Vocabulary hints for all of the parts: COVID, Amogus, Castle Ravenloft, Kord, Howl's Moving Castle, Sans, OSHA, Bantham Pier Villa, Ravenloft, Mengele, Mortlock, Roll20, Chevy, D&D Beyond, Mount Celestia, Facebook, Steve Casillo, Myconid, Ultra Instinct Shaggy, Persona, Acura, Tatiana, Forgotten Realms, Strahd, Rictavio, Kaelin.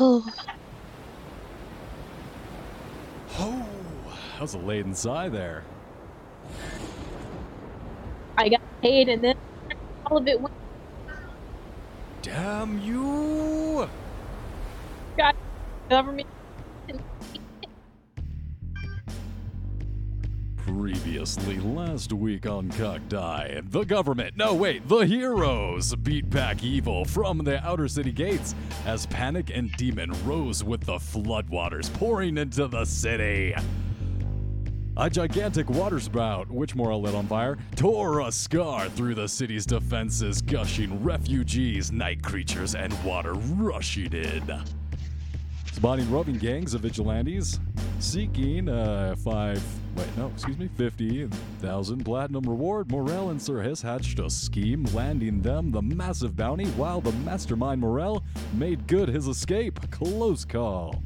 Oh. Oh, that was a laden sigh there. I got paid and then all of it went. Damn you! God, government. Previously, last week on Cucked Eye, the government, no wait, the heroes beat back evil from the outer city gates as panic and demon rose with the floodwaters pouring into the city. A gigantic waterspout, which Mora lit on fire, tore a scar through the city's defenses, gushing refugees, night creatures, and water rushing in. Spotting roving gangs of vigilantes, seeking 50,000 platinum reward, Morel and Sir Hiss hatched a scheme, landing them the massive bounty while the mastermind Morel made good his escape. Close call.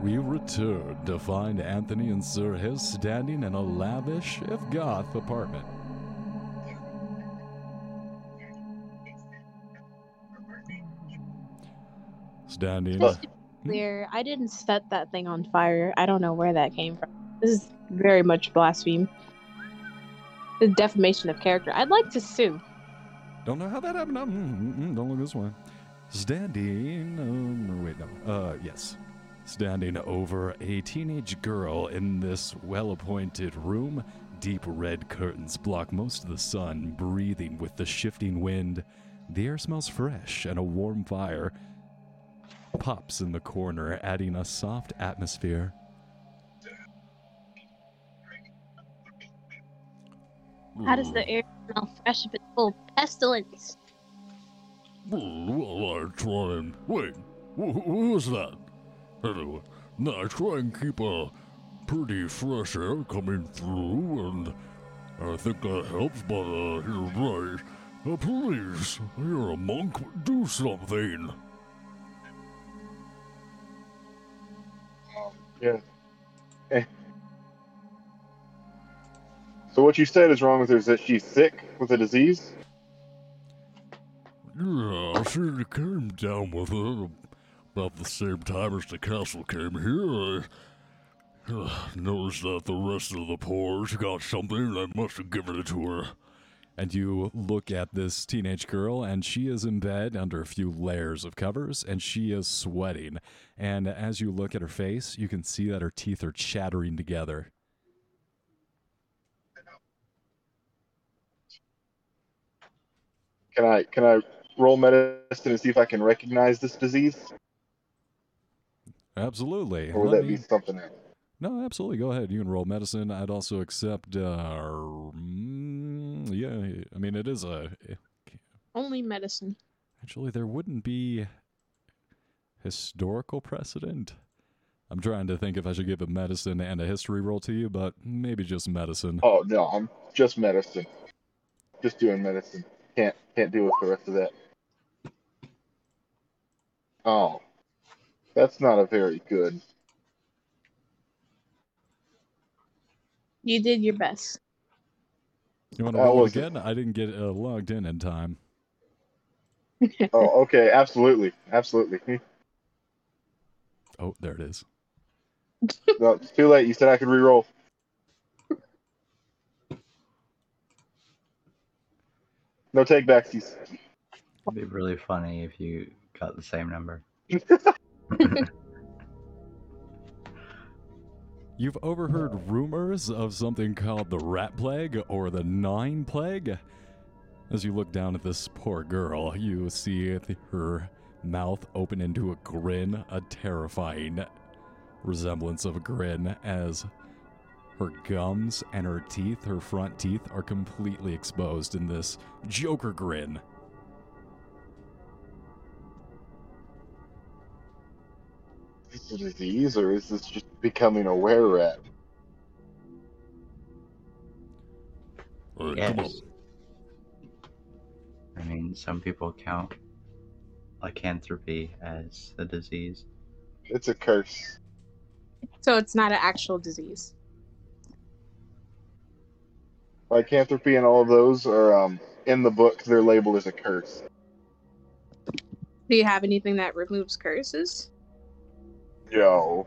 We returned to find Anthony and Sir Hiss standing in a lavish, if goth, apartment. Standing. Just to be clear, I didn't set that thing on fire. I don't know where that came from. This is very much blaspheme. The defamation of character. I'd like to sue. Don't know how that happened. Don't look this way. Standing over a teenage girl in this well-appointed room. Deep red curtains block most of the sun, breathing with the shifting wind. The air smells fresh and a warm fire pops in the corner, adding a soft atmosphere. How does the air smell fresh if it's full of pestilence? Well, I try and... Wait, who is that? Anyway, I try and keep a pretty fresh air coming through, and I think that helps, but you're right. Please, you're a monk, do something. Yeah. So what you said is wrong with her is that she's sick with a disease? Yeah, she came down with it about the same time as the castle came here. I noticed that the rest of the poor's got something and I must have given it to her. And you look at this teenage girl, and she is in bed under a few layers of covers, and she is sweating. And as you look at her face, you can see that her teeth are chattering together. Can I roll medicine and see if I can recognize this disease? Absolutely. Or would that be something else? No, absolutely. Go ahead. You can roll medicine. I'd also accept... it is a... Only medicine. Actually, there wouldn't be historical precedent. I'm trying to think if I should give a medicine and a history roll to you, but maybe just medicine. Oh, no, I'm just medicine. Just doing medicine. Can't deal with the rest of that. Oh. That's not a very good... You did your best. You want to roll again? I didn't get logged in time. Oh, okay. Absolutely. Oh, there it is. No, it's too late. You said I could re-roll. No take-backsies. It'd be really funny if you got the same number. You've overheard rumors of something called the Rat Plague or the Nine Plague. As you look down at this poor girl, you see her mouth open into a grin, a terrifying resemblance of a grin, as her gums and her teeth, her front teeth, are completely exposed in this Joker grin. Is it a disease, or is this just becoming a were-rat? Yes. I mean, some people count lycanthropy as a disease. It's a curse. So it's not an actual disease. Lycanthropy and all of those are in the book. They're labeled as a curse. Do you have anything that removes curses? No.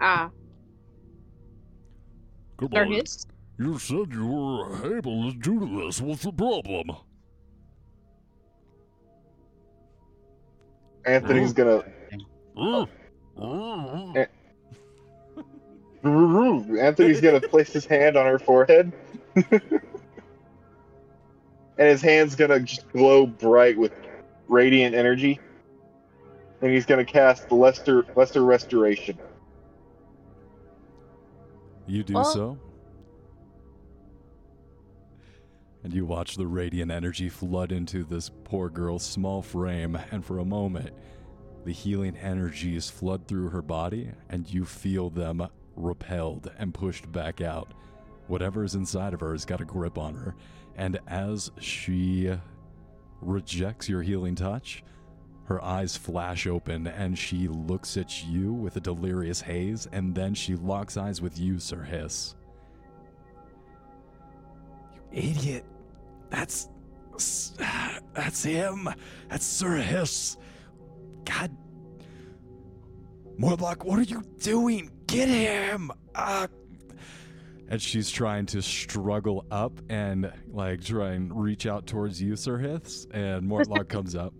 Ah. Come on. You said you were able to do this. What's the problem? Anthony's gonna... Anthony's gonna place his hand on her forehead. And his hand's gonna just glow bright with radiant energy. And he's gonna cast Lesser Restoration. You do so. And you watch the radiant energy flood into this poor girl's small frame, and for a moment, the healing energies flood through her body, and you feel them repelled and pushed back out. Whatever is inside of her has got a grip on her, and as she rejects your healing touch, her eyes flash open, and she looks at you with a delirious haze, and then she locks eyes with you, Sir Hiss. You idiot. That's him. That's Sir Hiss. God. Morlock, what are you doing? Get him. And she's trying to struggle up and, like, try and reach out towards you, Sir Hiss, and Mortlock comes up.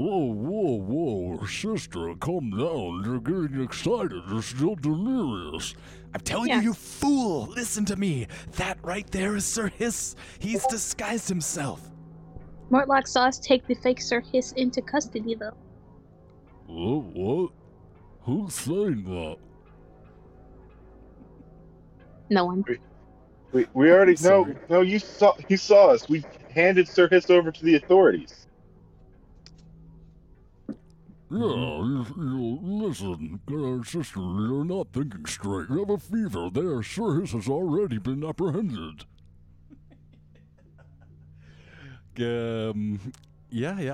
Whoa, sister, calm down. You're getting excited. You're still delirious. I'm telling you, you fool. Listen to me. That right there is Sir Hiss. He's disguised himself. Mortlock saw us take the fake Sir Hiss into custody, though. What? Who's saying that? No one. We already know. No, you saw us. We handed Sir Hiss over to the authorities. Yeah, you listen, sister, you're not thinking straight. You have a fever there. Sir Hiss has already been apprehended. Yeah,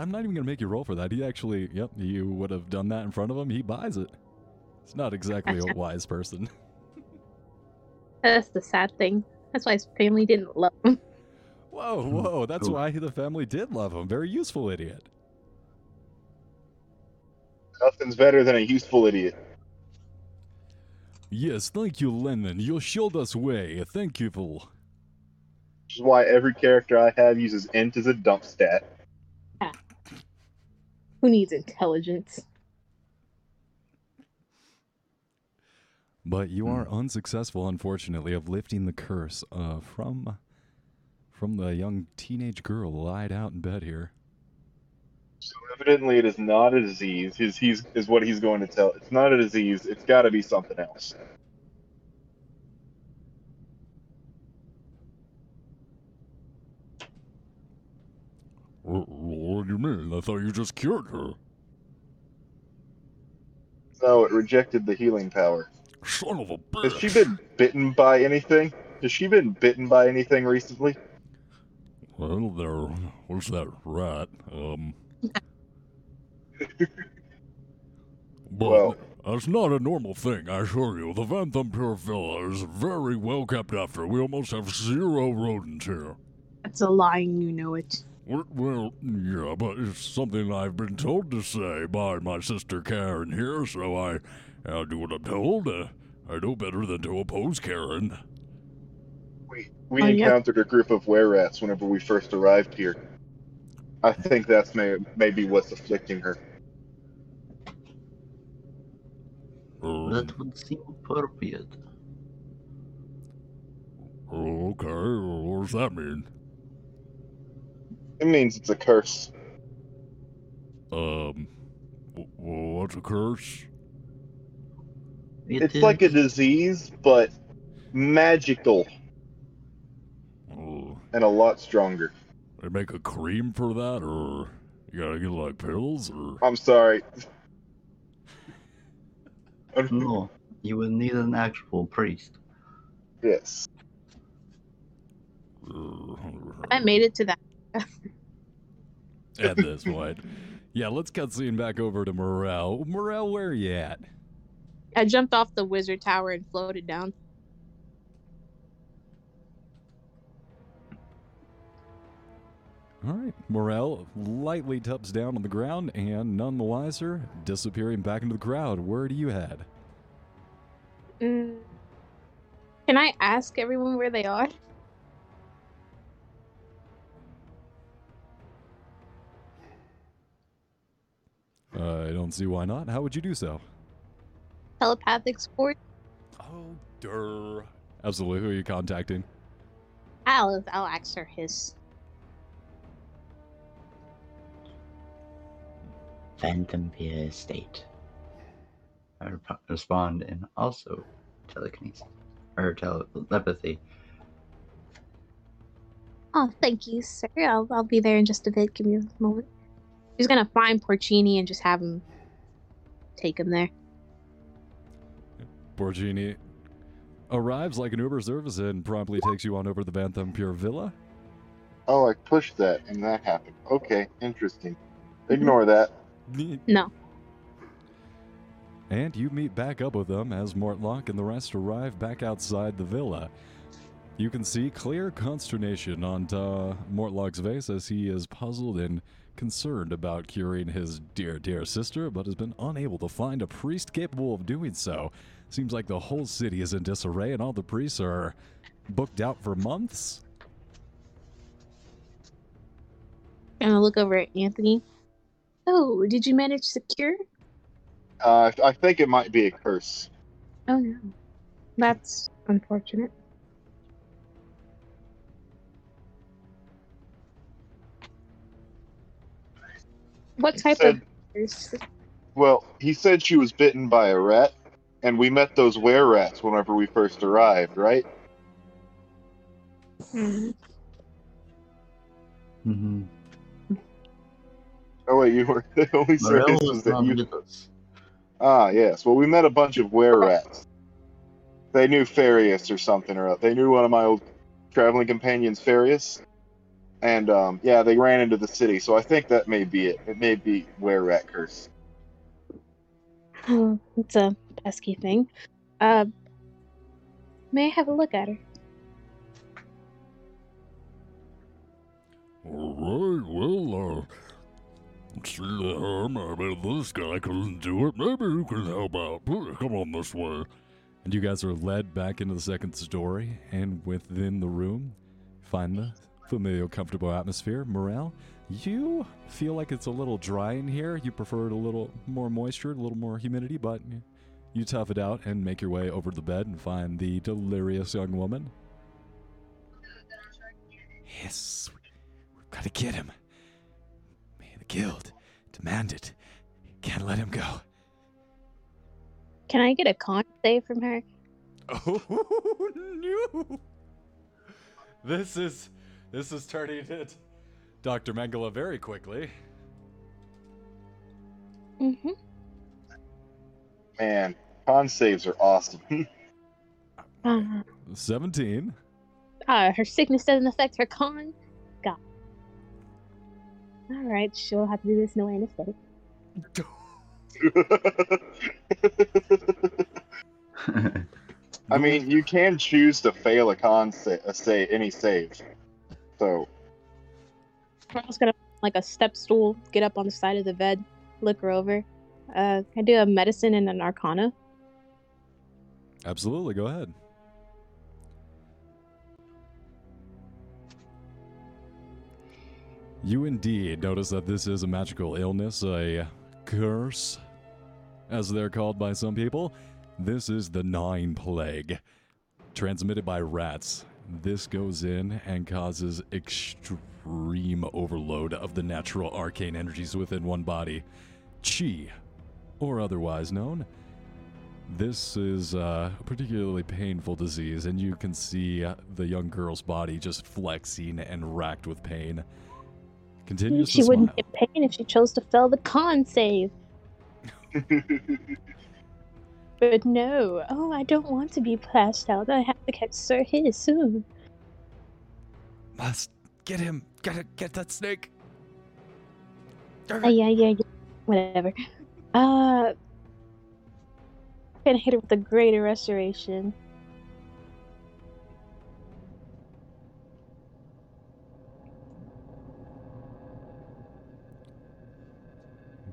I'm not even going to make you roll for that. He actually, you would have done that in front of him. He buys it. He's not exactly a wise person. That's the sad thing. That's why his family didn't love him. Whoa. That's why the family did love him. Very useful idiot. Nothing's better than a useful idiot. Yes, thank you, Lennon. You showed us way. Thank you, fool. Which is why every character I have uses int as a dump stat. Ah. Who needs intelligence? But you are unsuccessful, unfortunately, of lifting the curse from the young teenage girl lied out in bed here. So evidently it is not a disease, is what he's going to tell. It's not a disease, it's got to be something else. What do you mean? I thought you just cured her. No, it rejected the healing power. Son of a bitch. Has she been bitten by anything? Recently? Well, there was that rat. But that's not a normal thing, I assure you. The Bantham Pier Villa is very well kept after. We almost have zero rodents here. That's a lying, you know it. Well, yeah, but it's something I've been told to say by my sister Karen here, so I'll do what I'm told. I know better than to oppose Karen. We encountered a group of were-rats whenever we first arrived here. I think that's maybe what's afflicting her. That would seem appropriate. Okay, what does that mean? It means it's a curse. What's a curse? It's like a disease, but magical. And a lot stronger. They make a cream for that, or you gotta get, like, pills, or... I'm sorry. No, you would need an actual priest. Yes. I made it to that. At this point. Yeah, let's cutscene back over to Morel. Morel, where are you at? I jumped off the wizard tower and floated down. Alright, Morel lightly tups down on the ground and, none the wiser, disappearing back into the crowd. Where do you head? Can I ask everyone where they are? I don't see why not. How would you do so? Telepathic support. Oh, durr. Absolutely. Who are you contacting? I'll ask her his. Bantham Pier Estate. I respond and also telekinesis. Or telepathy. Oh, thank you, sir. I'll be there in just a bit. Give me a moment. He's gonna find Porcini and just have him take him there. Porcini arrives like an Uber service and promptly takes you on over to the Bantham Pier Villa. Oh, I pushed that and that happened. Okay, interesting. Ignore that. No. And you meet back up with them as Mortlock and the rest arrive back outside the villa. You can see clear consternation on Mortlock's face as he is puzzled and concerned about curing his dear, dear sister, but has been unable to find a priest capable of doing so. Seems like the whole city is in disarray and all the priests are booked out for months. I'm gonna look over at Anthony. Oh, did you manage to cure? I think it might be a curse. Oh no. That's unfortunate. What type of curse? Well, he said she was bitten by a rat, and we met those were-rats whenever we first arrived, right? Mm-hmm. Oh wait, you were the only circus that you... Ah, yes. Well, we met a bunch of were-rats. They knew Farius or something or other. They knew one of my old traveling companions, Farius. And, yeah, they ran into the city, so I think that may be it. It may be were-rat curse. Oh, that's a pesky thing. May I have a look at her? Alright, well, this guy couldn't do it. Maybe you can help out. Please, come on this way. And you guys are led back into the second story, and within the room, find the familiar, comfortable atmosphere. Morale, you feel like it's a little dry in here. You prefer a little more moisture, a little more humidity, but you tough it out and make your way over to the bed and find the delirious young woman. Yes, we've got to get him. May the guild demand it. Can't let him go. Can I get a con save from her? Oh, no. This is turning to Dr. Mengele very quickly. Mm-hmm. Man, con saves are awesome. 17. Her sickness doesn't affect her con? God. Alright, she'll have to do this no anesthetic. I mean, you can choose to fail a con save, any save. So I was gonna like a step stool, get up on the side of the bed, look her over. Can I do a medicine and an arcana? Absolutely, go ahead. You indeed notice that this is a magical illness, a curse, as they're called by some people. This is the Nine Plague, transmitted by rats. This goes in and causes extreme overload of the natural arcane energies within one body, chi, or otherwise known. This is a particularly painful disease, and you can see the young girl's body just flexing and racked with pain. Continues she to wouldn't smile. Get pain if she chose to fail the con save. But no, oh, I don't want to be passed out. I have to catch Sir Hiss soon. Must get him. Gotta get that snake. Yeah. Whatever. Gonna hit her with a greater restoration.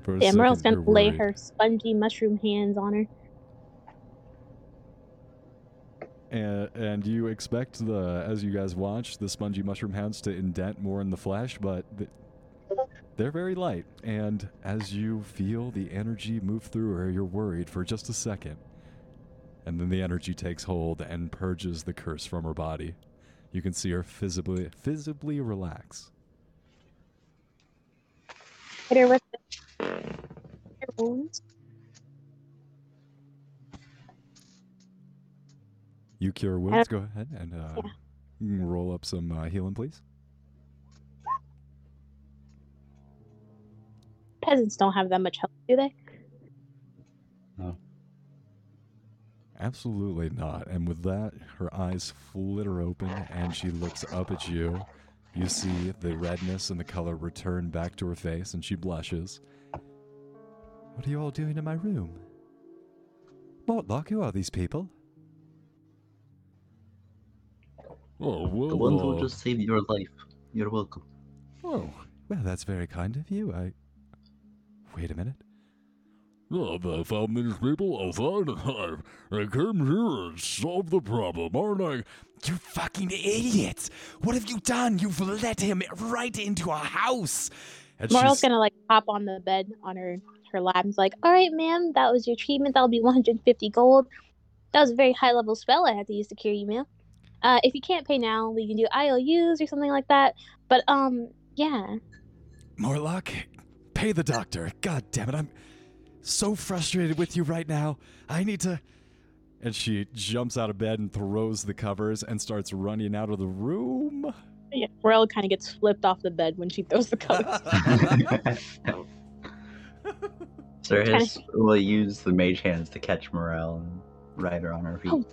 For yeah, Merle's gonna lay her spongy mushroom hands on her. And you expect the, as you guys watch, the spongy mushroom hands to indent more in the flesh, but they're very light. And as you feel the energy move through her, you're worried for just a second. And then the energy takes hold and purges the curse from her body. You can see her visibly relax. Hit her with the wounds. You cure wounds. Go ahead and roll up some healing, please. Peasants don't have that much health, do they? No. Absolutely not. And with that, her eyes flitter open and she looks up at you. You see the redness and the color return back to her face and she blushes. What are you all doing in my room? Mortlock, who are these people? Oh, whoa. The ones who just saved your life. You're welcome. Oh, well, that's very kind of you. Wait a minute. About 5 minutes, people. I thought I came here and solved the problem, aren't I? You fucking idiots! What have you done? You've let him right into our house. Moral's gonna hop on the bed on her lap and's like, "All right, ma'am, that was your treatment. That'll be 150 gold. That was a very high level spell I had to use to cure you, ma'am. If you can't pay now, we can do IOUs or something like that. But yeah." Morlock, pay the doctor. God damn it, I'm so frustrated with you right now. I need to... And she jumps out of bed and throws the covers and starts running out of the room. Yeah, Morel kind of gets flipped off the bed when she throws the covers. Sir Hiss will use the mage hands to catch Morel and ride her on her feet. Oh,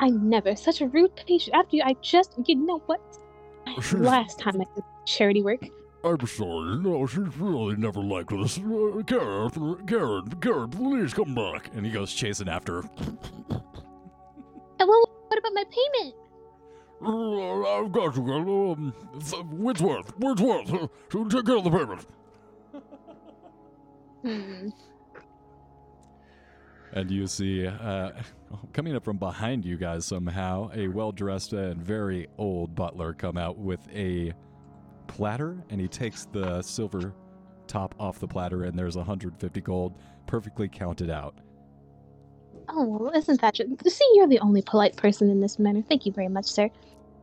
I never. Such a rude patient. After you, I just... You know what? Last time I did charity work. I'm sorry, no, she's really never liked us. Karen, please come back. And he goes chasing after her. Well, what about my payment? I've got you, girl. Wordsworth. So take care of the payment. And you see, coming up from behind you guys somehow, a well-dressed and very old butler come out with a platter, and he takes the silver top off the platter, and there's 150 gold perfectly counted out. Oh, well, isn't that just... See, you're the only polite person in this manner. Thank you very much, sir.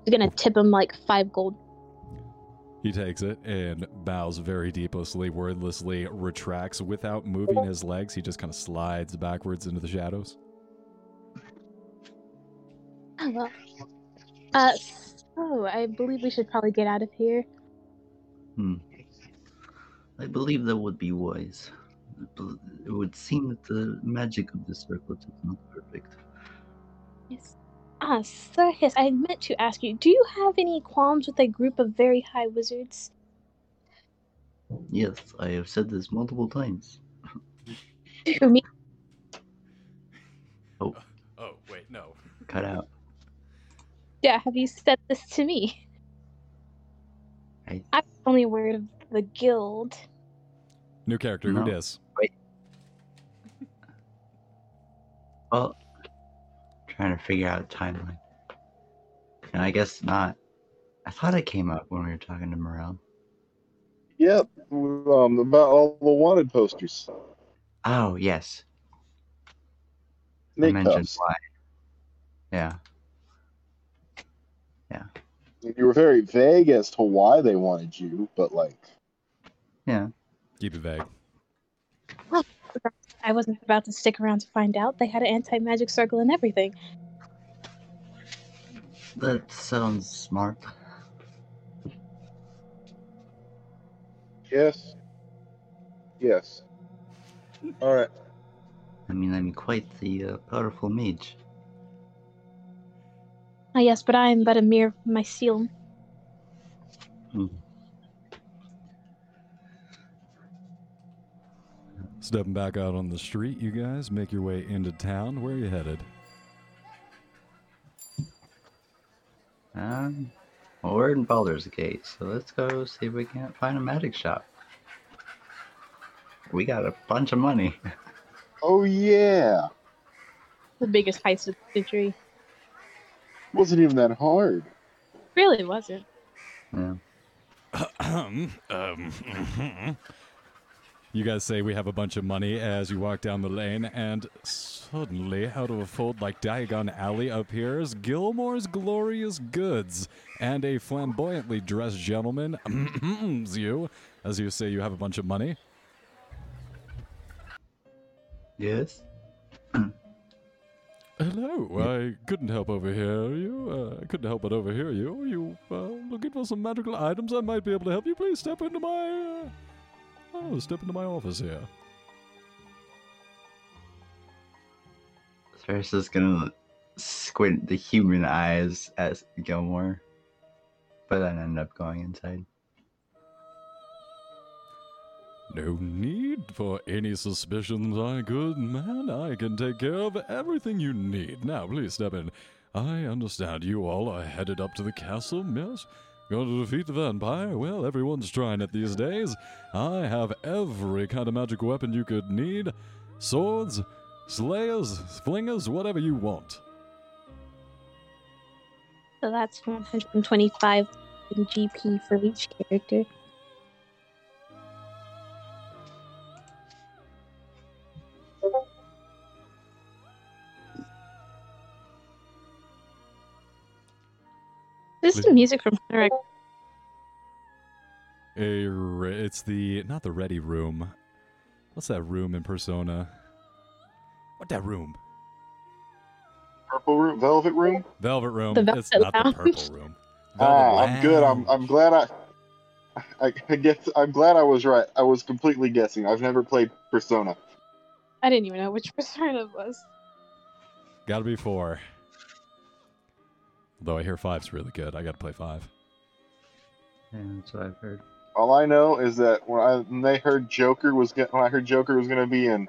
You're gonna tip him 5 gold. He takes it and bows very deeply, wordlessly, retracts without moving his legs. He just kind of slides backwards into the shadows. Oh, well. I believe we should probably get out of here. I believe that would be wise. It would seem that the magic of the circlet is not perfect. Yes. Sir Hiss, I meant to ask you, do you have any qualms with a group of very high wizards? Yes, I have said this multiple times. To me? Oh, wait, no. Cut out. Yeah, have you said this to me? I'm only aware of the guild. New character, no. Who dis? Wait. Well, trying to figure out a timeline. And I guess not. I thought it came up when we were talking to Morel. Yep, about all the wanted posters. Oh, yes. Nick I mentioned cups. Why. Yeah. Yeah. You were very vague as to why they wanted you, but yeah. Keep it vague. Well, I wasn't about to stick around to find out. They had an anti-magic circle and everything. That sounds smart. Yes. Alright. I mean, I'm quite the powerful mage. Ah, yes, but I am but a mere mycel. Stepping back out on the street, you guys make your way into town. Where are you headed? Well, we're in Baldur's Gate, so let's go see if we can't find a magic shop. we got a bunch of money. Oh, yeah. The biggest heist of the century. Wasn't even that hard. Really wasn't. Yeah. You guys say we have a bunch of money as you walk down the lane, and suddenly out of a fold like Diagon Alley appears Gilmore's Glorious Goods, and a flamboyantly dressed gentleman you as you say you have a bunch of money. Yes? Hello, I couldn't help overhear you. I couldn't help but overhear you. You looking for some magical items? I might be able to help you. Please step into my... step into my office here. Ferris is gonna squint the human eyes at Gilmore, but then end up going inside. No need for any suspicions, my good man. I can take care of everything you need. Now, please step in. I understand you all are headed up to the castle, yes? Going to defeat the vampire? Well, everyone's trying it these days. I have every kind of magic weapon you could need. Swords, slayers, flingers, whatever you want. So that's 125 GP for each character. This is the music from Hunter. It's the not the ready room. What's that room in Persona? What that room? Purple room, velvet room. Velvet room. It's not the purple room. I'm good. I'm glad I guess I'm glad I was right. I was completely guessing. I've never played Persona. I didn't even know which Persona it was. Got to be 4. Though I hear 5's really good. I gotta play 5. Yeah, that's what I've heard. All I know is that when I heard Joker was gonna be in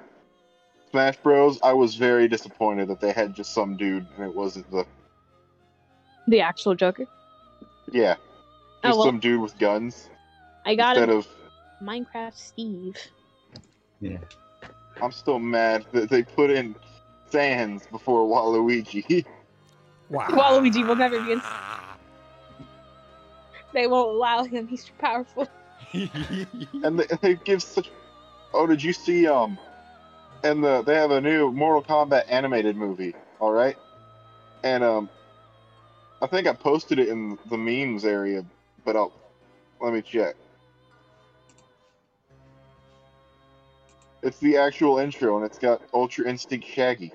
Smash Bros, I was very disappointed that they had just some dude and it wasn't the actual Joker. Yeah, some dude with guns. I got instead of Minecraft Steve. Yeah, I'm still mad that they put in Sans before Waluigi. Wow. Waluigi will never be in. They won't allow him. He's too powerful. And they give such. Oh, did you see? They have a new Mortal Kombat animated movie. All right, and I think I posted it in the memes area, but let me check. It's the actual intro, and it's got Ultra Instinct Shaggy.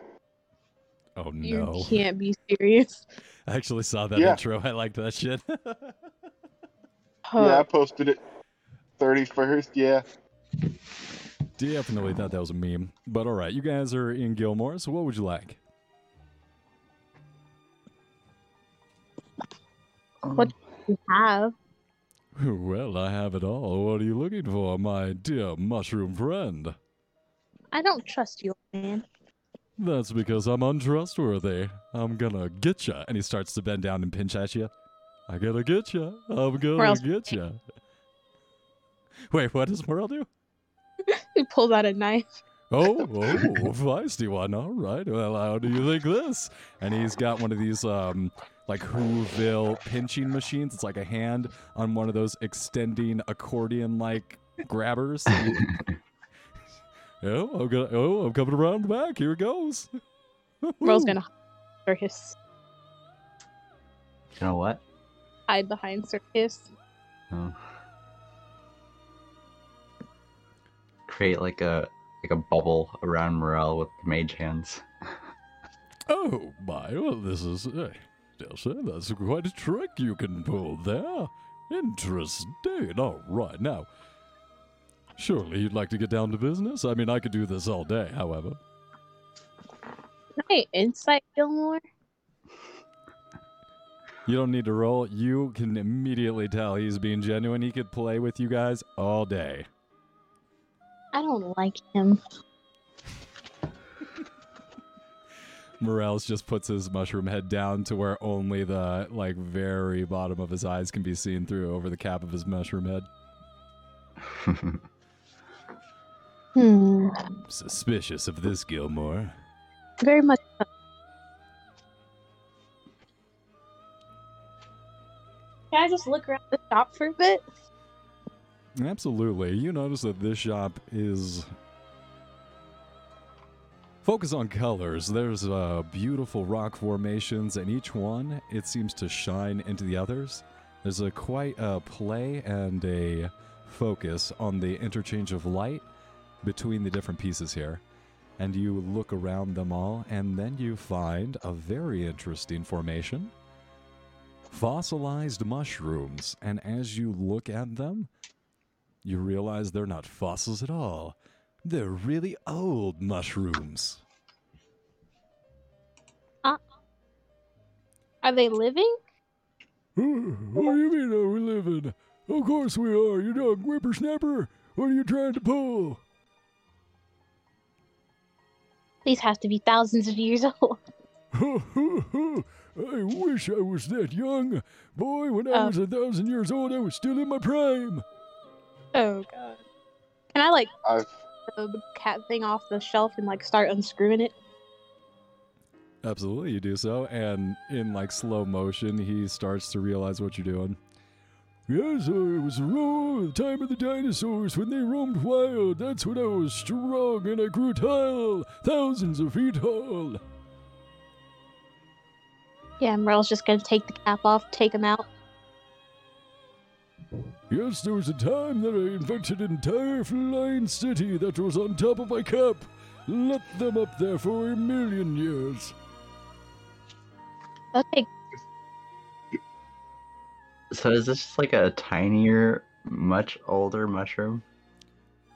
Oh no! You can't be serious. I actually saw that intro. I liked that shit. Yeah, I posted it 31st. Yeah. Definitely thought that was a meme. But all right, you guys are in Gilmore. So what would you like? What do you have? Well, I have it all. What are you looking for, my dear mushroom friend? I don't trust you, man. That's because I'm untrustworthy. I'm gonna get ya. And he starts to bend down and pinch at you. I gotta get ya. I'm gonna get ya. Wait, what does Merle do? He pulls out a knife. Oh, feisty one. All right. Well, how do you think this? And he's got one of these, like Whoville pinching machines. It's like a hand on one of those extending accordion-like grabbers. I'm coming around back. Here it goes. Merle's gonna hide circus. You know what? Hide behind circus. Oh. Create like a bubble around Morel with the mage hands. Oh my! Well, this is. I dare say that's quite a trick you can pull there. Interesting. All right now. Surely you'd like to get down to business? I mean, I could do this all day, however. Hey, insight, Gilmore? You don't need to roll. You can immediately tell he's being genuine. He could play with you guys all day. I don't like him. Morales just puts his mushroom head down to where only the, very bottom of his eyes can be seen through over the cap of his mushroom head. Suspicious of this, Gilmore. Very much. Can I just look around the shop for a bit? Absolutely. You notice that this shop is... focus on colors. There's beautiful rock formations, and each one, it seems to shine into the others. There's a quite a play and a focus on the interchange of light between the different pieces here. And you look around them all, and then you find a very interesting formation. Fossilized mushrooms. And as you look at them, you realize they're not fossils at all. They're really old mushrooms. Are they living? What do you mean, are we living? Of course we are, you dog whippersnapper. What are you trying to pull? These have to be thousands of years old. I wish I was that young. Boy, when I was 1,000 years old, I was still in my prime. Oh, God. Can I, like... the cat thing off the shelf and like start unscrewing it? Absolutely, you do so, and in like slow motion, he starts to realize what you're doing. Yes, it was the time of the dinosaurs when they roamed wild. That's when I was strong and I grew tall, thousands of feet tall. Yeah, Merle's just gonna take the cap off, take him out. Yes, there was a time that I invented an entire flying city that was on top of my cap. Let them up there for 1,000,000 years. Okay. So is this just like a tinier, much older mushroom?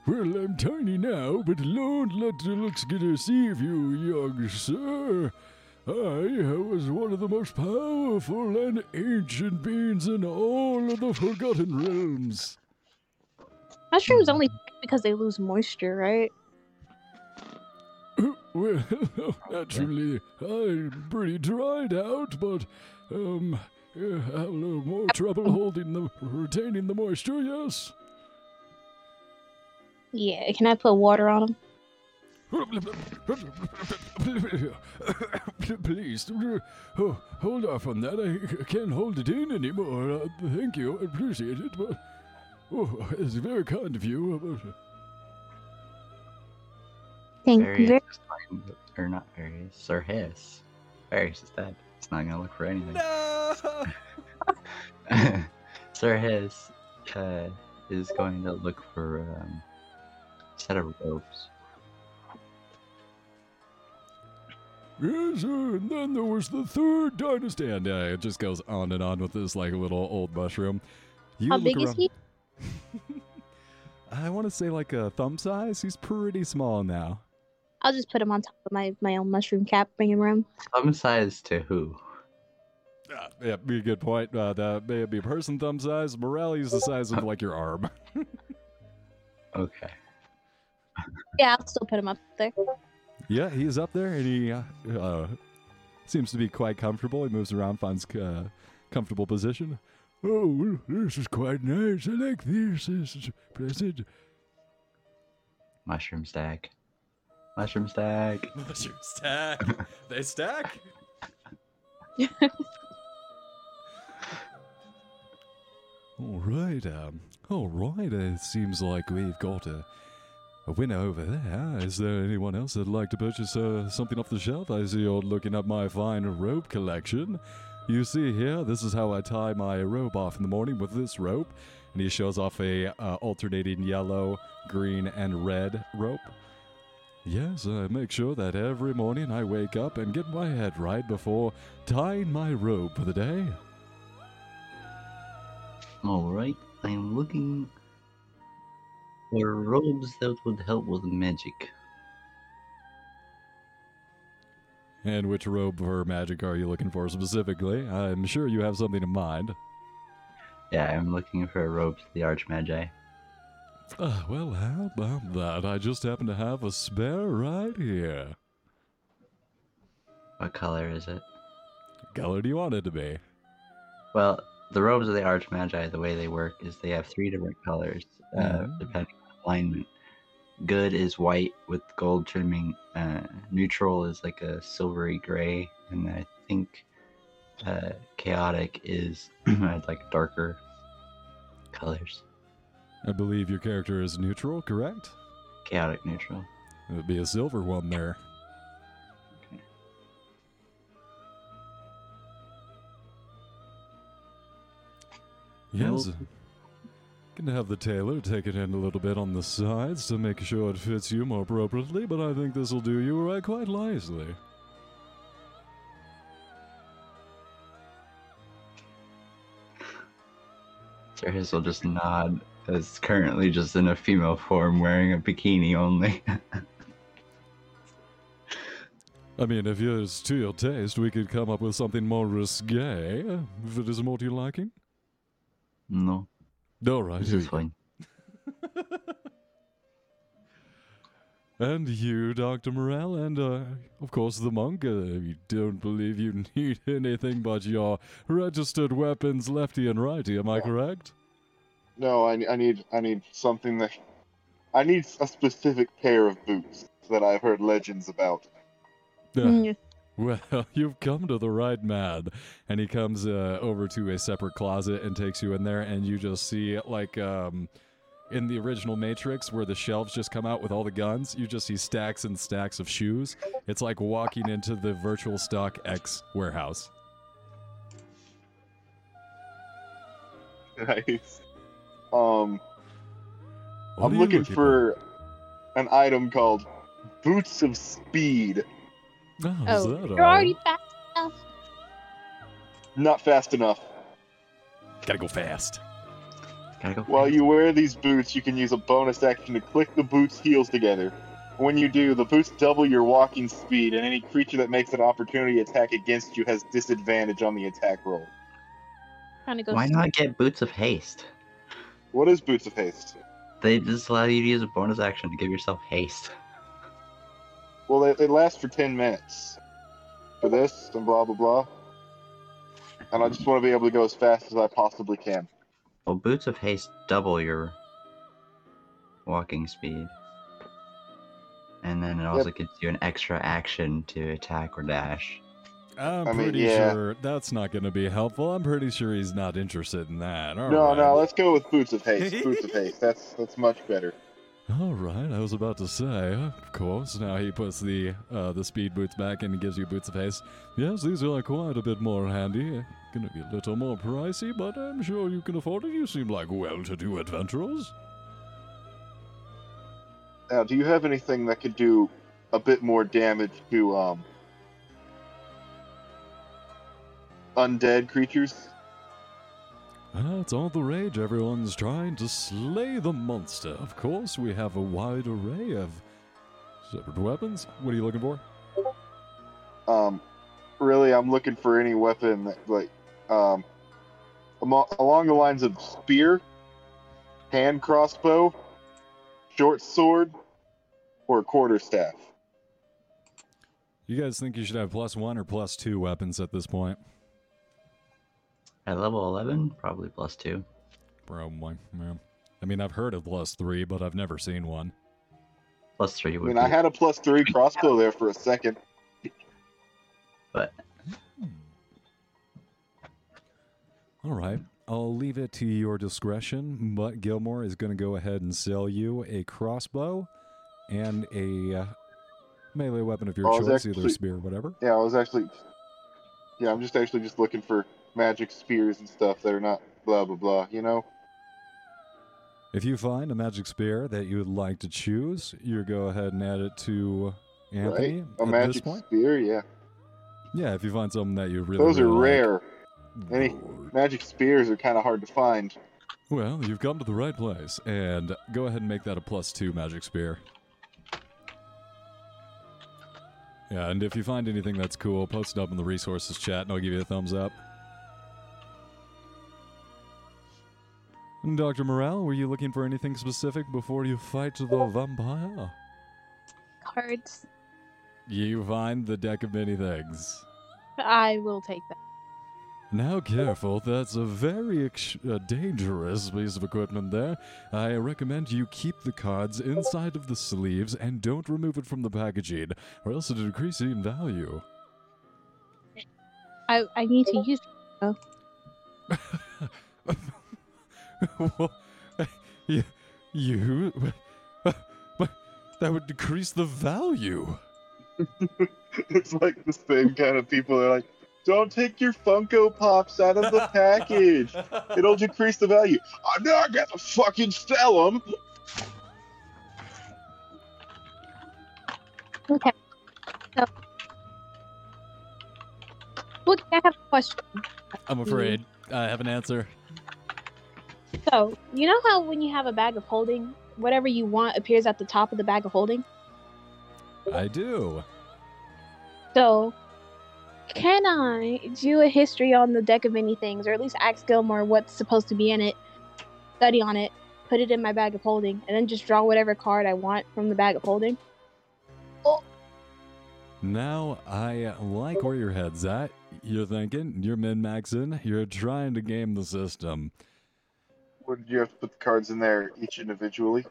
Well, I'm tiny now, but Lord, let the looks get a see of you, young sir. I was one of the most powerful and ancient beings in all of the Forgotten Realms. Mushrooms only because they lose moisture, right? Well, naturally, I'm pretty dried out, but I have a little more trouble retaining the moisture, yes? Yeah, can I put water on them? Please, hold off on that. I can't hold it in anymore. Thank you, I appreciate it. But it's very kind of you. Thank you. Or not Arius, Sir Hiss. Arius is dead. It's not gonna look for anything. No. Sir Hiss is going to look for a set of ropes. Yes, sir. And then there was the third dynasty. And it just goes on and on with this like little old mushroom. How big is he? I want to say like a thumb size. He's pretty small now. I'll just put him on top of my own mushroom cap, bring him around. Thumb size to who? Yeah, be a good point. That may be person thumb size. Morelli's the size of like your arm. Okay. Yeah, I'll still put him up there. Yeah, he's up there, and he seems to be quite comfortable. He moves around, finds a comfortable position. Oh, this is quite nice. I like this. This is pleasant. Mushroom stack. Mushroom stack. Mushroom stack. They stack? All right. It seems like we've got a winner over there. Is there anyone else that'd like to purchase something off the shelf? I see you're looking up my fine rope collection. You see here, this is how I tie my rope off in the morning with this rope. And he shows off a alternating yellow, green, and red rope. Yes, I make sure that every morning I wake up and get my head right before tying my rope for the day. All right, I'm looking... or robes that would help with magic. And which robe for magic are you looking for specifically? I'm sure you have something in mind. Yeah, I'm looking for a robe to the Archmagi. Well, how about that? I just happen to have a spare right here. What color is it? What color do you want it to be? Well, the robes of the Archmagi, the way they work is they have 3 different colors, depending on alignment. Good is white with gold trimming. Neutral is like a silvery gray, and I think chaotic is like darker colors. I believe your character is neutral, correct? Chaotic neutral. It would be a silver one there. Okay. Yes. Gonna have the tailor take it in a little bit on the sides to make sure it fits you more appropriately, but I think this will do you right quite nicely. Sirhis will just nod. It's currently just in a female form wearing a bikini only. I mean, if it's to your taste, we could come up with something more risque, if it is more to your liking. No. All right. This is fine. And you, Dr. Morrell, and, of course, the monk. You don't believe you need anything but your registered weapons lefty and righty, am I correct? No, I need something that... I need a specific pair of boots that I've heard legends about. Well, you've come to the right man. And he comes over to a separate closet and takes you in there, and you just see, like, in the original Matrix where the shelves just come out with all the guns, you just see stacks and stacks of shoes. It's like walking into the Virtual Stock X warehouse. Nice. I'm looking for an item called Boots of Speed. Oh, you're already fast enough. Not fast enough. Gotta go fast. While you wear these boots, you can use a bonus action to click the boots' heels together. When you do, the boots double your walking speed, and any creature that makes an opportunity attack against you has disadvantage on the attack roll. Why not get Boots of Haste? What is Boots of Haste? They just allow you to use a bonus action to give yourself haste. Well, they last for 10 minutes. For this, and blah, blah, blah. And I just want to be able to go as fast as I possibly can. Well, Boots of Haste double your walking speed. And then it also gives you an extra action to attack or dash. I'm pretty sure that's not going to be helpful. I'm pretty sure he's not interested in that. No, let's go with Boots of Haste. Boots of Haste. That's much better. All right, I was about to say, of course. Now he puts the speed boots back and gives you Boots of Haste. Yes, these are quite a bit more handy. Gonna be a little more pricey, but I'm sure you can afford it. You seem like well-to-do adventurers. Now, do you have anything that could do a bit more damage to undead creatures? It's all the rage. Everyone's trying to slay the monster. Of course, we have a wide array of separate weapons. What are you looking for? Really, I'm looking for any weapon that, like, along the lines of spear, hand crossbow, short sword, or quarterstaff. You guys think you should have +1 or +2 weapons at this point? At level 11, probably +2. Probably, yeah. I mean, I've heard of +3, but I've never seen one. +3 would be... I had a +3 crossbow there for a second. But... All right, I'll leave it to your discretion, but Gilmore is going to go ahead and sell you a crossbow and a melee weapon of your choice, either spear or whatever. Yeah, I was actually... Yeah, I'm just looking for... magic spears and stuff that are not blah blah blah, you know? If you find a magic spear that you would like to choose, you go ahead and add it to Anthony. Right? A magic spear, yeah. Yeah, if you find something that you really Those are really rare. Like. Any magic spears are kind of hard to find. Well, you've come to the right place, and go ahead and make that a +2 magic spear. Yeah, and if you find anything that's cool, post it up in the resources chat, and I'll give you a thumbs up. Dr. Morrell, were you looking for anything specific before you fight the vampire? Cards. You find the deck of many things. I will take that. Now careful, that's a very dangerous piece of equipment there. I recommend you keep the cards inside of the sleeves and don't remove it from the packaging, or else it'll decrease in value. I need to use it, though. You? That would decrease the value. It's like the same kind of people that are like, don't take your Funko Pops out of the package. It'll decrease the value. I'm not going to fucking sell them. Okay. So, look, I have a question. I'm afraid I have an answer. So, you know how when you have a bag of holding, whatever you want appears at the top of the bag of holding? I do. So... can I do a history on the deck of many things, or at least ask Gilmore what's supposed to be in it, study on it, put it in my bag of holding, and then just draw whatever card I want from the bag of holding? Oh. Now, I like where your head's at. You're thinking, you're min-maxing, you're trying to game the system. Would you have to put the cards in there each individually?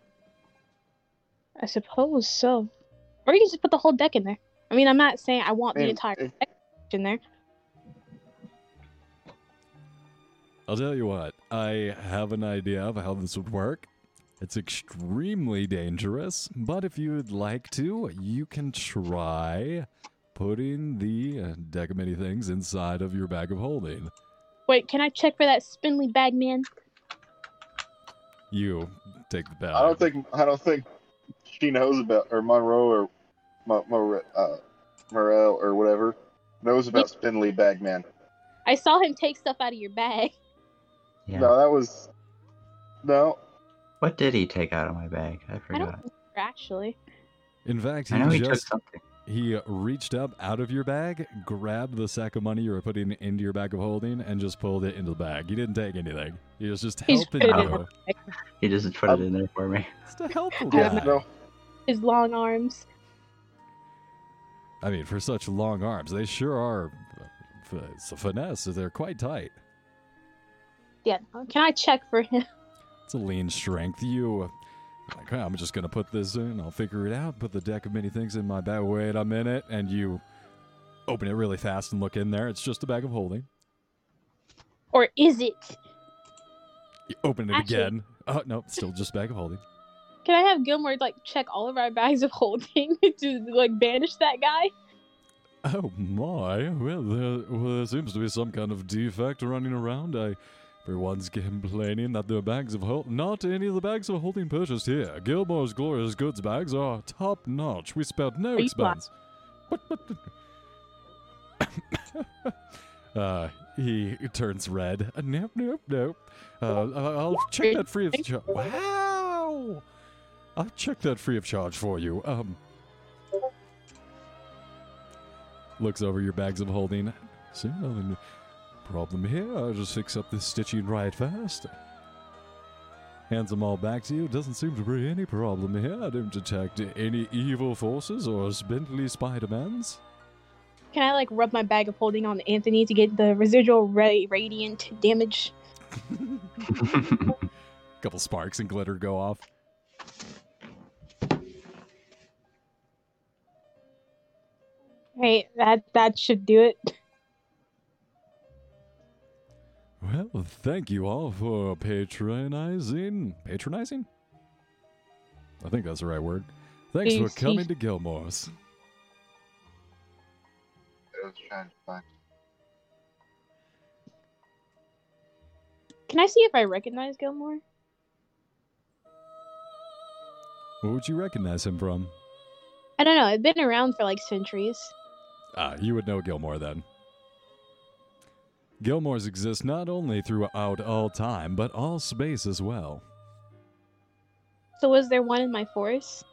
I suppose so. Or you can just put the whole deck in there. I mean, I'm not saying I want the entire deck in there. I'll tell you what, I have an idea of how this would work. It's extremely dangerous, but if you'd like to, you can try putting the deck of many things inside of your bag of holding. Wait, can I check for that spindly bag, man? You take the bag. I don't think she knows about, or Monroe or Morel or whatever knows about spindly bag man. I saw him take stuff out of your bag. Yeah. No, that was... no. What did he take out of my bag? I forgot. I don't remember, actually. In fact, he took something. He reached up out of your bag, grabbed the sack of money you were putting into your bag of holding, and just pulled it into the bag. He didn't take anything. He was just helping you. He just put it in there for me. It's to help him. Yeah. His long arms. I mean, for such long arms, they sure are. It's a finesse. They're quite tight. Yeah. Can I check for him? It's a lean strength. You, like, I'm just gonna put this in. I'll figure it out. Put the deck of many things in my bag. Wait a minute, and you open it really fast and look in there. It's just a bag of holding. Or is it? You open it again. Oh no, still just a bag of holding. Can I have Gilmore, like, check all of our bags of holding to, like, banish that guy? Oh, my. Well, there seems to be some kind of defect running around. Everyone's complaining that their bags of holding... not any of the bags of holding purchased here. Gilmore's glorious goods bags are top-notch. We spared no expense. What? He turns red. Nope. I'll check that free of charge. Wow! I'll check that free of charge for you. Looks over your bags of holding. See, no problem here. I'll just fix up this stitching right fast. Hands them all back to you. Doesn't seem to be any problem here. I don't detect any evil forces or spindly Spider-Mans. Can I, like, rub my bag of holding on Anthony to get the residual radiant damage? Couple sparks and glitter go off. Hey, that should do it. Well, thank you all for patronizing. Patronizing? I think that's the right word. Thanks for coming to Gilmore's. I was trying to find. Can I see if I recognize Gilmore? What would you recognize him from? I don't know. I've been around for, like, centuries. You would know Gilmore, then. Gilmore's exist not only throughout all time, but all space as well. So was there one in my forest?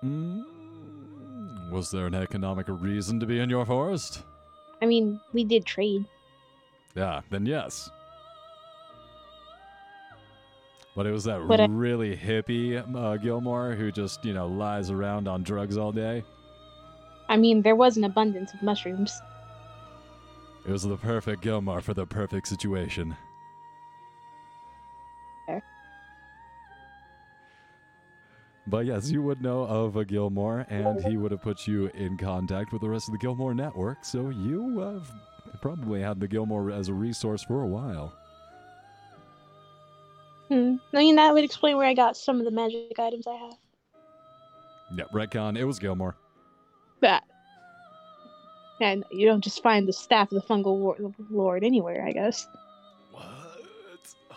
Was there an economic reason to be in your forest? I mean, we did trade. Yeah, then yes. But it was that really hippie Gilmore who just, you know, lies around on drugs all day. I mean, there was an abundance of mushrooms. It was the perfect Gilmar for the perfect situation. Fair. But yes, you would know of a Gilmore, and he would have put you in contact with the rest of the Gilmore network, so you have probably had the Gilmore as a resource for a while. I mean, that would explain where I got some of the magic items I have. Yeah, retcon, it was Gilmore. That. And you don't just find the staff of the fungal lord anywhere, I guess. What? Oh, that's cool.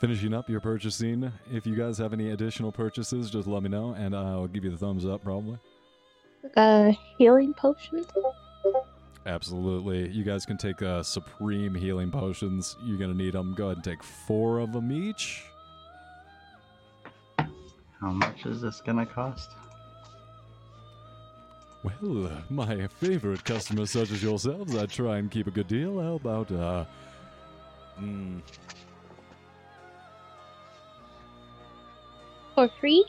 Finishing up your purchasing. If you guys have any additional purchases, just let me know, and I'll give you the thumbs up, probably. Healing potions? Absolutely. You guys can take Supreme Healing Potions. You're going to need them. Go ahead and take 4 of them each. How much is this going to cost? Well, my favorite customers such as yourselves, I try and keep a good deal. How about, For free?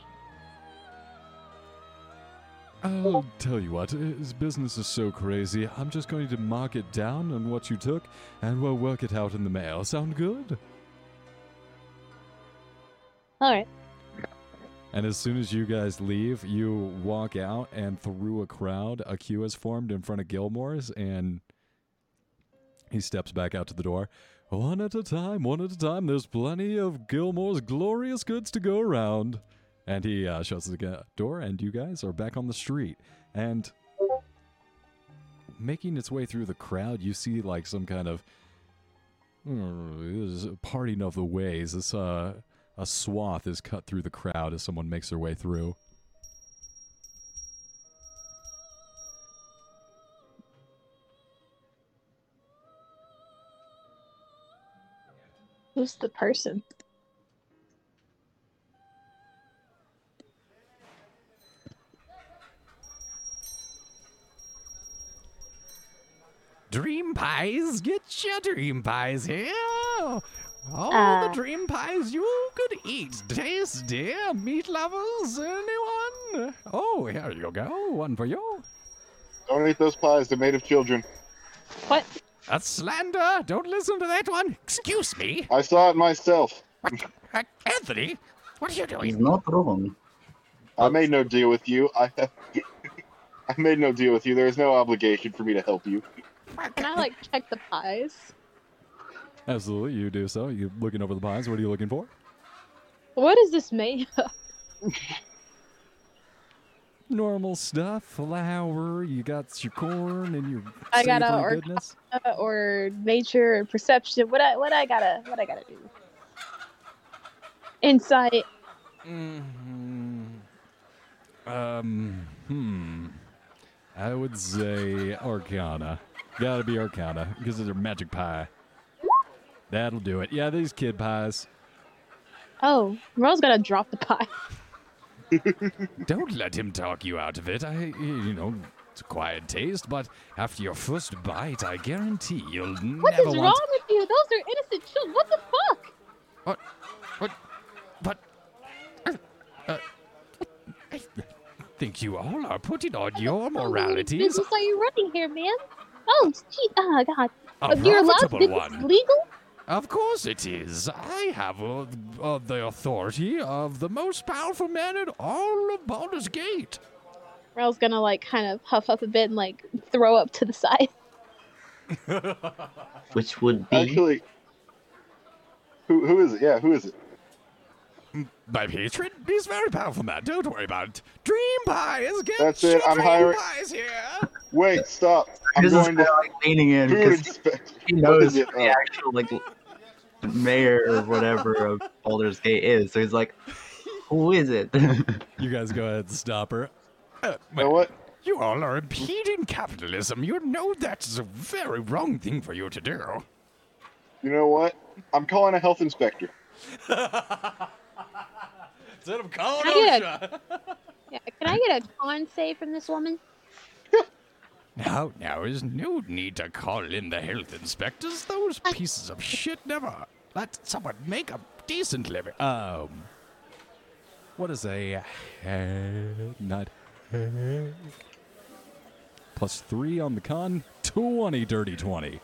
I'll tell you what, this business is so crazy, I'm just going to mark it down on what you took, and we'll work it out in the mail. Sound good? Alright. And as soon as you guys leave, you walk out, and through a crowd, a queue is formed in front of Gilmore's, and he steps back out to the door. One at a time, there's plenty of Gilmore's glorious goods to go around. And he shuts the door, and you guys are back on the street. And making its way through the crowd, you see, like, some kind of parting of the ways. This, a swath is cut through the crowd as someone makes their way through. Who's the person? Dream pies, get your dream pies here. All the dream pies you could eat. Taste, dear meat lovers, anyone? Oh, here you go. One for you. Don't eat those pies. They're made of children. What? That's slander. Don't listen to that one. Excuse me. I saw it myself. Anthony, what are you doing? He's not wrong. I made no deal with you. I made no deal with you. There is no obligation for me to help you. Can I, like, check the pies? Absolutely, you do so. You're looking over the pies. What are you looking for? What is this made of? Normal stuff, flour, you got your corn and your goodness. Or nature or perception. What I gotta do? Insight. I would say Arcana. Gotta be Arcana, because they're magic pie. That'll do it. Yeah, these kid pies. Oh, Roll's gotta drop the pie. Don't let him talk you out of it. It's a quiet taste, but after your first bite, I guarantee you'll never want... What is wrong with you? Those are innocent children. What the fuck? I think you all are putting on your moralities. This is why you're running here, man. Oh, gee, oh God. You're allowed to do this legal? Of course it is. I have the authority of the most powerful man in all of Baldur's Gate. Rel's gonna, like, kind of huff up a bit and, like, throw up to the side. Which would be... Actually, who is it? Yeah, who is it? My patron? He's a very powerful man. Don't worry about it. Dream pies! That's it. I'm hiring. Pies here. Wait, stop. I'm going to... like, leaning in because he knows the actual, like, mayor or whatever of Baldur's Gate is. So he's like, who is it? You guys go ahead and stop her. You know what? You all are impeding capitalism. You know that's a very wrong thing for you to do. You know what? I'm calling a health inspector. Instead of calling OSHA. Can I get a con save from this woman? Now, there's no need to call in the health inspectors. Those pieces of shit never let someone make a decent living. What is a... Plus 3 on the con. 20 dirty 20.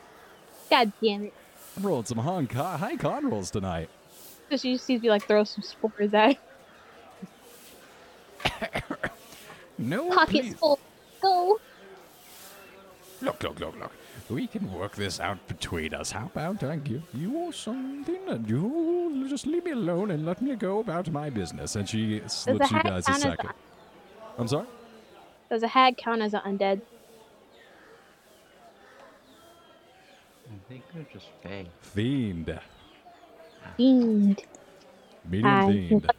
God damn it. I'm rolling some high con rolls tonight. So she just sees me like throw some spores at her. No, pockets full. Go. Look. We can work this out between us. How about I give you something and you'll just leave me alone and let me go about my business? And she slips you guys a second. I'm sorry? Does a hag count as an undead? I think they're just fang. Fiend. Medium fiend.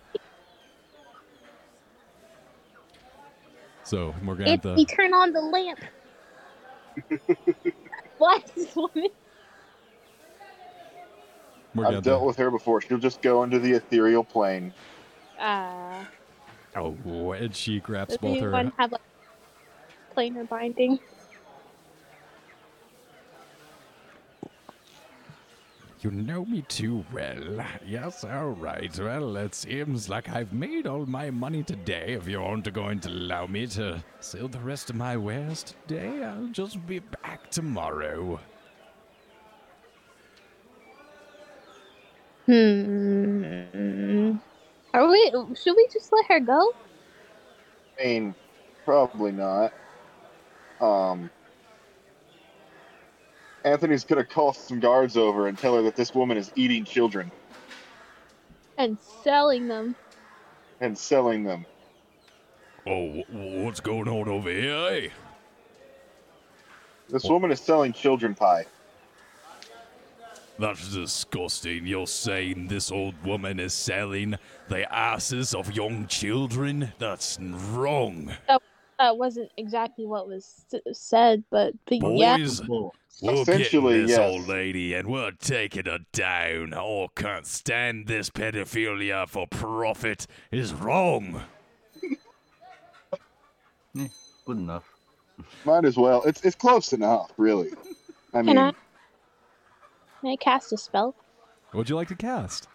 So, Morgantha... We turn on the lamp! What? This woman? Morgantha. I've dealt with her before. She'll just go into the ethereal plane. Oh, and she grabs both her... Does anyone have, like, planar binding? You know me too well. Yes, all right. Well, it seems like I've made all my money today. If you aren't going to allow me to sell the rest of my wares today, I'll just be back tomorrow. Should we just let her go? I mean, probably not. Anthony's gonna call some guards over and tell her that this woman is eating children. And selling them. Oh, what's going on over here, eh? This woman is selling children pie. That's disgusting. You're saying this old woman is selling the asses of young children? That's wrong. That wasn't exactly what was said, but yeah. Boys, we'll get this old lady and we're taking her down. Oh, can't stand this pedophilia for profit is wrong. Good enough. Might as well. It's close enough, really. I mean, can I cast a spell? What would you like to cast?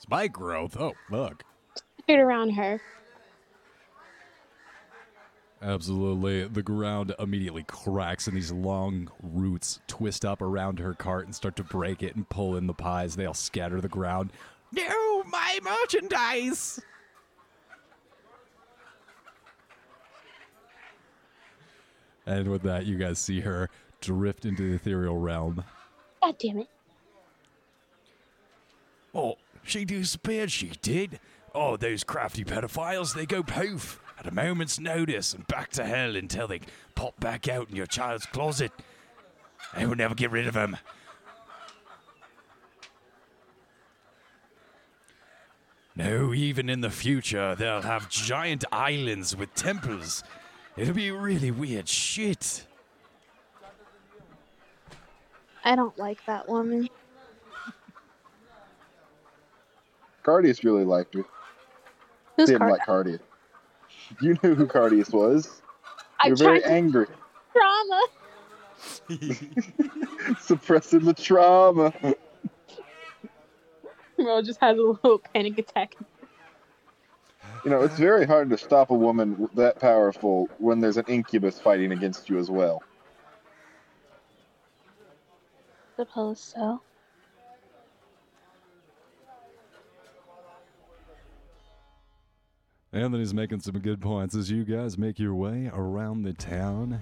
Spike growth. Oh, look. Around her. Absolutely. The ground immediately cracks and these long roots twist up around her cart and start to break it and pull in the pies. They all scatter the ground. No, my merchandise! And with that, you guys see her drift into the ethereal realm. God damn it. Oh, she disappeared, she did. Oh, those crafty pedophiles, they go poof at a moment's notice and back to hell until they pop back out in your child's closet. They will never get rid of them. No, even in the future, they'll have giant islands with temples. It'll be really weird shit. I don't like that woman. Cardius really liked her. Who's didn't like Cardius. You knew who Cardius was. You were very angry. Trauma. Suppressing the trauma. Well, just has a little panic attack. You know, it's very hard to stop a woman that powerful when there's an incubus fighting against you as well. Suppose so. Anthony's making some good points as you guys make your way around the town.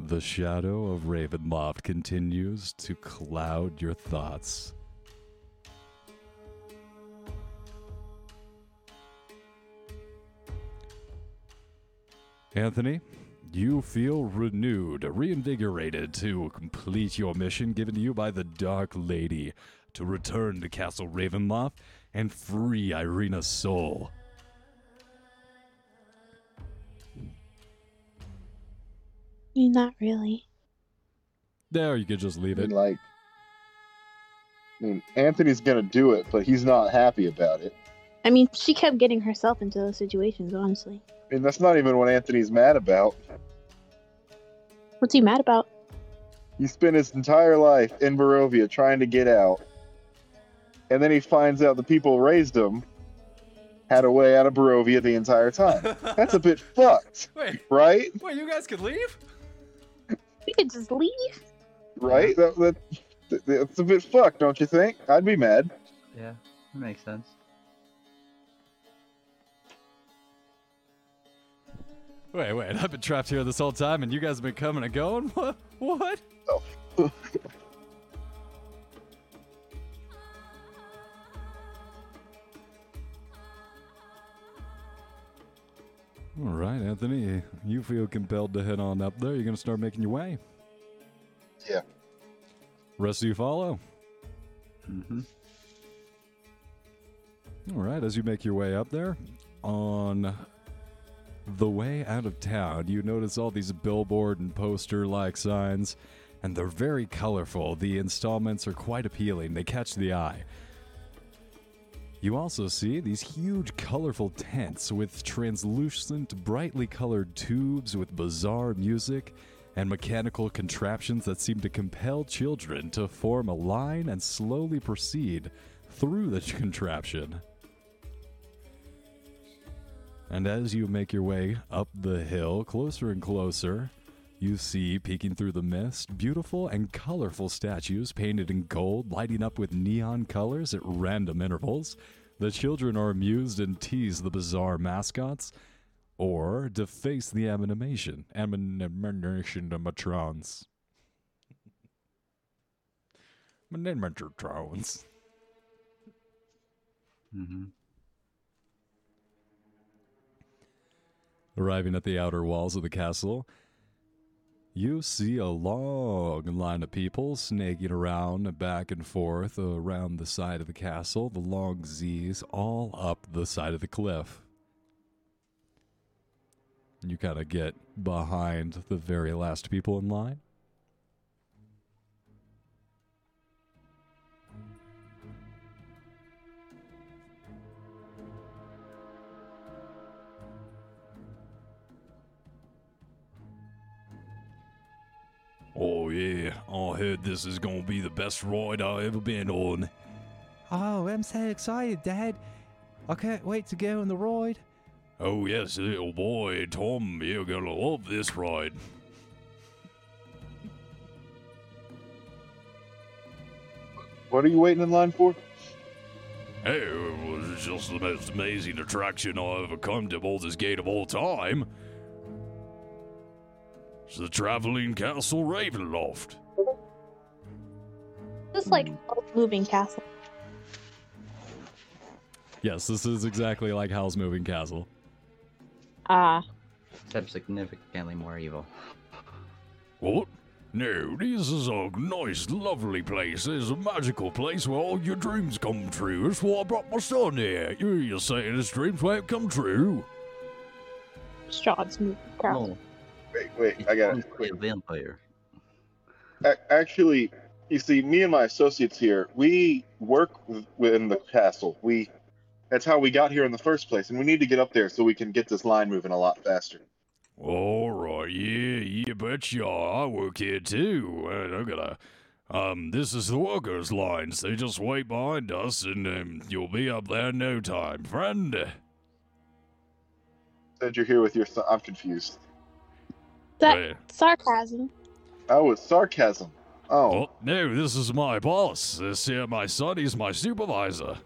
The shadow of Ravenloft continues to cloud your thoughts. Anthony, you feel renewed, reinvigorated to complete your mission given to you by the Dark Lady to return to Castle Ravenloft and free Irina's soul. Not really. No, you could just leave it. Anthony's gonna do it, but he's not happy about it. I mean, she kept getting herself into those situations, honestly. And that's not even what Anthony's mad about. What's he mad about? He spent his entire life in Barovia trying to get out. And then he finds out the people raised him had a way out of Barovia the entire time. That's a bit fucked. Wait, right? Wait, you guys could leave? We could just leave? Right? That's a bit fucked, don't you think? I'd be mad. Yeah, that makes sense. Wait, I've been trapped here this whole time and you guys have been coming and going? What? Oh. All right, Anthony, you feel compelled to head on up there. You're going to start making your way. Yeah. Rest of you follow. Mm-hmm. All right, as you make your way up there, on the way out of town, you notice all these billboard and poster-like signs, and they're very colorful. The installments are quite appealing. They catch the eye. You also see these huge, colorful tents with translucent, brightly colored tubes with bizarre music and mechanical contraptions that seem to compel children to form a line and slowly proceed through the contraption. And as you make your way up the hill, closer and closer, you see, peeking through the mist, beautiful and colorful statues painted in gold, lighting up with neon colors at random intervals. The children are amused and tease the bizarre mascots, or deface the animation. Animation to matrons. Mm-hmm. Arriving at the outer walls of the castle, you see a long line of people snaking around back and forth around the side of the castle, the long Z's all up the side of the cliff. You kind of get behind the very last people in line. Oh yeah, I heard this is gonna be the best ride I've ever been on. Oh, I'm so excited, Dad. I can't wait to go on the ride. Oh yes, little boy, Tom, you're gonna love this ride. What are you waiting in line for? Hey, it was just the most amazing attraction I've ever come to Baldur's Gate of all time. It's the traveling Castle Ravenloft. Just like Howl's Moving Castle. Yes, this is exactly like Howl's Moving Castle. Ah. Except significantly more evil. What? No, this is a nice, lovely place. This is a magical place where all your dreams come true. That's why I brought my son here. You're saying his dreams won't come true. Strahd's Moving Castle. Oh. Wait, I got it. A vampire. Actually, you see, me and my associates here, we work within the castle. That's how we got here in the first place, and we need to get up there so we can get this line moving a lot faster. All right, yeah, betcha. I work here too. This is the workers' line, so just wait behind us, and you'll be up there in no time, friend. Said you're here with your son. I'm confused. Sarcasm. Oh, it's sarcasm. Oh. No, this is my boss. This here, my son, he's my supervisor.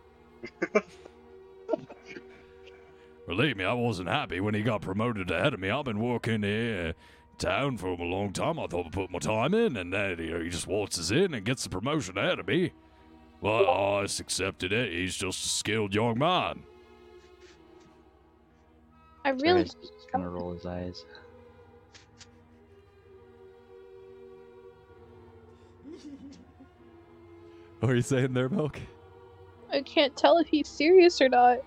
Believe me, I wasn't happy when he got promoted ahead of me. I've been working here in town for a long time. I thought I'd put my time in, and then he just waltzes in and gets the promotion ahead of me. Well, I just accepted it. He's just a skilled young man. I really... He's going to roll his eyes. What are you saying there, Milk? I can't tell if he's serious or not.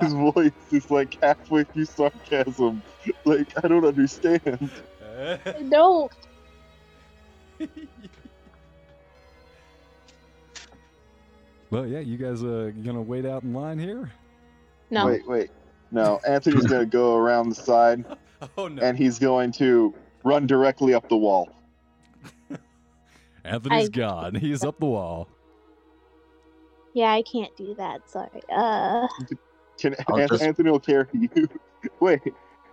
His voice is like halfway through sarcasm. Like, I don't understand. I don't. Well, yeah, you guys are going to wait out in line here? No. Wait. No, Anthony's going to go around the side. Oh, no. And he's going to run directly up the wall. Anthony's gone. He's up the wall. Yeah, I can't do that. Sorry. Anthony will carry you. Wait a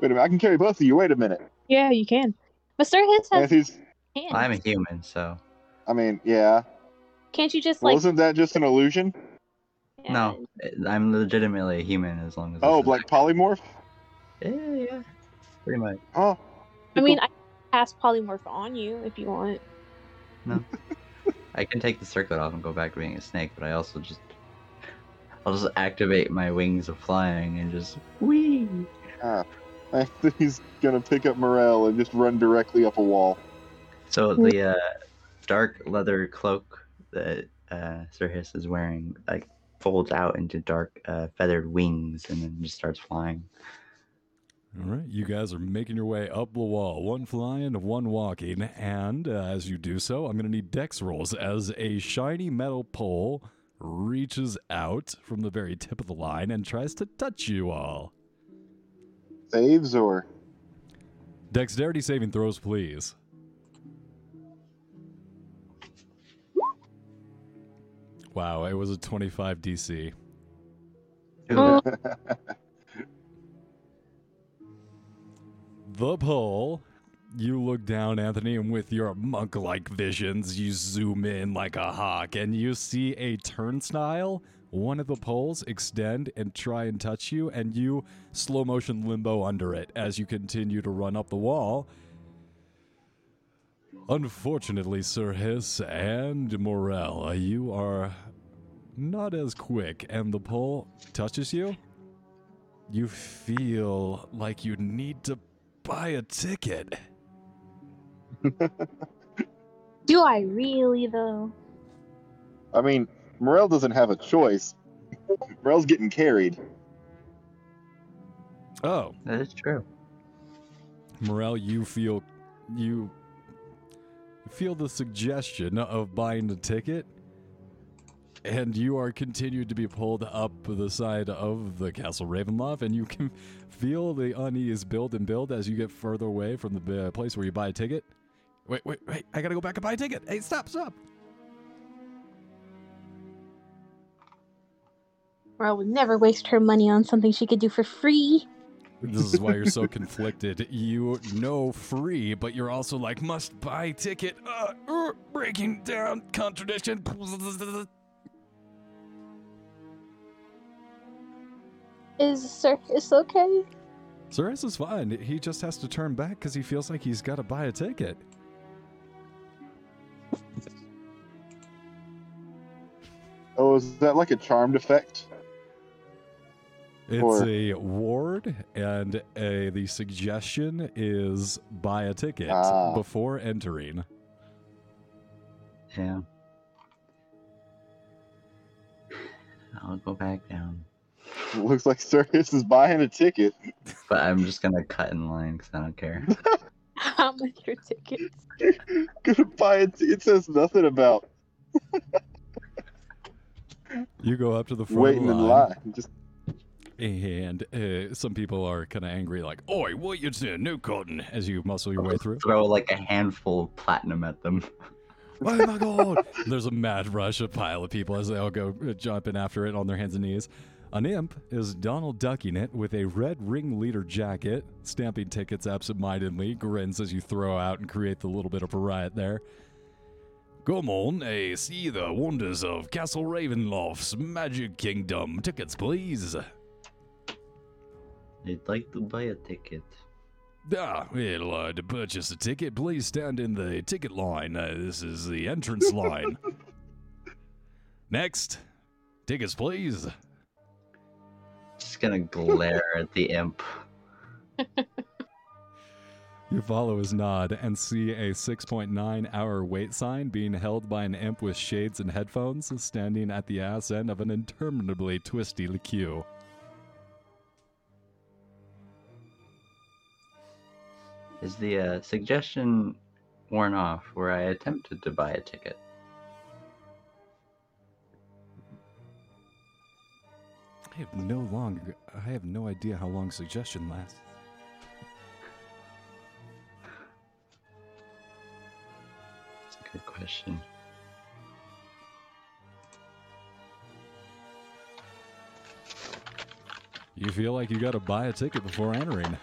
minute. I can carry both of you. Wait a minute. Yeah, you can. Mr. Hits has hands. I'm a human, so. I mean, yeah. Can't you just, like... Wasn't that just an illusion? Yeah. No, I'm legitimately a human as long as... Oh, like polymorph? Yeah. Pretty much. Oh. I mean, I can pass polymorph on you if you want. No. I can take the circlet off and go back to being a snake, but I also just... I'll just activate my wings of flying and just... Whee! He's gonna pick up Morel and just run directly up a wall. So the dark leather cloak that Sir Hiss is wearing like folds out into dark feathered wings and then just starts flying. All right, you guys are making your way up the wall, one flying, one walking, and as you do so, I'm gonna need dex rolls as a shiny metal pole reaches out from the very tip of the line and tries to touch you all. Saves or dexterity saving throws, please. Wow, it was a 25 DC. The pole. You look down, Anthony, and with your monk-like visions, you zoom in like a hawk, and you see a turnstile. One of the poles extend and try and touch you, and you slow motion limbo under it as you continue to run up the wall. Unfortunately, Sir Hiss and Morel, you are not as quick, and the pole touches you. You feel like you need to buy a ticket. Do I really, though? I mean... Morel doesn't have a choice. Morel's getting carried. Oh. That is true. Morel, you feel the suggestion of buying the ticket, and you are continued to be pulled up the side of the Castle Ravenloft, and you can feel the unease build and build as you get further away from the place where you buy a ticket. Wait, I gotta go back and buy a ticket. Hey, stop. Morel would never waste her money on something she could do for free. This is why you're so conflicted. You know free, but you're also like, must buy ticket. Breaking down contradiction. Is Circus okay? Circus is fine. He just has to turn back because he feels like he's got to buy a ticket. Oh, is that like a charmed effect? It's a ward, and the suggestion is buy a ticket before entering. Yeah. I'll go back down. It looks like Circus is buying a ticket. But I'm just going to cut in line because I don't care. How much are tickets? It says nothing about. You go up to the front waiting in line. And some people are kind of angry, like, "Oi, what you doing, new cotton?" As you muscle your way through, throw like a handful of platinum at them. Oh my god! There's a mad rush, a pile of people as they all go jumping after it on their hands and knees. An imp is Donald ducking it with a red ringleader jacket, stamping tickets absentmindedly, grins as you throw out and create the little bit of a riot there. Come on, see the wonders of Castle Ravenloft's Magic Kingdom. Tickets, please. I'd like to buy a ticket. To purchase a ticket, please stand in the ticket line. This is the entrance line. Next. Tickets, please. Just gonna glare at the imp. You follow his nod and see a 6.9-hour wait sign being held by an imp with shades and headphones standing at the ass end of an interminably twisty queue. Is the suggestion worn off where I attempted to buy a ticket? I have no idea how long suggestion lasts. That's a good question. You feel like you got to buy a ticket before entering.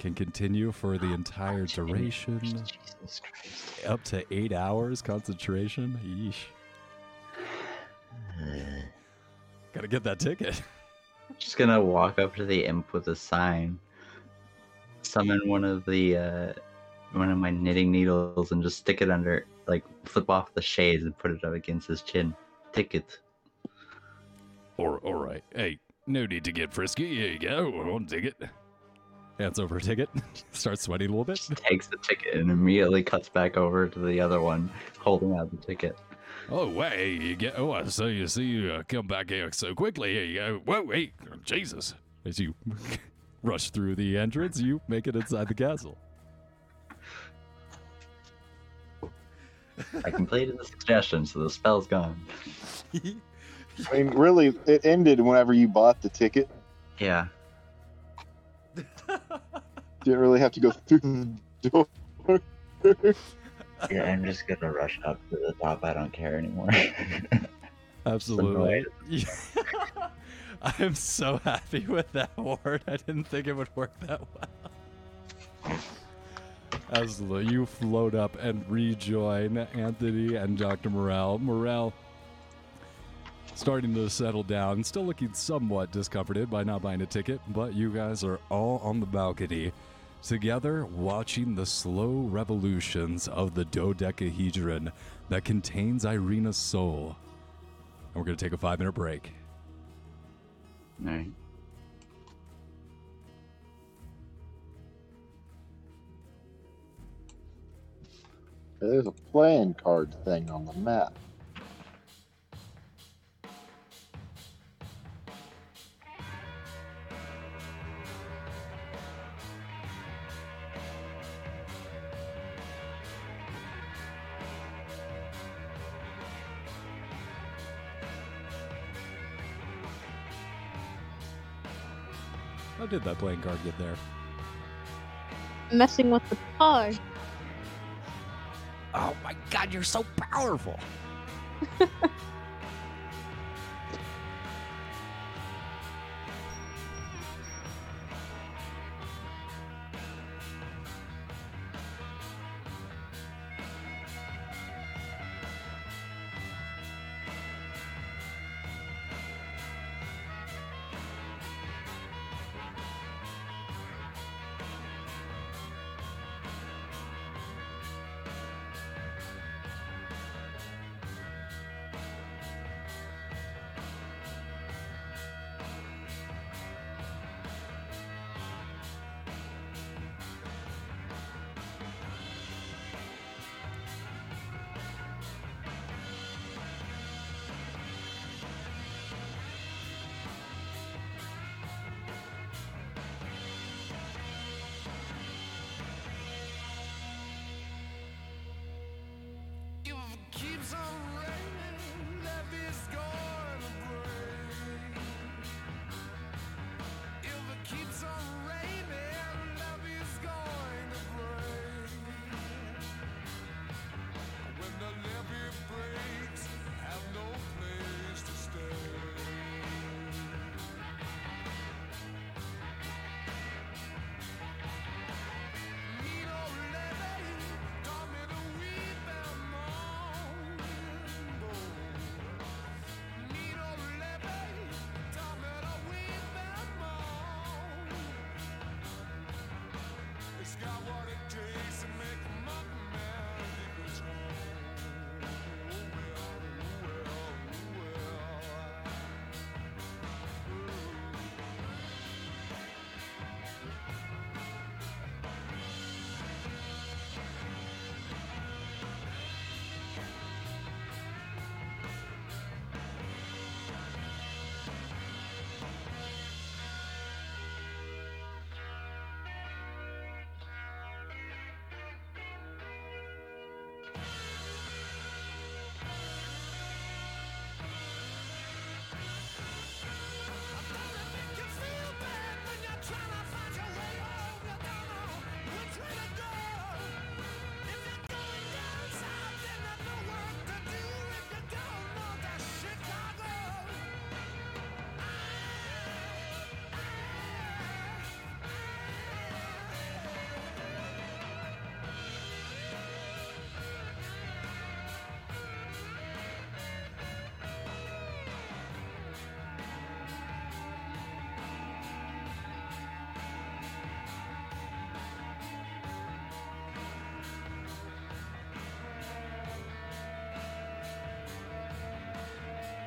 Can continue for the entire duration. Jesus Christ. Up to 8 hours concentration. Yeesh. Gotta get that ticket. I'm just gonna walk up to the imp with a sign, summon one of my knitting needles, and just stick it under, like, flip off the shades and put it up against his chin. Ticket. All right. Hey, no need to get frisky. Here you go. One ticket. Hands over a ticket. Starts sweating a little bit. Just takes the ticket and immediately cuts back over to the other one, holding out the ticket. Oh, wait, you get. Oh, I see you come back here so quickly. Here you go. Whoa, wait. Oh, Jesus. As you rush through the entrance, you make it inside the castle. I completed the suggestion, so the spell's gone. I mean, really, it ended whenever you bought the ticket. Yeah. Didn't really have to go through the door. Yeah, I'm just gonna rush up to the top. I don't care anymore. Absolutely. I'm so happy with that word. I didn't think it would work that well. Absolutely. You float up and rejoin Anthony and Dr. Morrell. Morrell, starting to settle down, still looking somewhat discomforted by not buying a ticket, but you guys are all on the balcony together, watching the slow revolutions of the dodecahedron that contains Irina's soul. And we're going to take a 5-minute break. All right. There's a playing card thing on the map. How did that playing card get there? Messing with the card. Oh my god, you're so powerful!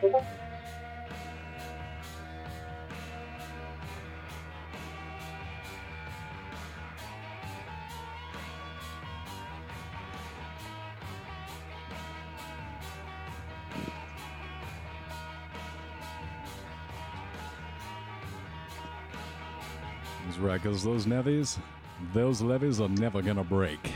Those wreckers, those levies are never going to break.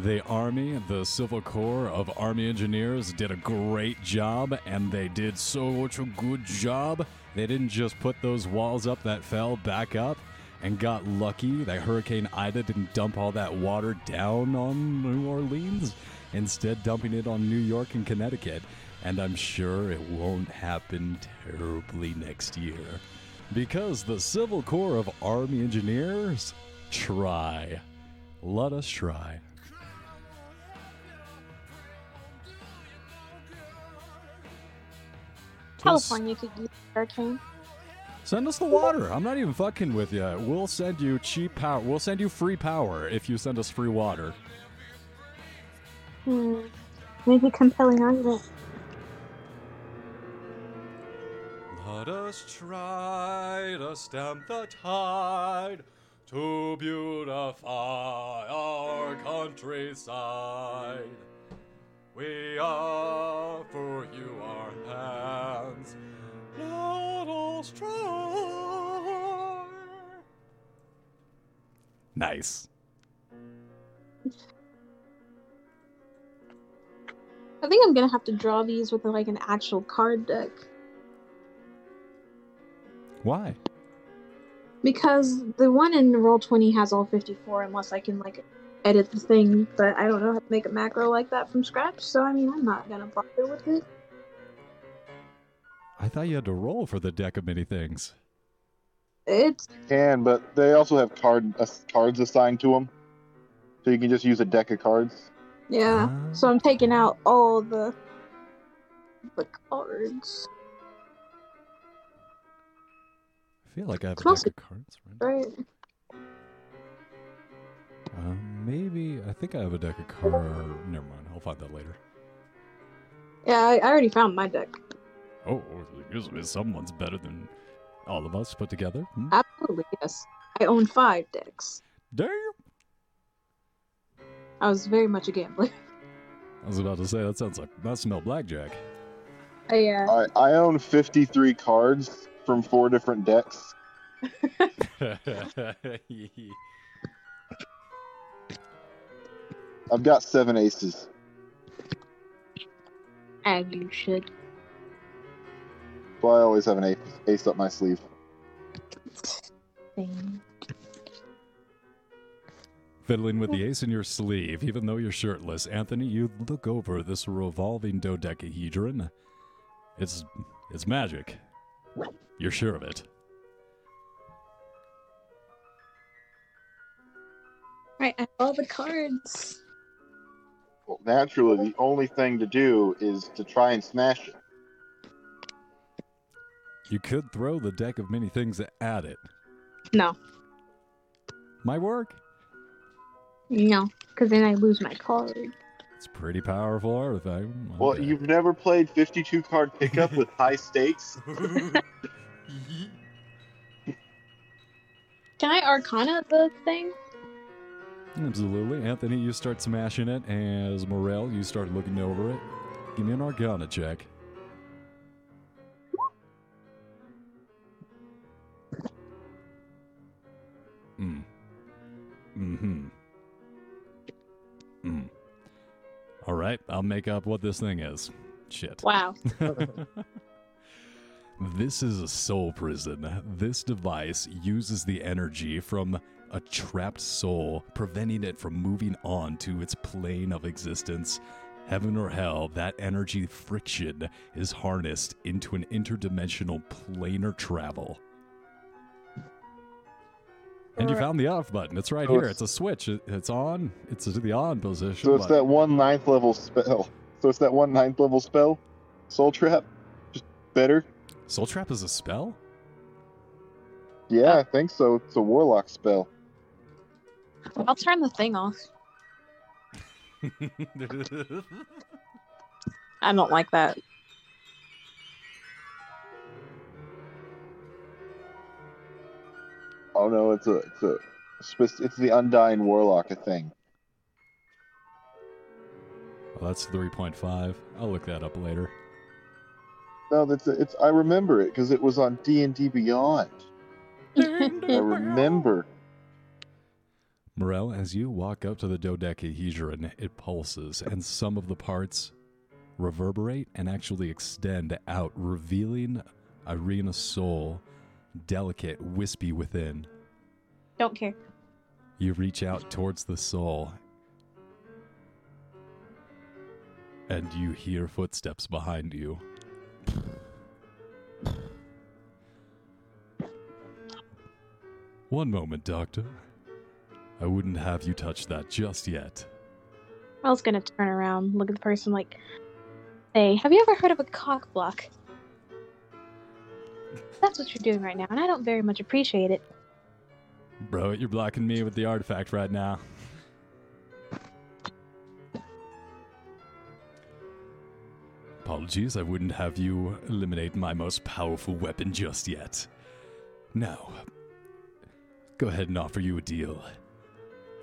The Army, the Civil Corps of Army Engineers did a great job, and they did such a good job. They didn't just put those walls up that fell back up and got lucky that Hurricane Ida didn't dump all that water down on New Orleans, instead dumping it on New York and Connecticut. And I'm sure it won't happen terribly next year, because the Civil Corps of Army Engineers try. Let us try. California could use a hurricane. Send us the water. I'm not even fucking with you. We'll send you cheap power. We'll send you free power if you send us free water. Maybe compelling argument. Let us try to stamp the tide to beautify our countryside. We offer you our hands. Let us try. Nice. I think I'm gonna have to draw these with like an actual card deck. Why? Because the one in Roll20 has all 54, unless I can like edit the thing, but I don't know how to make a macro like that from scratch, so I mean, I'm not gonna bother with it. I thought you had to roll for the deck of many things. You can, but they also have cards assigned to them, so you can just use a deck of cards. Yeah, so I'm taking out all the cards. I feel like I have a deck of cards right now. Maybe, I think I have a deck of cards. Never mind, I'll find that later. Yeah, I already found my deck. Oh, usually someone's better than all of us put together. Hmm? Absolutely, yes. I own 5 decks. Damn! I was very much a gambler. I was about to say, that smells blackjack. Yeah. I own 53 cards from 4 different decks. I've got 7 aces. As you should. Well, I always have an ace up my sleeve. Same. Fiddling with the ace in your sleeve, even though you're shirtless, Anthony, you look over this revolving dodecahedron. It's magic. You're sure of it. Right, I have all the cards. Well, naturally, the only thing to do is to try and smash it. You could throw the deck of many things at it. No. Might work. No, because then I lose my card. It's a pretty powerful artifact. Well, you've never played 52 card pickup with high stakes. Can I Arcana the thing? Absolutely. Anthony, you start smashing it. As Morel, you start looking over it. Give me an Arcana check. All right, I'll make up what this thing is. Shit. Wow. This is a soul prison. This device uses the energy from a trapped soul, preventing it from moving on to its plane of existence. Heaven or hell, that energy friction is harnessed into an interdimensional planar travel. And you found the off button. It's right here. It's a switch. It's on. It's the on position. So it's that one 9th level spell. Soul Trap. Just better. Soul Trap is a spell? Yeah, I think so. It's a warlock spell. I'll turn the thing off. I don't like that. Oh no, it's the Undying Warlock a thing. Well, that's 3.5. I'll look that up later. No, it's. I remember it because it was on D&D Beyond. I remember. Morell, as you walk up to the dodecahedron, it pulses, and some of the parts reverberate and actually extend out, revealing Irina's soul, delicate, wispy within. Don't care. You reach out towards the soul, and you hear footsteps behind you. One moment, Doctor. I wouldn't have you touch that just yet. I was going to turn around, look at the person like, hey, have you ever heard of a cock block? That's what you're doing right now, and I don't very much appreciate it. Bro, you're blocking me with the artifact right now. Apologies, I wouldn't have you eliminate my most powerful weapon just yet. Now, go ahead and offer you a deal.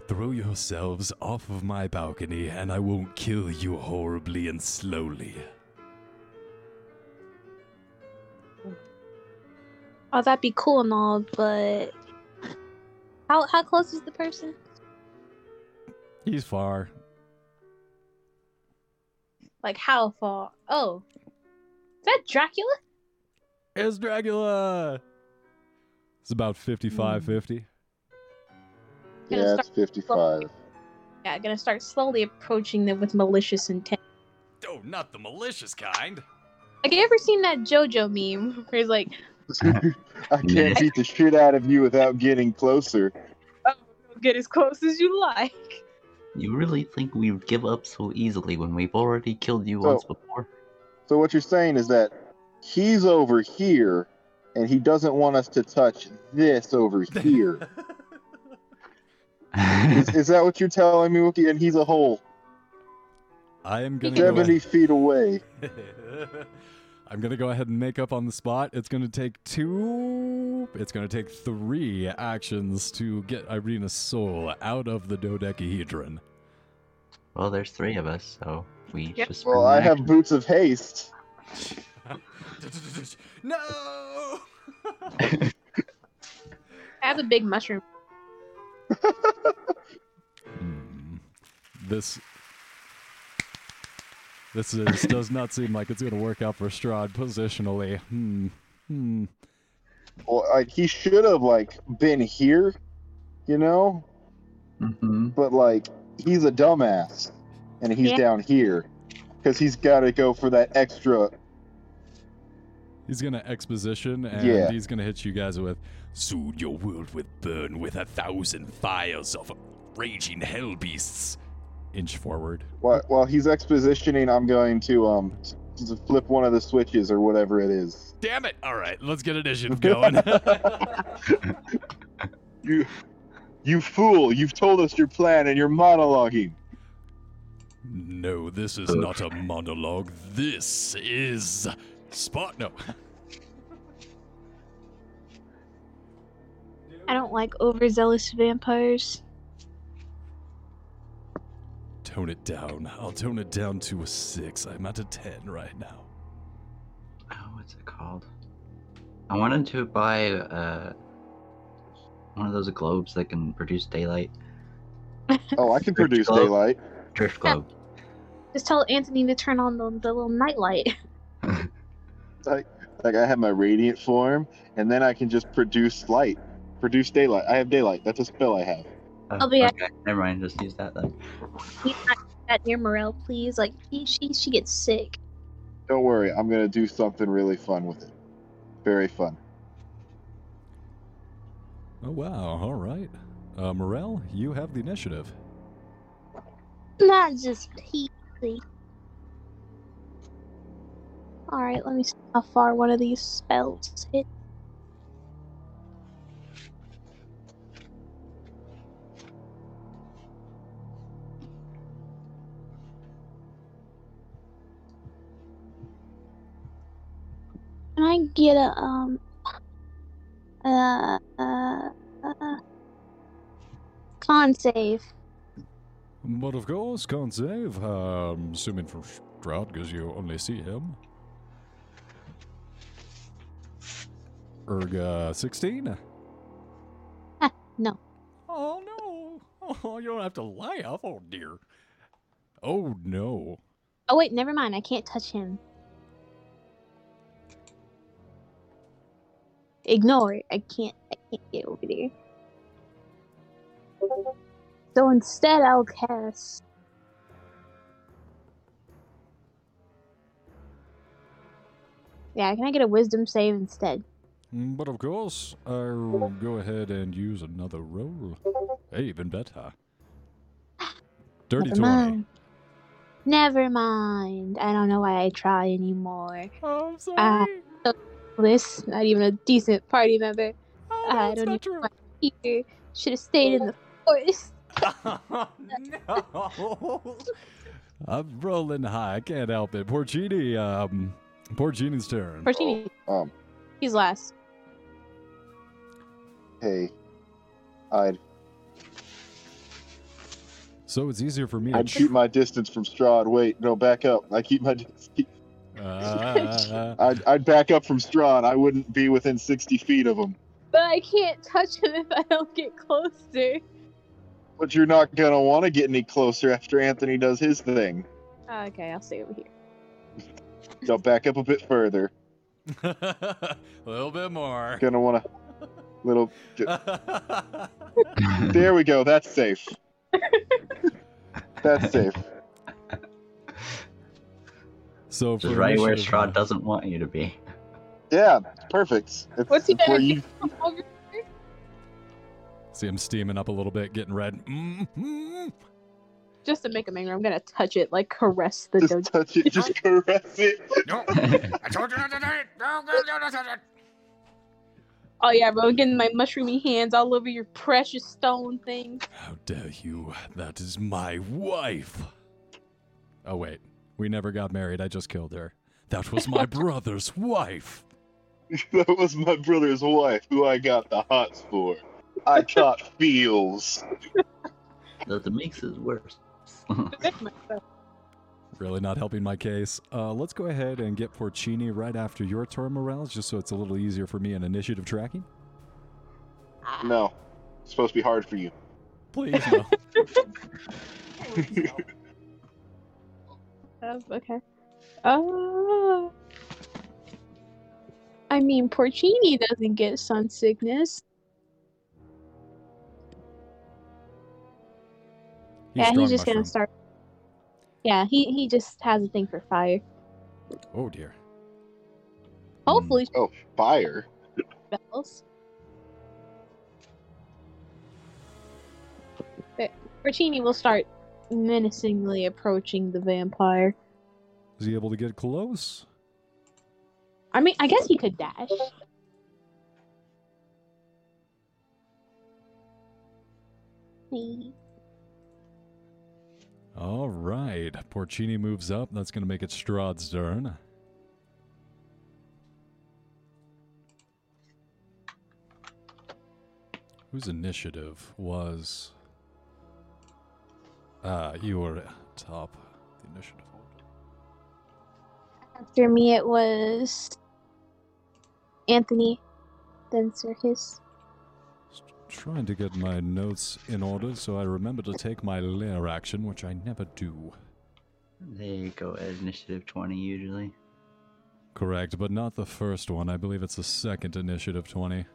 Throw yourselves off of my balcony, and I won't kill you horribly and slowly. Oh, that'd be cool and all, but how close is the person? He's far. Like how far? Oh, is that Dracula? It's Dracula. It's about 55, 50. Yeah, it's 55. Yeah, I'm gonna start slowly approaching them with malicious intent. Oh, not the malicious kind. Like, you ever seen that JoJo meme where he's like, I can't beat the shit out of you without getting closer. Oh, get as close as you like. You really think we would give up so easily when we've already killed you once before? So what you're saying is that he's over here, and he doesn't want us to touch this over here. Is that what you're telling me, Wookie? And he's a hole. I am going 70 feet away. I'm going to go ahead and make up on the spot. It's going to take 3 actions to get Irina's soul out of the dodecahedron. Well, there's 3 of us, so we just... Well, I have boots of haste. No! I have a big mushroom. This does not seem like it's going to work out for Strahd positionally. Well, like, he should have, like, been here, you know? Mm-hmm. But, like, he's a dumbass, and he's down here, because he's got to go for that extra... He's going to exposition, and he's going to hit you guys with, soon your world will burn with 1,000 fires of raging hell beasts. Inch forward. While he's expositioning, I'm going to flip one of the switches or whatever it is. Damn it! All right, let's get initiative going. You fool! You've told us your plan and you're monologuing. No, this is not a monologue. This is No. I don't like overzealous vampires. Tone it down. I'll tone it down to a 6. I'm at a 10 right now. Oh, what's it called? I wanted to buy one of those globes that can produce daylight. Oh, I can produce daylight. Drift globe. Yeah. Just tell Anthony to turn on the little nightlight. like I have my radiant form, and then I can just produce light. Produce daylight. I have daylight. That's a spell I have. Okay, never mind. Just use that then. Can you not do that near Morell, please? Like, she gets sick. Don't worry. I'm going to do something really fun with it. Very fun. Oh, wow. All right. Morell, you have the initiative. Not just easy. All right. Let me see how far one of these spells hit. Can I get a Can't save. But of course, can't save. Assuming from Strahd, because you only see him. 16? No. Oh, no. Oh, you don't have to laugh. Oh, dear. Oh, no. Oh, wait, never mind. I can't touch him. Ignore it. I can't get over there. So instead, I'll cast... Yeah, can I get a wisdom save instead? But of course, I'll go ahead and use another roll. Hey, even better. Dirty 20. Never mind. I don't know why I try anymore. Oh, I'm sorry. This not even a decent party member. Oh, no, I don't know why I'm here. Should have stayed in the forest. No. I'm rolling high. I can't help it. Porcini. Porcini's turn. Porcini. He's last. Hey. So it's easier for me to keep my distance from Strahd. Wait, no, back up. I keep my distance. I'd back up from Strahd. I wouldn't be within 60 feet of him. But I can't touch him if I don't get closer. But you're not going to want to get any closer after Anthony does his thing. Okay, I'll stay over here. So back up a bit further. A little bit more. Gonna want to little. There we go. That's safe. That's safe. So for right where Strahd doesn't want you to be. Yeah, perfect. What's he doing? See him steaming up a little bit, getting red. Mm-hmm. Just to make him angry, I'm gonna touch it, like caress the dojo. Just touch it, just caress it. No, I told you not to do it. No, don't touch it. Oh yeah, bro, getting my mushroomy hands all over your precious stone thing. How dare you? That is my wife. Oh wait, we never got married. I just killed her. That was my brother's wife. That was my brother's wife, who I got the hots for. I caught feels. That makes it worse. Really not helping my case. Let's go ahead and get Porcini right after your turn, Morales, just so it's a little easier for me in initiative tracking. No. It's supposed to be hard for you. Please, no. Okay. Oh. I mean, Porcini doesn't get sun sickness. Yeah, he's just going to start. Yeah, he just has a thing for fire. Oh, dear. Hopefully. Oh, fire. Bells. Porcini will start menacingly approaching the vampire. Is he able to get close? I mean, I guess he could dash. Hey. All right, Porcini moves up. That's going to make it Strahd's turn. Whose initiative was? You were top of the initiative. After me, it was Anthony, then Circus. Trying to get my notes in order so I remember to take my lair action, which I never do. They go at initiative 20 usually. Correct, but not the first one. I believe it's the second initiative 20.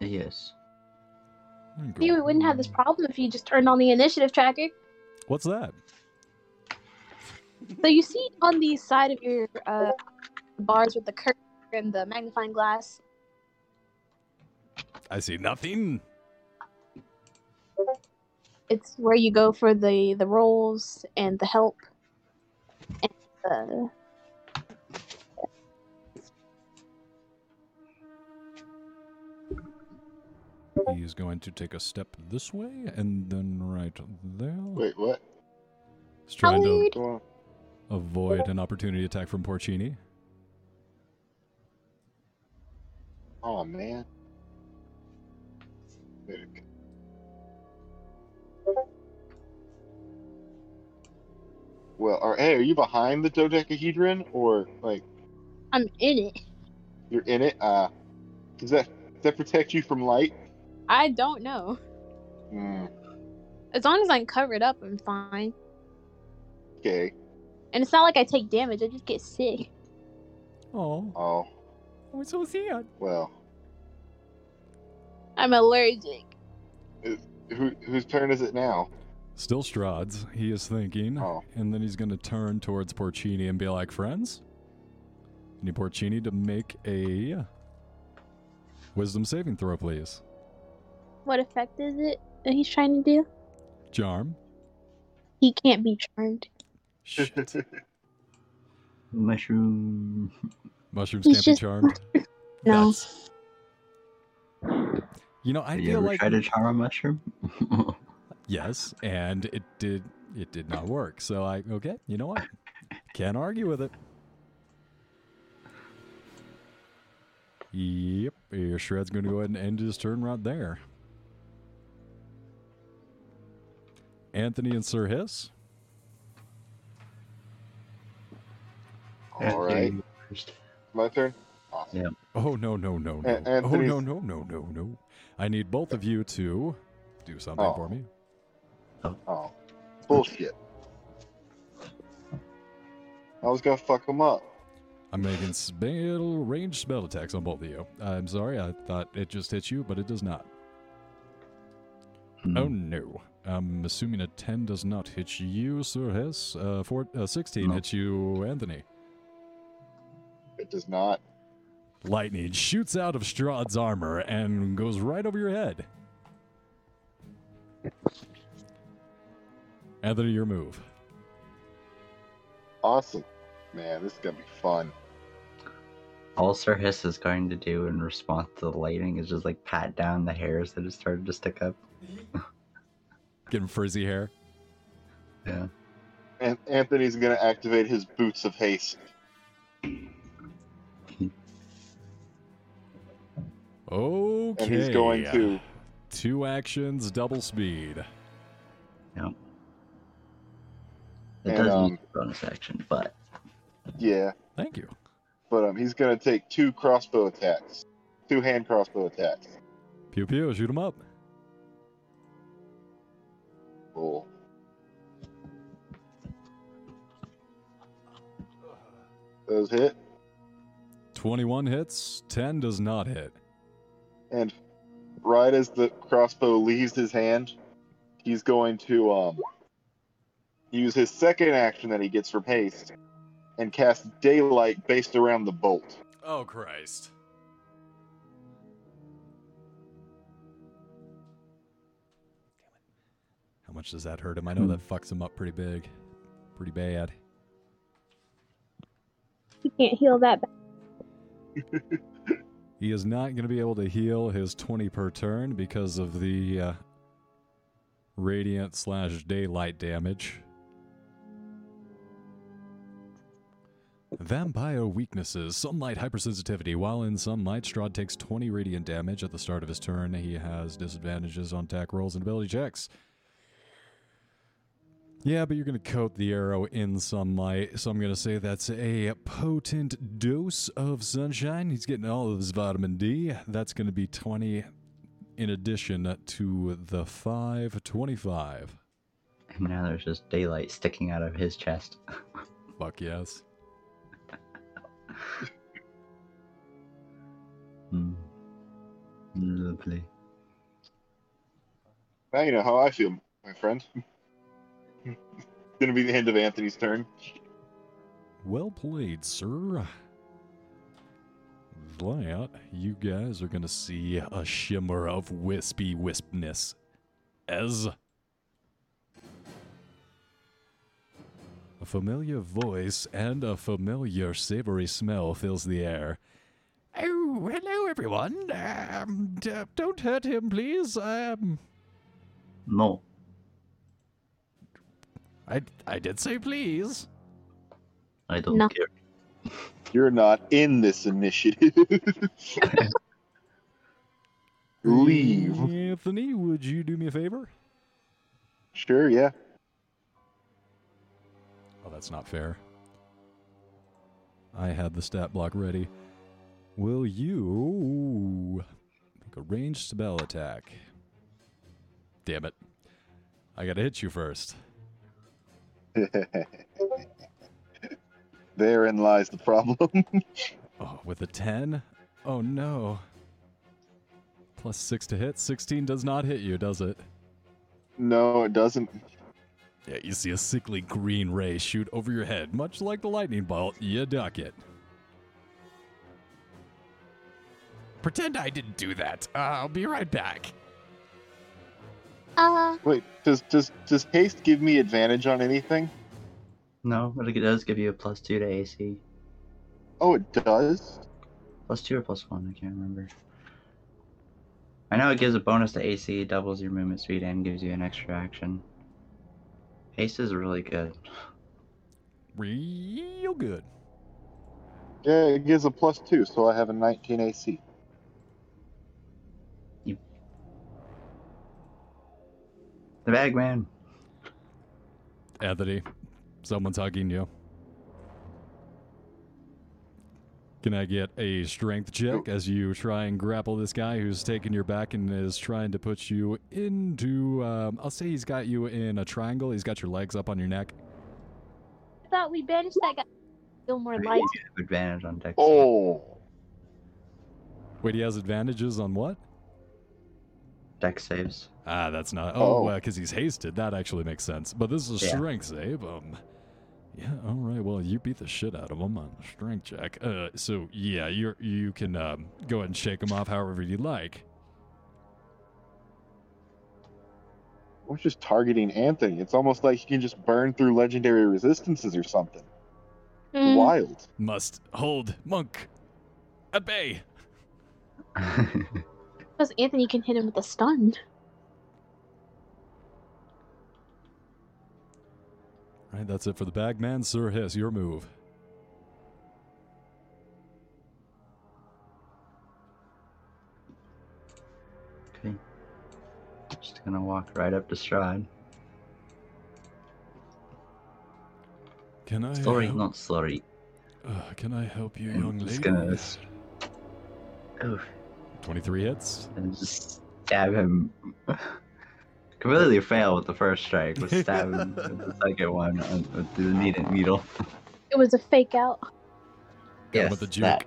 Yes. See, we wouldn't have this problem if you just turned on the initiative tracker. What's that? So you see on the side of your bars with the curtain and the magnifying glass, I see nothing. It's where you go for the rolls and the help and the... He's going to take a step this way and then right there. Wait, what? He's trying to avoid an opportunity attack from Porcini. Oh, man. big. Well, are you behind the dodecahedron, or like? I'm in it. You're in it. Does that protect you from light? I don't know. As long as I'm covered up, I'm fine. Okay. And it's not like I take damage; I just get sick. Oh. Oh. I'm so sad. Well. I'm allergic. Whose turn is it now? Still Strahd's. He is thinking, and then he's going to turn towards Porcini and be like, friends, I need Porcini to make a wisdom saving throw, please. What effect is it that he's trying to do? Charm. He can't be charmed. Shit. Mushroom. Mushrooms he's can't be charmed? No. That's... You know, I feel you like... Did you try to charm a mushroom? Yes, and it did not work. So okay, you know what? Can't argue with it. Yep, Shred's going to go ahead and end his turn right there. Anthony and Sir Hiss. All right. My turn? Awesome. Yeah. Oh, no. Anthony's... Oh, no. I need both of you to do something for me. Oh, bullshit. I was gonna fuck him up. I'm making ranged spell attacks on both of you. I'm sorry, I thought it just hit you, but it does not. Oh no. I'm assuming a 10 does not hit you, Sir Hess. 16 hits you, Anthony. It does not. Lightning shoots out of Strahd's armor and goes right over your head. Anthony, your move. Awesome. Man, this is going to be fun. All Sir Hiss is going to do in response to the lightning is just like pat down the hairs that have started to stick up. Give him frizzy hair. Yeah. And Anthony's going to activate his boots of haste. Okay. And he's going to... Two actions, double speed. Yep. It does need a bonus action, but... Yeah. Thank you. But he's going to take two crossbow attacks. Two hand crossbow attacks. Pew pew, shoot him up. Cool. Those hit. 21 hits, 10 does not hit. And right as the crossbow leaves his hand, he's going to... use his second action that he gets from haste and cast daylight based around the bolt. Oh, Christ. How much does that hurt him? I know that fucks him up pretty big. Pretty bad. He can't heal that bad. He is not going to be able to heal his 20 per turn because of the radiant / daylight damage. Vampire weaknesses. Sunlight hypersensitivity. While in sunlight, Strahd takes 20 radiant damage at the start of his turn. He has disadvantages on attack rolls and ability checks. Yeah, but you're going to coat the arrow in sunlight, so I'm going to say that's a potent dose of sunshine. He's getting all of his vitamin D. That's going to be 20 in addition to the 525. And now there's just daylight sticking out of his chest. Fuck yes. Lovely. Now you know how I feel, my friend. It's gonna be the end of Anthony's turn. Well played, sir. Glad you guys are gonna see a shimmer of wispy wispness as a familiar voice and a familiar savory smell fills the air. Oh, hello, everyone. Don't hurt him, please. No. I did say please. I don't care. You're not in this initiative. leave. Anthony, would you do me a favor? Sure, yeah. Oh, that's not fair. I had the stat block ready. Will you make a ranged spell attack? Damn it. I gotta hit you first. Therein lies the problem. Oh, with a 10? Oh no. Plus 6 to hit. 16 does not hit you, does it? No, it doesn't. Yeah, you see a sickly green ray shoot over your head. Much like the lightning bolt, you duck it. Pretend I didn't do that. I'll be right back. Wait, does haste give me advantage on anything? No, but it does give you a plus 2 to AC. Oh, it does? Plus 2 or plus 1, I can't remember. I know it gives a bonus to AC, doubles your movement speed, and gives you an extra action. Haste is really good. Real good. Yeah, it gives a plus 2, so I have a 19 AC. The bag man. Anthony, someone's hugging you. Can I get a strength check as you try and grapple this guy who's taking your back and is trying to put you into... I'll say he's got you in a triangle. He's got your legs up on your neck. I thought we banished that guy. Gilmore Light. Advantage on Dex. Oh. Wait, he has advantages on what? Dex saves. Ah, that's not... Oh, because he's hasted. That actually makes sense. But this is a strength save. Yeah, all right. Well, you beat the shit out of him on the strength check. So, yeah, you can go ahead and shake him off however you like. We're just targeting Anthony. It's almost like he can just burn through legendary resistances or something. Wild. Must hold monk at bay. Because Anthony can hit him with a stun. All right, that's it for the Bagman. Sir Hiss, your move. Okay. Just going to walk right up to Strahd. Can I... Sorry, not sorry. Can I help you, young lady? Just going to... Oof. 23 hits. And just stab him. Completely failed with the first strike, but stab him with the second one with the needle. It was a fake out. Yeah, with the juke. That.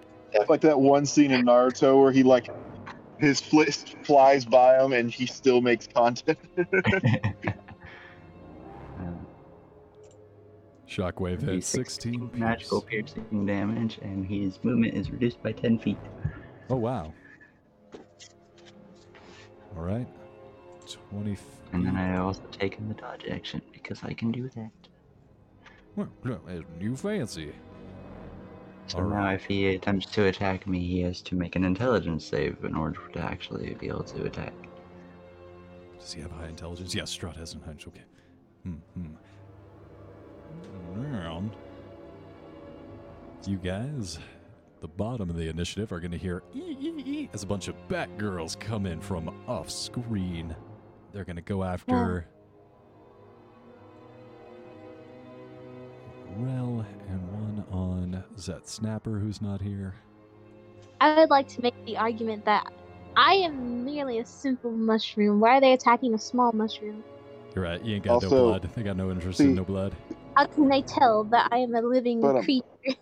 Like that one scene in Naruto where he like his fist flies by him and he still makes contact. Shockwave hits 16 magical piercing damage, and his movement is reduced by 10 feet. Oh wow! All right. 20 feet. And then I also take in the dodge action because I can do that. Well, you fancy. So all now, right. If he attempts to attack me, he has to make an intelligence save in order to actually be able to attack. Does he have high intelligence? Yes, Strahd has an high. Okay. Around. You guys, the bottom of the initiative, are going to hear as a bunch of Batgirls come in from off screen. They're going to go after Rel and one on Zet Snapper, who's not here. I would like to make the argument that I am merely a simple mushroom. Why are they attacking a small mushroom? You're right. You ain't got no blood. They got no interest in no blood. How can they tell that I am a living creature?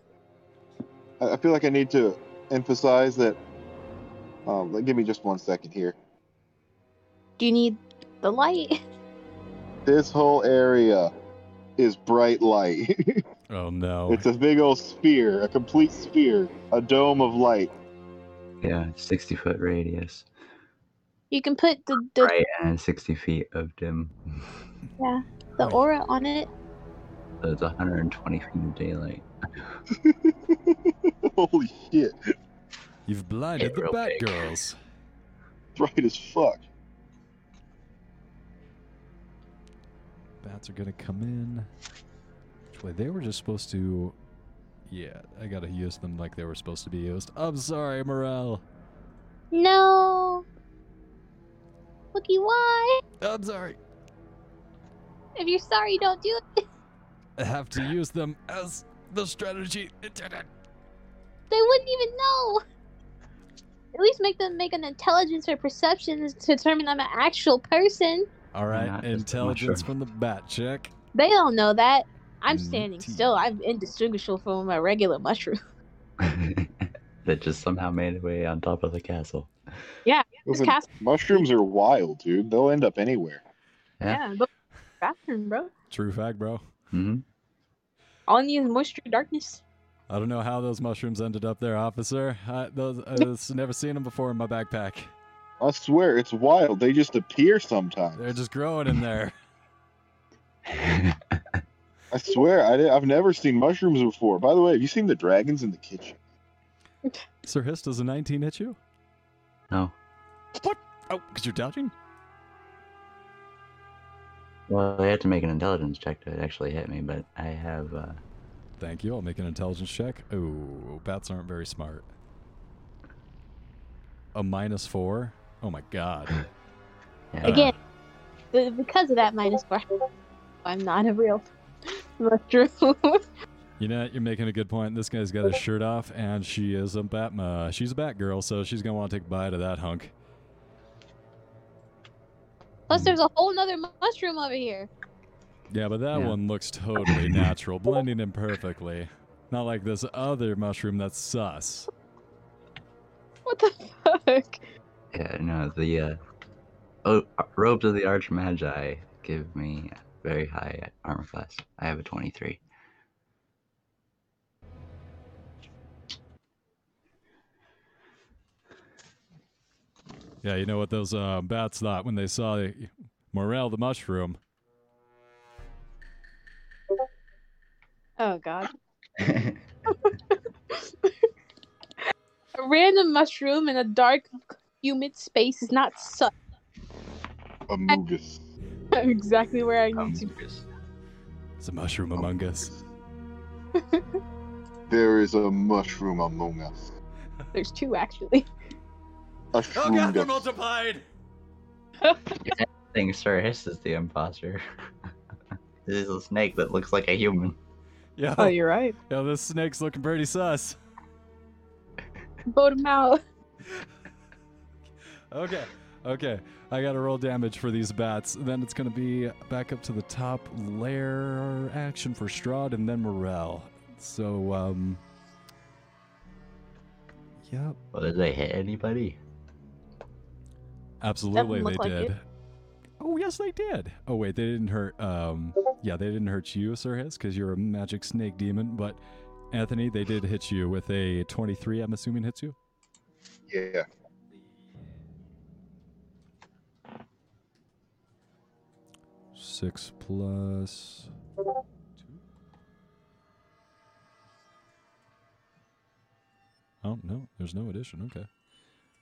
I feel like I need to emphasize that. Give me just 1 second here. Do you need the light? This whole area is bright light. Oh, no. It's a big old sphere, a complete sphere, a dome of light. Yeah, 60-foot radius. You can put the... Right, and 60 feet of dim. Yeah, the aura on it. So it's 120 feet of daylight. Holy shit. You've blinded the Batgirls. Bright as fuck. Bats are going to come in. Actually, they were just supposed to... Yeah, I got to use them like they were supposed to be used. I'm sorry, Morel. No. Cookie, why? I'm sorry. If you're sorry, don't do it. I have to use them as the strategy intended. They wouldn't even know. At least make them make an intelligence or perception to determine I'm an actual person. All right, intelligence from the bat check. They don't know that. I'm standing still. I'm indistinguishable from a regular mushroom. That just somehow made its way on top of the castle. Yeah. Listen, castle. Mushrooms are wild, dude. They'll end up anywhere. Yeah, but bathroom, bro. True fact, bro. Mm-hmm. All you need is moisture, darkness. I don't know how those mushrooms ended up there, officer. I've never seen them before in my backpack. I swear, it's wild. They just appear sometimes. They're just growing in there. I swear, I've never seen mushrooms before. By the way, have you seen the dragons in the kitchen? Sir Hiss, does a 19 hit you? No. What? Oh, because you're dodging? Well, I had to make an intelligence check to actually hit me, but I have... Thank you. I'll make an intelligence check. Ooh, bats aren't very smart. A -4? Oh, my God. Yeah. Again, because of that -4, I'm not a real... You know, you're making a good point. This guy's got his shirt off, and she is a Batma. She's a Batgirl, so she's gonna want to take a bite of that hunk. Plus, there's a whole nother mushroom over here. Yeah, but that one looks totally natural, blending in perfectly. Not like this other mushroom that's sus. What the fuck? Yeah, no, the robes of the Arch Magi give me very high armor class. I have a 23. Yeah, you know what those bats thought when they saw Morel the mushroom? Oh, God. A random mushroom in a dark, humid space is not such. Amogus. I'm exactly where I need to be. It's a mushroom among us. There is a mushroom among us. There's two, actually. Oh God, they're multiplied! I think Sir Hiss is the imposter. This is a snake that looks like a human. Yeah. Oh, you're right. Yeah, this snake's looking pretty sus. Vote him out. Okay. I gotta roll damage for these bats. Then it's gonna be back up to the top layer action for Strahd and then Morel. So, Yep. Well, did they hit anybody? Absolutely, they did. Oh, yes, they did. Oh, wait, they didn't hurt. They didn't hurt you, Sir Hiss, because you're a magic snake demon. But, Anthony, they did hit you with a 23, I'm assuming, hits you? Yeah. Six plus 2. Oh, no, there's no addition. Okay.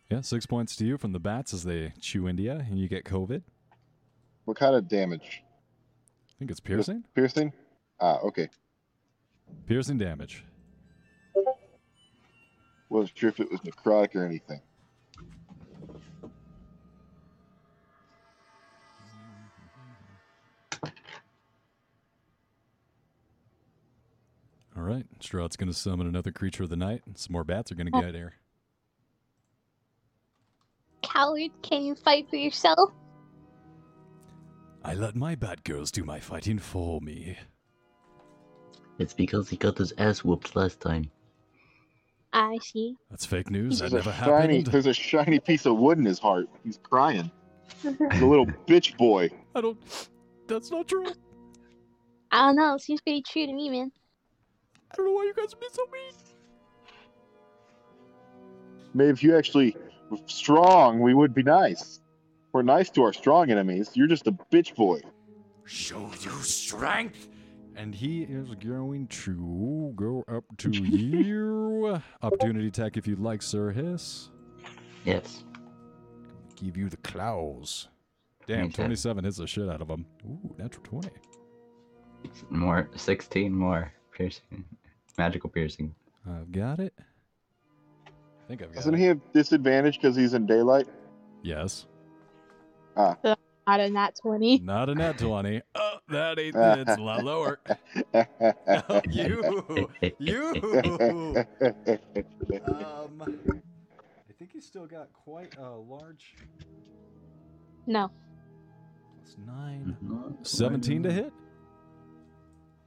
Yeah, 6 points to you from the bats as they chew India, and you get COVID. What kind of damage? I think it's piercing. Just piercing? Ah, okay. Piercing damage. Wasn't sure if it was necrotic or anything. All right, Strahd's going to summon another creature of the night. Some more bats are going to get here. Coward, can you fight for yourself? I let my bat girls do my fighting for me. It's because he got his ass whooped last time. I see. That's fake news. That never happened. There's a shiny piece of wood in his heart. He's crying. He's a little bitch boy. That's not true. I don't know. It seems pretty true to me, man. I don't know why you guys are being so mean. Maybe if you actually were strong, we would be nice. We're nice to our strong enemies. You're just a bitch boy. Show you strength. And he is going to go up to you. Opportunity attack if you'd like, Sir Hiss. Yes. Give you the claws. Damn, 27 hits the shit out of him. Ooh, natural 20. More, 16 more. Piercing. Magical piercing. I've got it. I think I've got it. Doesn't he have disadvantage because he's in daylight? Yes. Not a nat 20. Not a nat 20. Oh, that ain't. It's a lot lower. Oh, you. I think he's still got quite a large. No. That's 9. 17 to hit.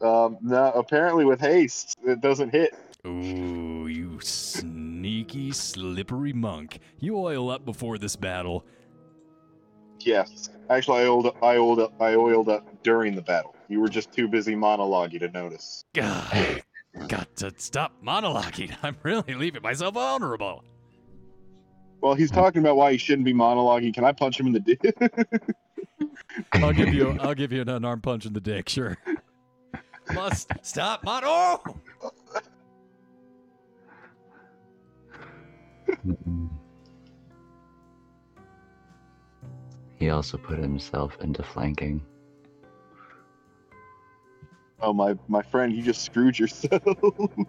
No, apparently with haste, it doesn't hit. Ooh, you sneaky, slippery monk. You oil up before this battle. Yes. Actually, I oiled up during the battle. You were just too busy monologuing to notice. God, got to stop monologuing. I'm really leaving myself vulnerable. Well, he's talking about why he shouldn't be monologuing. Can I punch him in the dick? I'll give you an unarmed punch in the dick, sure. Must stop mono. He also put himself into flanking. Oh, my friend, you just screwed yourself.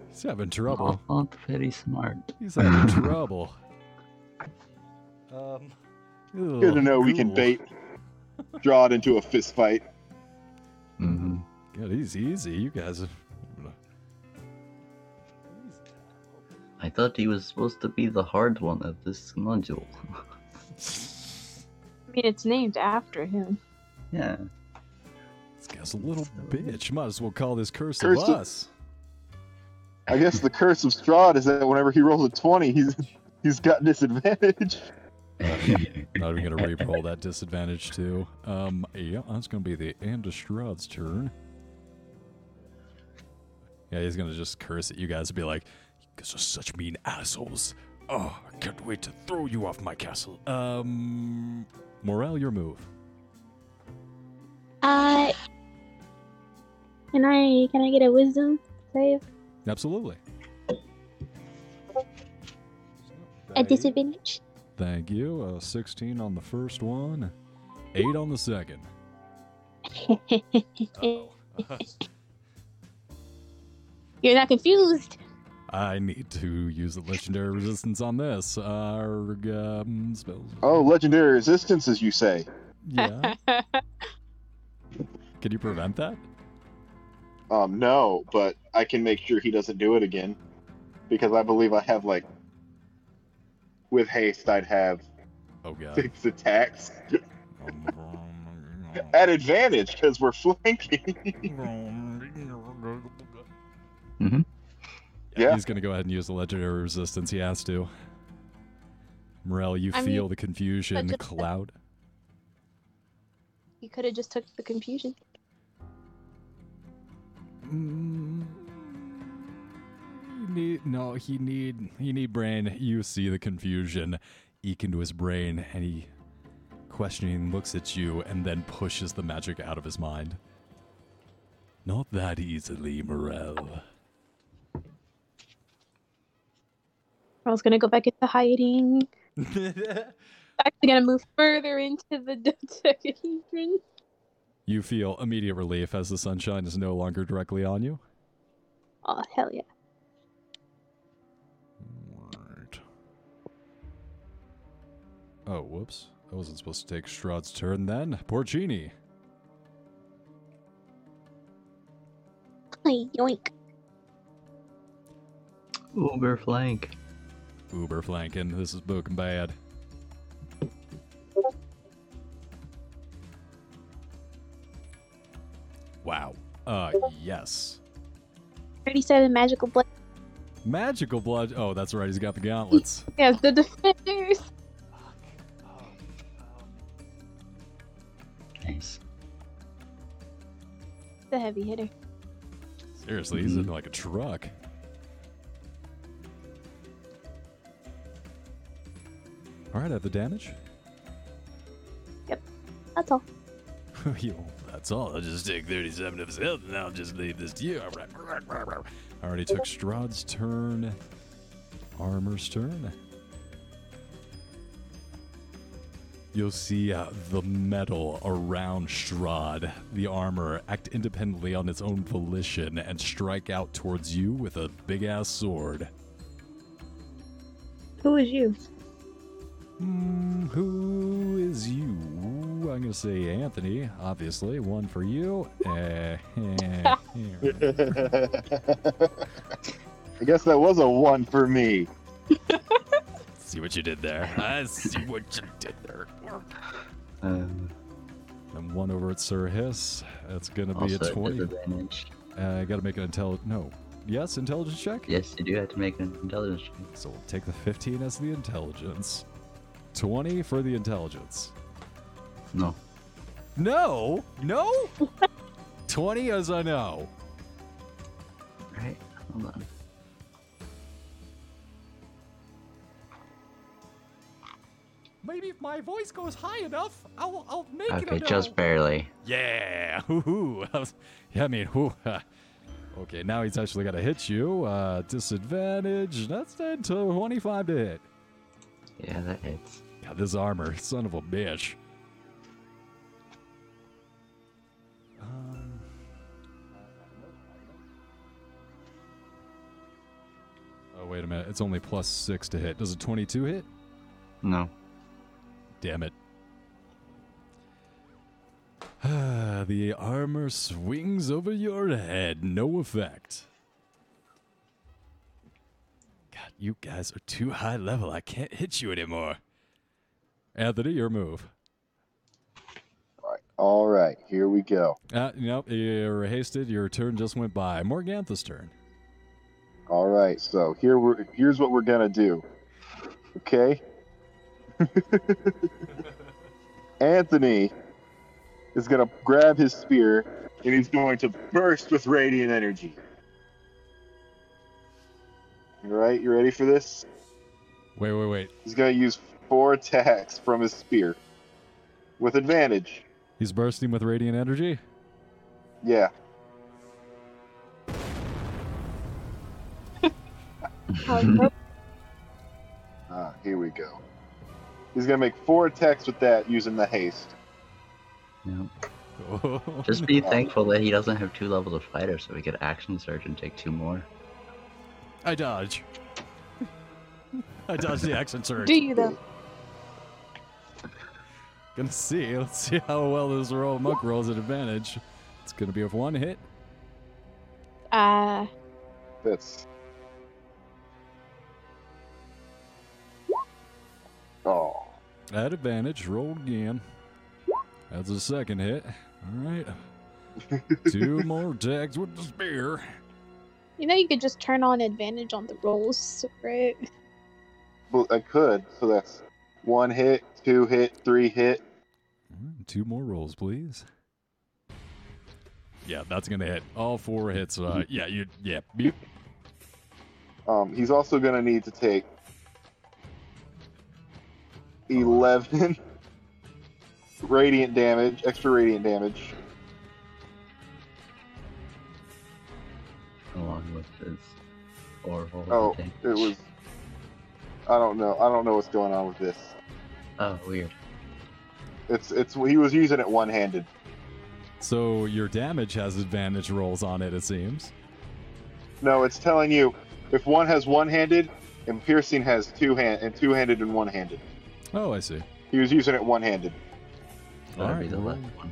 He's having trouble. Oh, very smart. He's having trouble. Good to know cool. We can bait, draw it into a fist fight. Mm-hmm. God, he's easy. You guys have... I thought he was supposed to be the hard one of this module. I mean, it's named after him. Yeah. This guy's a little bitch. Might as well call this Curse of Us. I guess the curse of Strahd is that whenever he rolls a 20, he's got disadvantage. Not even going to re-roll that disadvantage, too. Yeah, that's going to be the end of Strahd's turn. Yeah, he's going to just curse at you guys and be like, you guys are such mean assholes. Oh, I can't wait to throw you off my castle. Morale, your move. Can I get a wisdom save? Absolutely. A disadvantage? Thank you. 16 on the first one. 8 on the second. You're not confused. I need to use the legendary resistance on this. Spells. Oh, legendary resistance, as you say. Yeah. Can you prevent that? No, but I can make sure he doesn't do it again, because I believe I have like. With haste, I'd have 6 attacks at advantage because we're flanking. Mm-hmm. Yeah. He's going to go ahead and use the legendary resistance. He has to. Morel, you feel the confusion cloud. You could have just took the confusion. He need brain. You see the confusion eke into his brain, and he questioning looks at you and then pushes the magic out of his mind. Not that easily, Morel. I was going to go back into hiding. I'm actually going to move further into the dodecahedron. You feel immediate relief as the sunshine is no longer directly on you. Oh, hell yeah. Right. Oh, whoops. I wasn't supposed to take Strahd's turn then. Porcini. Hi, yoink. Uber flank. Uber flanking. This is looking bad. Wow. Yes. 37 magical blood. Magical blood. Oh, that's right. He's got the gauntlets. Yes, the defenders. Nice. The heavy hitter. Seriously, he's in like a truck. All right, I have the damage. Yep, that's all. That's all. I'll just take 37 of his health, and I'll just leave this to you. I already took Strahd's turn. Armor's turn. You'll see the metal around Strahd, the armor, act independently on its own volition and strike out towards you with a big-ass sword. Who is you? Who is you? I'm going to say Anthony, obviously. One for you. I guess that was a one for me. See what you did there. I see what you did there. And one over at Sir Hiss. That's going to be a 20. I got to make an intelligence check? Yes, you do have to make an intelligence check. So we'll take the 15 as the intelligence. 20 for the intelligence. No. No? No? 20 as a no. Alright, hold on. Maybe if my voice goes high enough, I'll make it a no. Okay, just barely. Yeah! Hoo-hoo! Okay, now he's actually got to hit you. Disadvantage. That's that 25 to hit. Yeah, that hits. Yeah, this armor, son of a bitch. Oh, wait a minute. It's only plus 6 to hit. Does a 22 hit? No. Damn it. The armor swings over your head. No effect. God, you guys are too high level. I can't hit you anymore. Anthony, your move. All right. Here we go. Nope, you're hasted. Your turn just went by. Morgantha's turn. All right. So here's what we're going to do. Okay? Anthony is going to grab his spear, and he's going to burst with radiant energy. All right, you ready for this? Wait. He's going to use 4 attacks from his spear with advantage. He's bursting with radiant energy? Yeah. Here we go. He's going to make 4 attacks with that using the haste. Yep. Oh, just be thankful that he doesn't have 2 levels of fighter, so he could action surge and take 2 more. I dodge. I dodge the action surge. Do you though? Gonna see. Let's see how well this monk rolls at advantage. It's gonna be a 1 hit. That's. Oh. At advantage, roll again. That's a 2nd hit. All right. 2 more attacks with the spear. You know you could just turn on advantage on the rolls, right? Well, I could. So that's 1 hit, 2 hit, 3 hit. 2 more rolls, please. Yeah, that's going to hit. All 4 hits. He's also going to need to take 11... extra radiant damage. Along with this horrible thing. It was. I don't know what's going on with this. Oh, weird. It's he was using it one-handed. So your damage has advantage rolls on it seems. No, it's telling you if one has one-handed and piercing has two-handed and one-handed. Oh, I see. He was using it one-handed. That'll be the left one.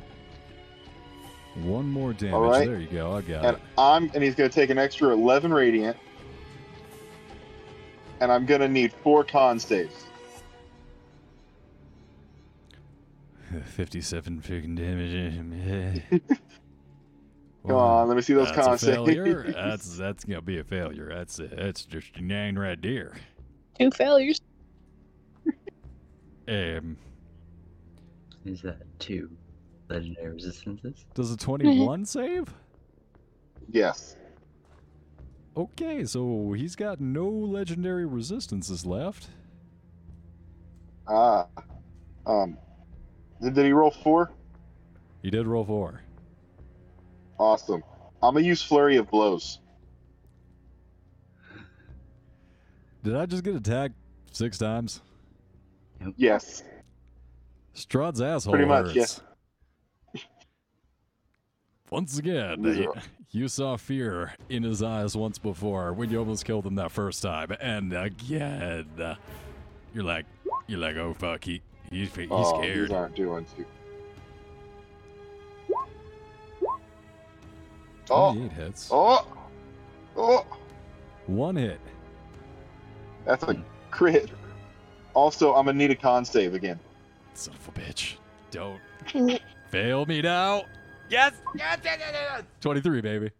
1 more damage. All right. There you go. I got it. And he's going to take an extra 11 radiant. And I'm going to need 4 con saves. 57 freaking damage. Come on, let me see those con saves. That's going to be a failure. That's just a 9 right there. 2 failures. Is that 2 legendary resistances? Does a 21 save? Yes. Okay, so he's got no legendary resistances left. Did he roll 4? He did roll 4. Awesome. I'm going to use Flurry of Blows. Did I just get attacked 6 times? Yes. Strahd's asshole pretty much, hurts. Yeah. Once again, you saw fear in his eyes once before when you almost killed him that first time, and again, you're like, oh fuck, he's scared. These aren't doing too. 28 hits. Oh! One hit. That's a crit. Also, I'm going to need a con save again. Son of a bitch. Don't fail me now. Yes! Yes! 23, baby.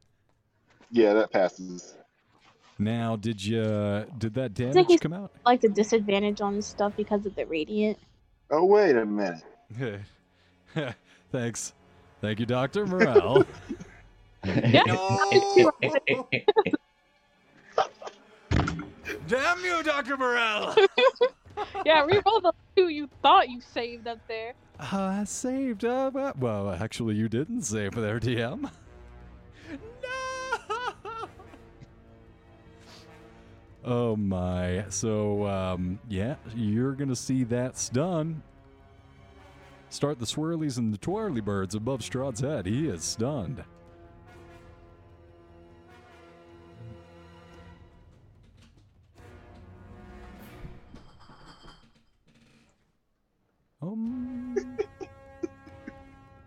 Yeah, that passes. Now, did that damage come out? Like the disadvantage on stuff because of the radiant. Oh, wait a minute. Thanks. Thank you, Dr. Morrell. Damn you, Dr. Morrell! Yeah, reroll the two you thought you saved up there. I saved up. Well, actually, you didn't save there, DM. No! Oh, my. So, yeah, you're going to see that stun. Start the swirlies and the twirly birds above Strahd's head. He is stunned.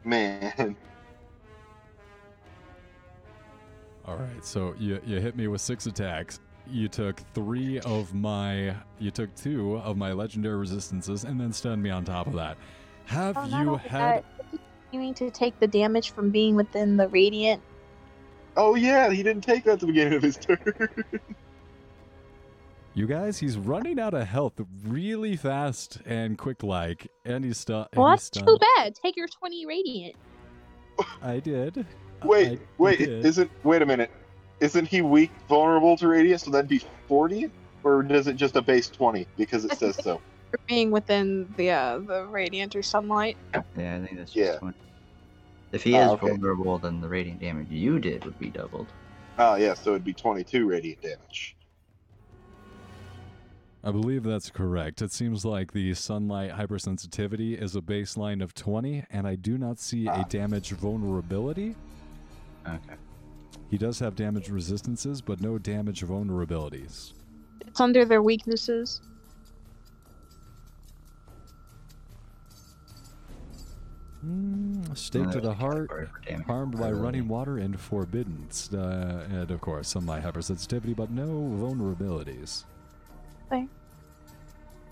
Man. All right, so you hit me with 6 attacks. You took two of my legendary resistances, and then stunned me on top of that. You mean to take the damage from being within the radiant? Oh yeah, he didn't take that at the beginning of his turn. You guys, he's running out of health really fast and quick-like, and he's stunned. Well, that's too bad. Take your 20 radiant. I did. Wait a minute. Isn't he weak, vulnerable to radiant? So that'd be 40, or does it just a base 20 because it says so? For being within the radiant or sunlight. Yeah, I think that's just 20. If he is vulnerable, then the radiant damage you did would be doubled. Oh yeah, so it'd be 22 radiant damage. I believe that's correct. It seems like the sunlight hypersensitivity is a baseline of 20, and I do not see a damage vulnerability. Okay. He does have damage resistances, but no damage vulnerabilities. It's under their weaknesses. Stake to the heart, harmed by running water, and forbidden. And of course, sunlight hypersensitivity, but no vulnerabilities.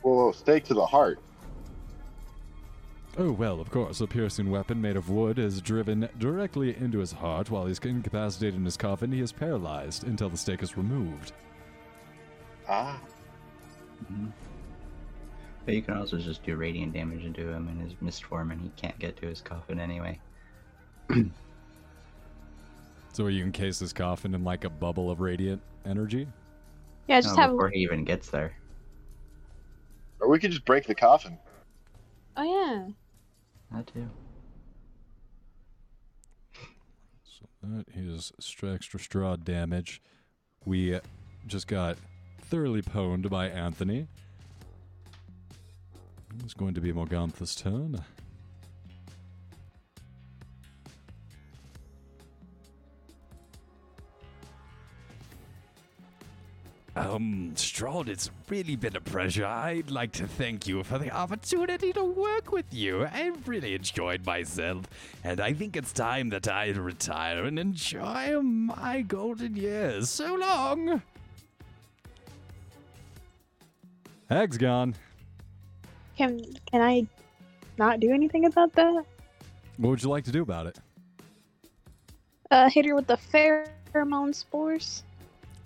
Whoa, stake to the heart. Oh, well, of course, a piercing weapon made of wood is driven directly into his heart. While he's incapacitated in his coffin, he is paralyzed until the stake is removed. Mm-hmm. But you can also just do radiant damage into him in his mist form, and he can't get to his coffin anyway. So you encase his coffin in, like, a bubble of radiant energy? Yeah, before he even gets there. Or we could just break the coffin. Oh yeah. That too. So that is extra Strahd damage. We just got thoroughly pwned by Anthony. It's going to be Morgantha's turn. Strahd, it's really been a pleasure. I'd like to thank you for the opportunity to work with you. I've really enjoyed myself, and I think it's time that I retire and enjoy my golden years. So long! Hag's gone. Can I not do anything about that? What would you like to do about it? Hit her with the pheromone spores.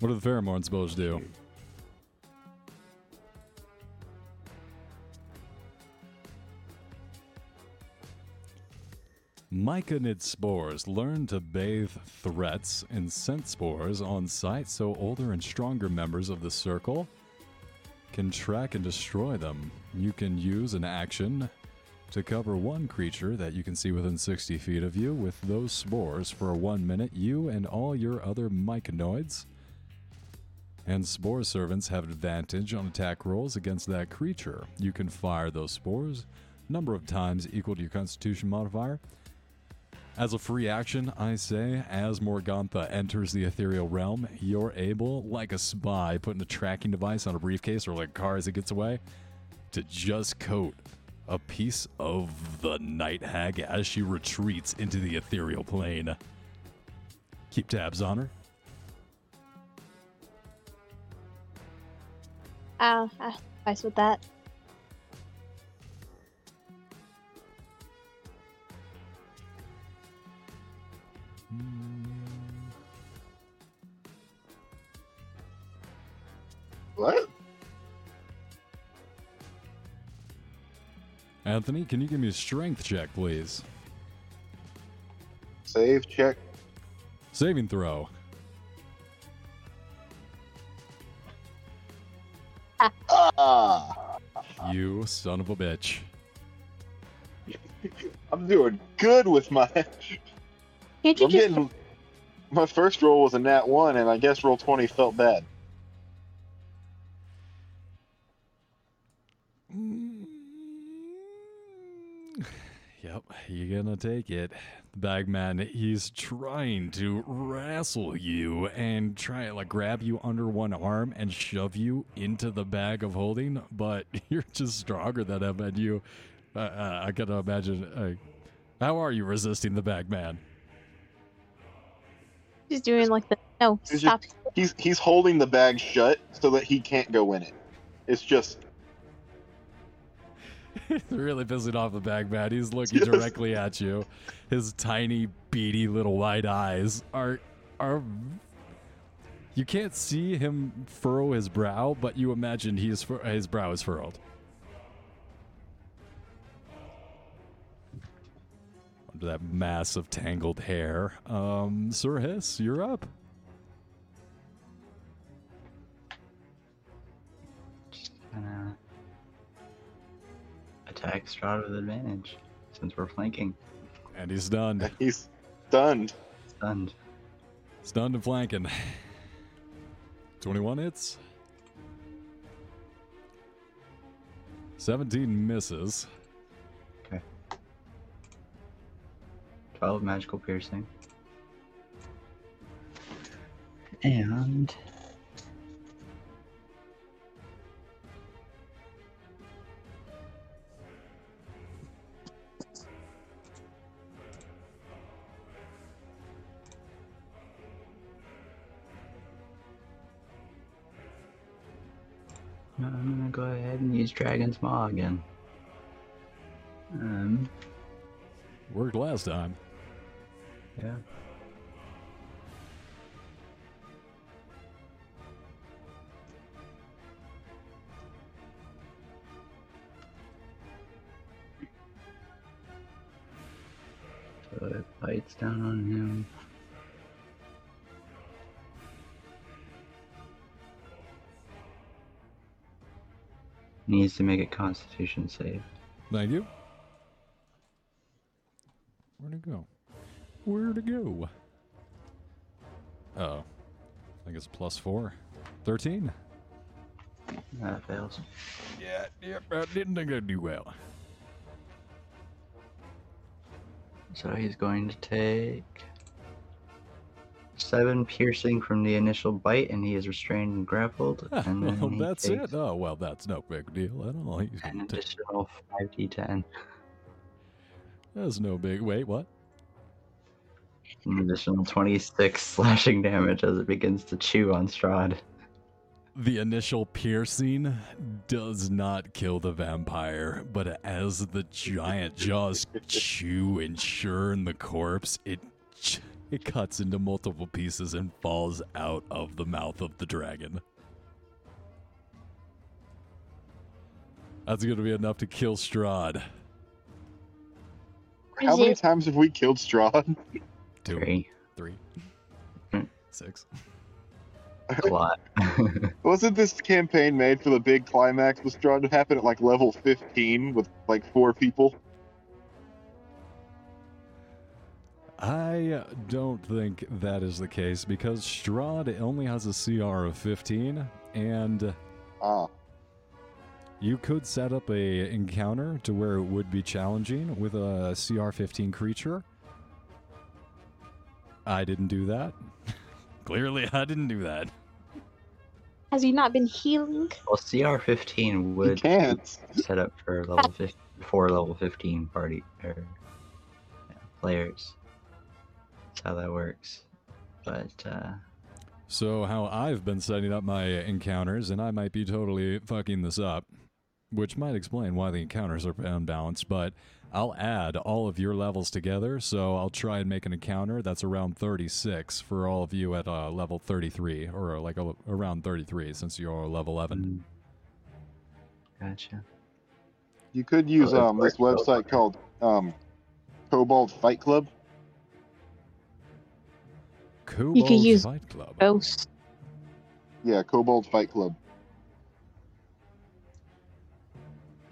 What do the pheromones supposed to do? Myconid spores. Learn to bathe threats and scent spores on sight so older and stronger members of the circle can track and destroy them. You can use an action to cover one creature that you can see within 60 feet of you with those spores for 1 minute. You and all your other myconoids and spore servants have advantage on attack rolls against that creature. You can fire those spores number of times equal to your constitution modifier. As a free action, I say, as Morgantha enters the ethereal realm, you're able, like a spy putting a tracking device on a briefcase or like a car as it gets away, to just coat a piece of the Night Hag as she retreats into the ethereal plane. keep tabs on her. Nice with that. What? Anthony, can you give me a strength check, please? Save check. Saving throw. You son of a bitch. I'm doing good with my... My first roll was a nat 1, and I guess roll 20 felt bad. Yep, you're gonna take it. The bagman, he's trying to wrestle you and try to grab you under one arm and shove you into the bag of holding, but you're just stronger than him, and you... I gotta imagine... how are you resisting the bagman? He's doing no, stop. He's holding the bag shut so that he can't go in it. It's just... It's really pissing off the bagman. He's looking directly at you. His tiny, beady little wide eyes are... You can't see him furrow his brow, but you imagine his brow is furrowed. Under that mass of tangled hair. Sir Hiss, you're up. Attack Strahd with advantage, since we're flanking. And he's stunned. Stunned and flanking. 21 hits. 17 misses. Okay. 12 magical piercing. And... I'm gonna go ahead and use Dragon's Maw again. Worked last time. Yeah. So it bites down on him. Needs to make a Constitution save. Thank you. Where to go? Oh, I think it's +4. 13. That fails. Yeah, I didn't think I'd do well. So he's going to take 7 piercing from the initial bite, and he is restrained and grappled. And then that's it. Oh, well, that's no big deal at all. He's an additional 5d10. That's no big... Wait, what? An additional 26 slashing damage as it begins to chew on Strahd. The initial piercing does not kill the vampire, but as the giant jaws chew and churn the corpse, it cuts into multiple pieces and falls out of the mouth of the dragon. That's going to be enough to kill Strahd. How many times have we killed Strahd? 2. 3. 6. A lot. Wasn't this campaign made for the big climax with Strahd to happen at level 15 with 4 people? I don't think that is the case, because Strahd only has a CR of 15, and you could set up a encounter to where it would be challenging with a CR 15 creature. I didn't do that. Clearly, I didn't do that. Has he not been healing? Well, CR 15 would set up for level 15 party players. That's how that works. but... So how I've been setting up my encounters, and I might be totally fucking this up, which might explain why the encounters are unbalanced, but I'll add all of your levels together, so I'll try and make an encounter that's around 36 for all of you at level 33, or like around 33 since you're level 11. Gotcha. You could use this website called Kobold Fight Club. Kobold, you can use Fight Club. Ghost. Yeah, Kobold Fight Club.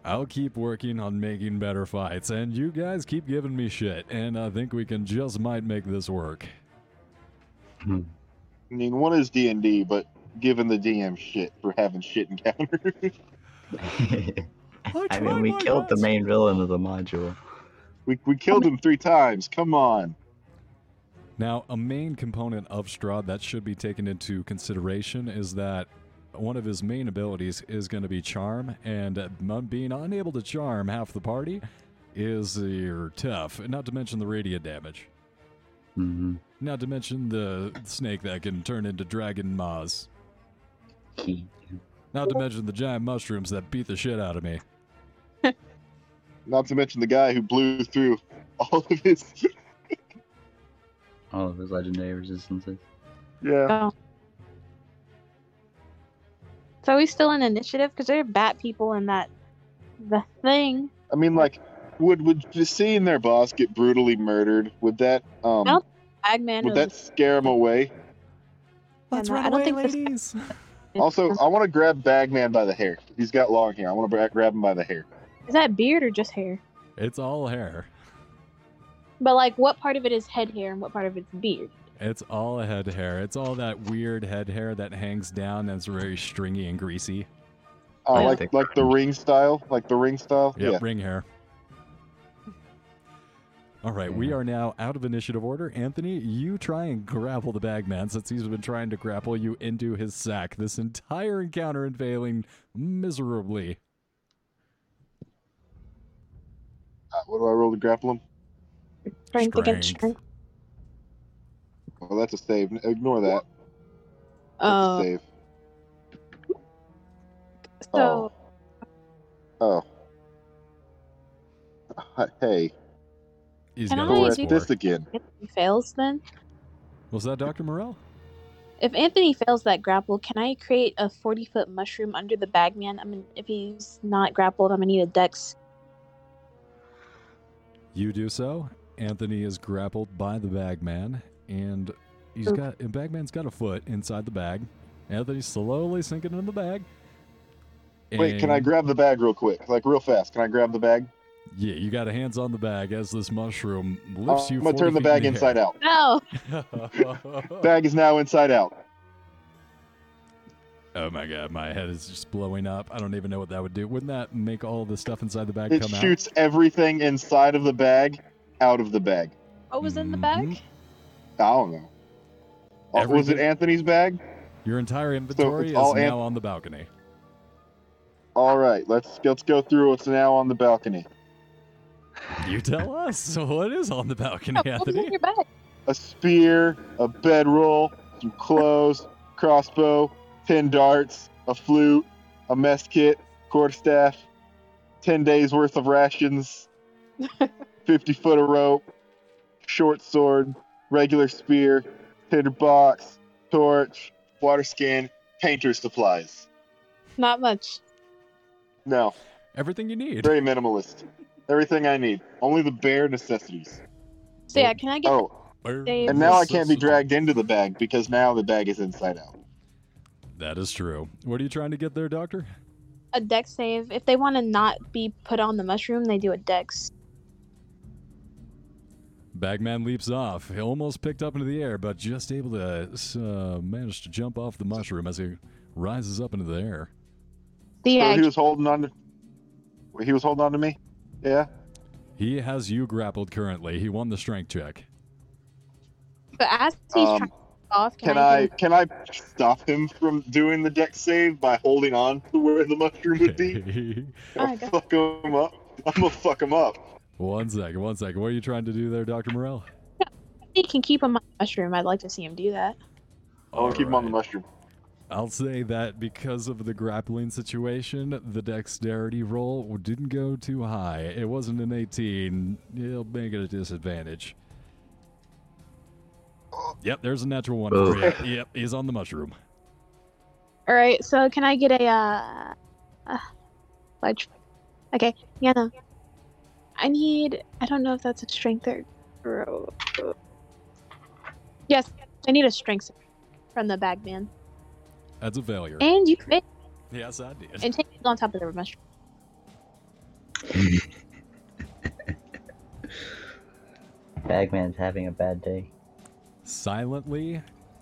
I'll keep working on making better fights, and you guys keep giving me shit, and I think we can just might make this work. I mean, one is D&D, but giving the DM shit for having shit encounters. I mean, we killed the main villain of the module. We killed him 3 times. Come on. Now, a main component of Strahd that should be taken into consideration is that one of his main abilities is going to be charm, and being unable to charm half the party is tough, not to mention the radiant damage. Mm-hmm. Not to mention the snake that can turn into dragon maws. Not to mention the giant mushrooms that beat the shit out of me. Not to mention the guy who blew through all of his... all of his legendary resistances. Yeah. Oh. So we still in initiative? Because there are bat people in the thing. I mean, like, would just seeing their boss get brutally murdered, would that scare him away? Let's run away, ladies. Also, I want to grab Bagman by the hair. He's got long hair. I want to grab him by the hair. Is that beard or just hair? It's all hair. But, like, what part of it is head hair and what part of it's beard? It's all head hair. It's all that weird head hair that hangs down and it's very stringy and greasy. Oh, like the ring style? Like the ring style? Yep, yeah, ring hair. All right, we are now out of initiative order. Anthony, you try and grapple the Bagman since he's been trying to grapple you into his sack this entire encounter and failing miserably. What do I roll to grapple him? Strength against strength. Well, that's a save. Ignore that. That's a save. So. Oh. Hey. He's going to let this again. If Anthony fails, then? Was that Dr. Morell? If Anthony fails that grapple, can I create a 40-foot mushroom under the Bagman? I mean, if he's not grappled, I'm going to need a dex. You do so. Anthony is grappled by the Bagman. And Bagman's got a foot inside the bag. Anthony's slowly sinking in the bag. Wait, can I grab the bag real quick? Like, real fast. Can I grab the bag? Yeah, you got a hands on the bag as this mushroom lifts you. I'm going to turn the bag inside out. No! Bag is now inside out. Oh my god, my head is just blowing up. I don't even know what that would do. Wouldn't that make all the stuff inside the bag come out? It shoots everything inside of the bag out of the bag. What was in the bag? I don't know. Was it Anthony's bag? Your entire inventory is now on the balcony. All right, let's go through what's now on the balcony. You tell us. So what is on the balcony, Anthony? Your bag? A spear, a bedroll, some clothes, crossbow, 10 darts, a flute, a mess kit, quarterstaff, 10 days worth of rations, 50 foot of rope, short sword, regular spear, tinder box, torch, water skin, painter supplies. Not much. No. Everything you need. Very minimalist. Everything I need. Only the bare necessities. So yeah, can I get... Oh, and now I can't be dragged into the bag because now the bag is inside out. That is true. What are you trying to get there, Doctor? A dex save. If they want to not be put on the mushroom, they do a dex. Bagman leaps off. He almost picked up into the air, but just able to manage to jump off the mushroom as he rises up into the air. So he was holding on. He was holding on to me. Yeah. He has you grappled currently. He won the strength check. But as he's trying to jump off, can I stop him from doing the dex save by holding on to where the mushroom would be? I'll fuck him up. I'm gonna fuck him up. One second. What are you trying to do there, Dr. Morell? He can keep him on the mushroom. I'd like to see him do that. I'll keep him on the mushroom. I'll say that because of the grappling situation, the dexterity roll didn't go too high. It wasn't an 18. It'll make it a disadvantage. Yep, there's a natural one for you. Yep, he's on the mushroom. All right, so can I get a ledge? Okay, yeah, no. I need... I don't know if that's a strength or... Yes, I need a strength from the bagman. That's a failure. And you failed. Yes, I did. And take it on top of the mushroom. Bagman's having a bad day. Silently,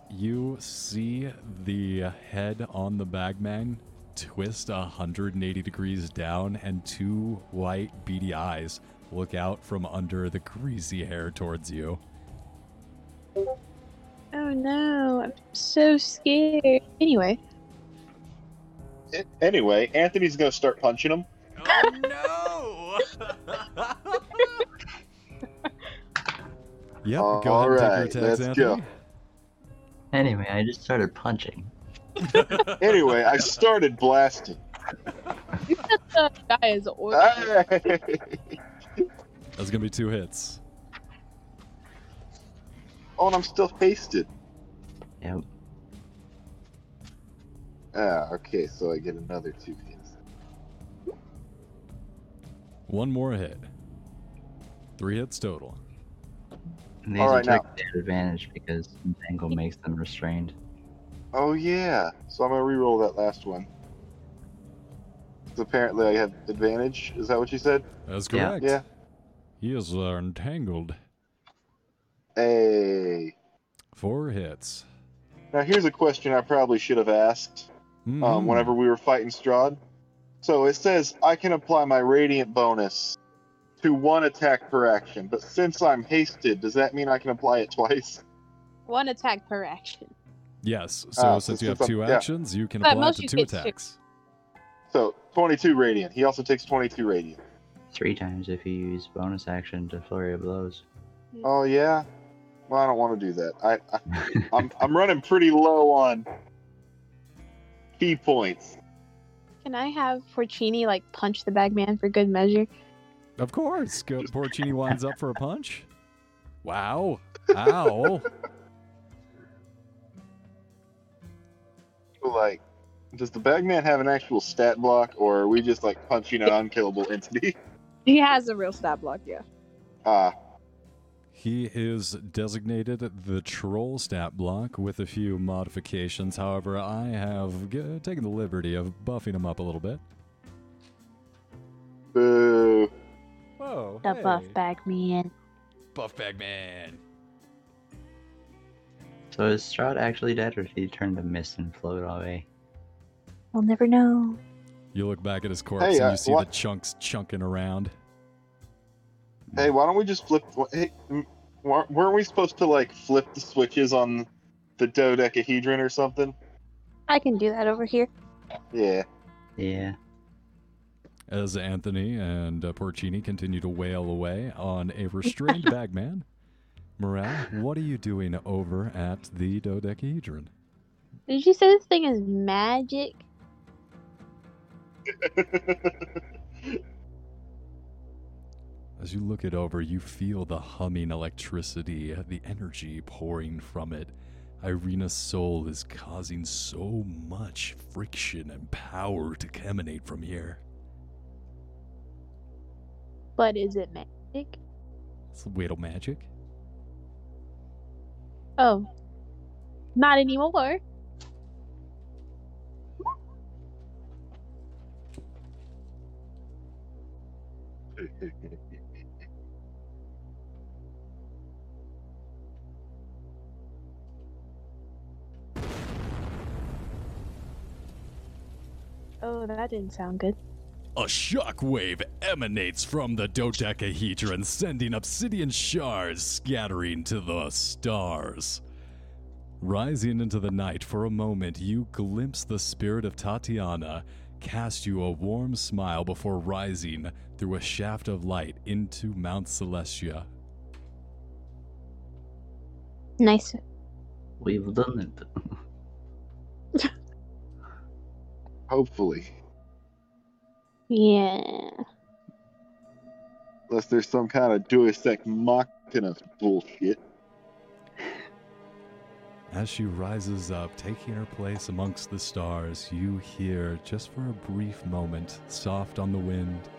you see the head on the bagman twist 180 degrees down, and two white beady eyes look out from under the greasy hair towards you. Oh no, I'm so scared. Anyway, Anthony's gonna start punching him. Oh no! Yep, go ahead and take your attacks, Anthony. Go. Anyway, I just started punching. Anyway, I started blasting. You said the guy is oil. That's gonna be two hits. Oh, and I'm still pasted. Yep. Okay, so I get another two hits. One more hit. Three hits total. And these are taking their advantage because Dangle makes them restrained. Oh yeah, so I'm gonna re-roll that last one. So apparently I have advantage, is that what you said? That's correct. Yeah. He is entangled. Hey. 4 hits. Now here's a question I probably should have asked whenever we were fighting Strahd. So it says I can apply my Radiant bonus to one attack per action, but since I'm hasted, does that mean I can apply it twice? One attack per action. Yes, so since you have two actions, you can apply it to two attacks. So, 22 Radiant. He also takes 22 Radiant. 3 times if you use bonus action to flurry of blows. Oh, yeah? Well, I don't want to do that. I'm running pretty low on key points. Can I have Porcini, punch the bagman for good measure? Of course. Porcini winds up for a punch. Wow. Ow. Does the Bagman have an actual stat block, or are we just punching an unkillable entity? He has a real stat block, yeah. He is designated the troll stat block with a few modifications. However, I have taken the liberty of buffing him up a little bit. Boo. Whoa. The buff Bagman. Buff Bagman. So is Strahd actually dead, or did he turn to mist and float away? We'll never know. You look back at his corpse and you see the chunks chunking around. Hey, why don't we just flip... Hey, weren't we supposed to, flip the switches on the dodecahedron or something? I can do that over here. Yeah. Yeah. As Anthony and Porcini continue to wail away on a restrained bagman, Morale, what are you doing over at the dodecahedron? Did you say this thing is magic? As you look it over, you feel the humming electricity, the energy pouring from it. Irina's soul is causing so much friction and power to emanate from here. But is it magic? It's a little magic. Oh, not anymore. Oh, that didn't sound good. A shockwave emanates from the dodecahedron, sending obsidian shards scattering to the stars. Rising into the night for a moment, you glimpse the spirit of Tatiana cast you a warm smile before rising through a shaft of light into Mount Celestia. Nice. We've done it. Hopefully. Yeah. Unless there's some kind of Deus Ex Machina bullshit. As she rises up, taking her place amongst the stars, you hear, just for a brief moment, soft on the wind,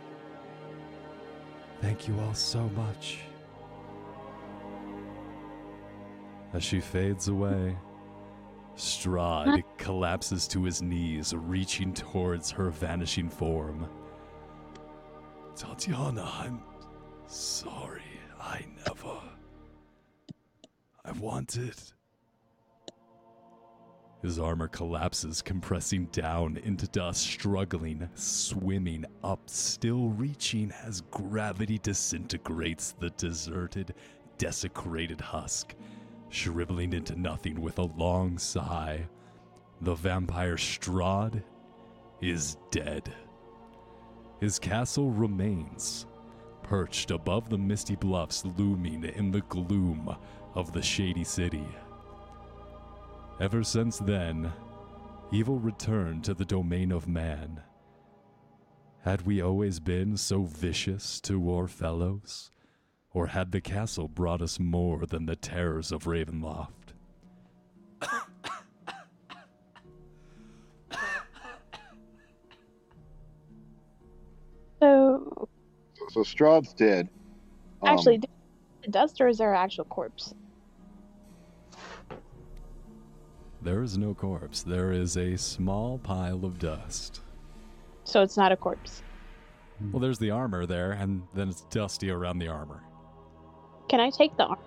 "Thank you all so much." As she fades away, Strahd collapses to his knees, reaching towards her vanishing form. "Tatiana, I'm sorry. I wanted..." His armor collapses, compressing down into dust, struggling, swimming up, still reaching as gravity disintegrates the deserted, desecrated husk, shriveling into nothing with a long sigh. The vampire Strahd is dead. His castle remains, perched above the misty bluffs, looming in the gloom of the shady city. Ever since then, evil returned to the domain of man. Had we always been so vicious to our fellows, or had the castle brought us more than the terrors of Ravenloft? So Strahd's dead. Actually, the dusters are actual corpse. There is no corpse. There is a small pile of dust. So it's not a corpse. Well, there's the armor there, and then it's dusty around the armor. Can I take the armor?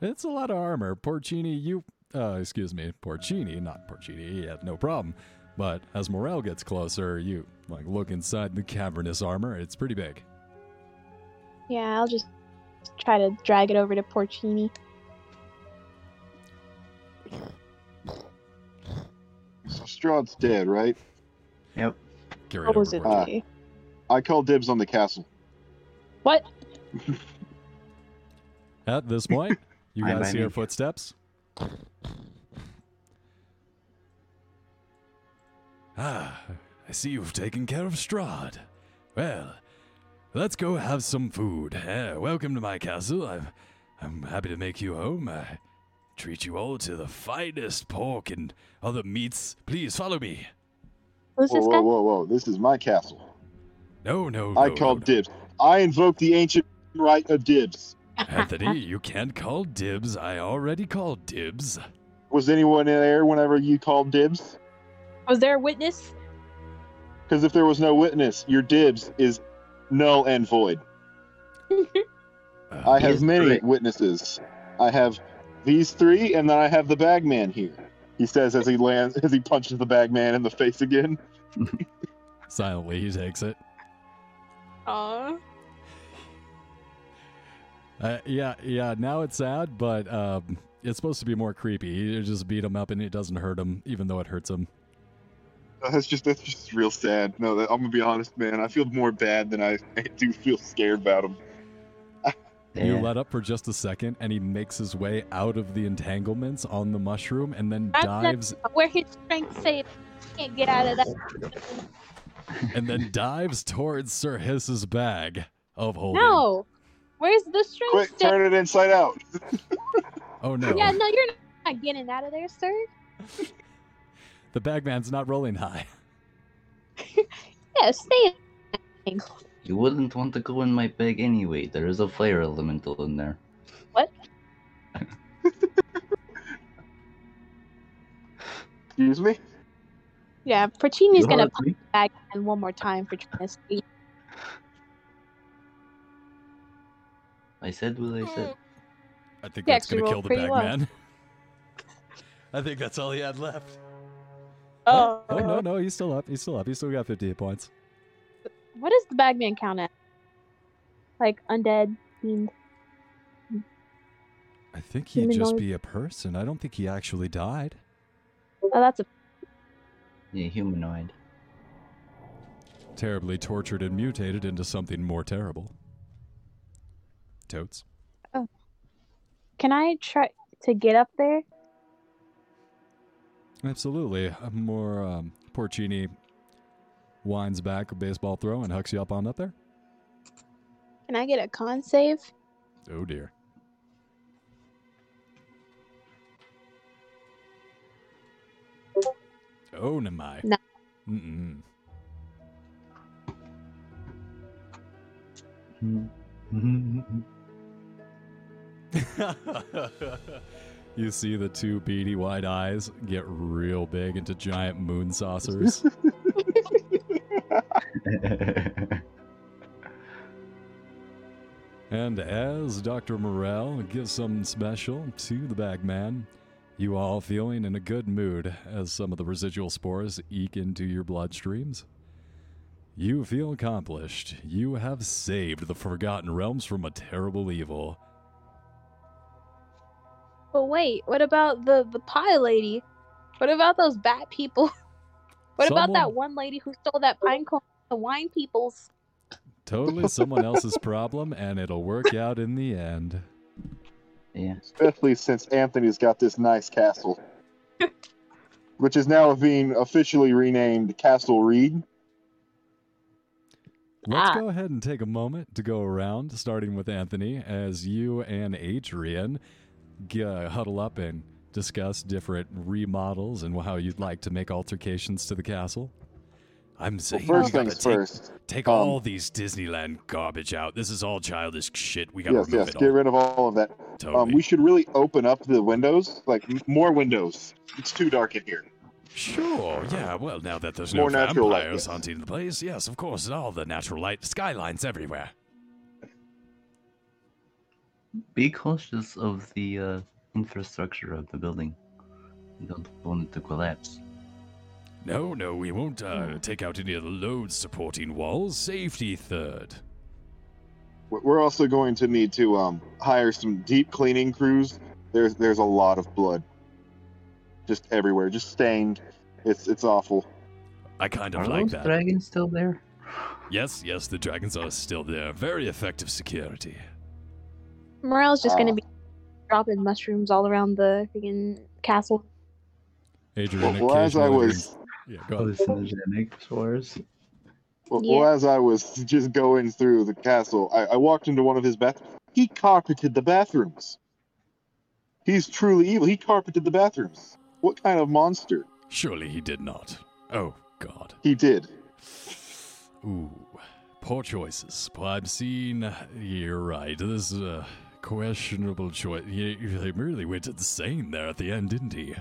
It's a lot of armor. Porcini, Porcini, yeah, no problem. But as Morel gets closer, you look inside the cavernous armor. It's pretty big. Yeah, I'll just try to drag it over to Porcini. So Strahd's dead, right? Yep. What was it? I call dibs on the castle. What? At this point, you guys hear footsteps. "Ah, I see you've taken care of Strahd. Well, let's go have some food. Welcome to my castle. I'm happy to make you home. I treat you all to the finest pork and other meats. Please follow me." Whoa, this is my castle. No, I called dibs. I invoke the ancient right of dibs. Anthony, you can't call dibs. I already called dibs. Was anyone there whenever you called dibs? Was there a witness? Because if there was no witness, your dibs is null and void. I have many witnesses. I have these three, and then I have the bagman here. He says as he lands, as he punches the bagman in the face again. Silently, he takes it. Aww. Yeah. Now it's sad, but it's supposed to be more creepy. You just beat him up, and it doesn't hurt him, even though it hurts him. That's just real sad. No, I'm gonna be honest, man. I feel more bad than I do feel scared about him. You let up for just a second, and he makes his way out of the entanglements on the mushroom, and then dives where his strength saves. Can't get out of that. And then dives towards Sir Hiss's bag of holding. No, where's the strength? Quick, turn it inside out. Oh no! Yeah, no, you're not getting out of there, sir. The bagman's not rolling high. Yeah, stay in. You wouldn't want to go in my bag anyway. There is a fire elemental in there. What? Excuse me? Yeah, Porcini's going to put the bag in one more time for trying to sleep. I said what I said. I think that's going to kill the bagman. I think that's all he had left. Oh. Oh, no, he's still up. He's still got 50 hit points. What does the bagman count at? Undead? I think he'd just be a person. I don't think he actually died. Oh, that's a... Yeah, humanoid. Terribly tortured and mutated into something more terrible. Totes. Oh. Can I try to get up there? Absolutely. More Porcini winds back a baseball throw and hucks you up on up there. Can I get a con save? Oh dear. Oh, Namai. No. You see the two beady wide eyes get real big into giant moon saucers. And as Dr. Morell gives something special to the bagman, you all feeling in a good mood as some of the residual spores eke into your bloodstreams. You feel accomplished. You have saved the Forgotten Realms from a terrible evil. But wait, what about the pie lady? What about those bat people? What about that one lady who stole that pine cone from the wine peoples? Totally someone else's problem, and it'll work out in the end. Yeah. Especially since Anthony's got this nice castle, which is now being officially renamed Castle Reed. Let's go ahead and take a moment to go around, starting with Anthony, as you and Adrian huddle up and discuss different remodels and how you'd like to make alterations to the castle. I'm saying first things first, take all these Disneyland garbage out. This is all childish shit. We gotta remove it all. Get rid of all of that. Totally. We should really open up the windows, like more windows. It's too dark in here. Sure, yeah, well, now that there's no vampires hunting the place, yes, of course, all the natural light, skylines everywhere. Be cautious of the infrastructure of the building. You don't want it to collapse. No, no, we won't take out any of the load supporting walls. Safety third. We're also going to need to hire some deep cleaning crews. There's a lot of blood. Just everywhere, just stained. It's awful. I kind of like that. Are those dragons still there? Yes, yes, the dragons are still there. Very effective security. Morel's just going to be dropping mushrooms all around the freaking castle. Adrian, well, as I was... Yeah, as I was just going through the castle, I walked into one of his bathrooms. He carpeted the bathrooms. He's truly evil. He carpeted the bathrooms. What kind of monster? Surely he did not. Oh, God. He did. Ooh. Poor choices. I've seen... You're right. This is a questionable choice. He really went insane there at the end, didn't he?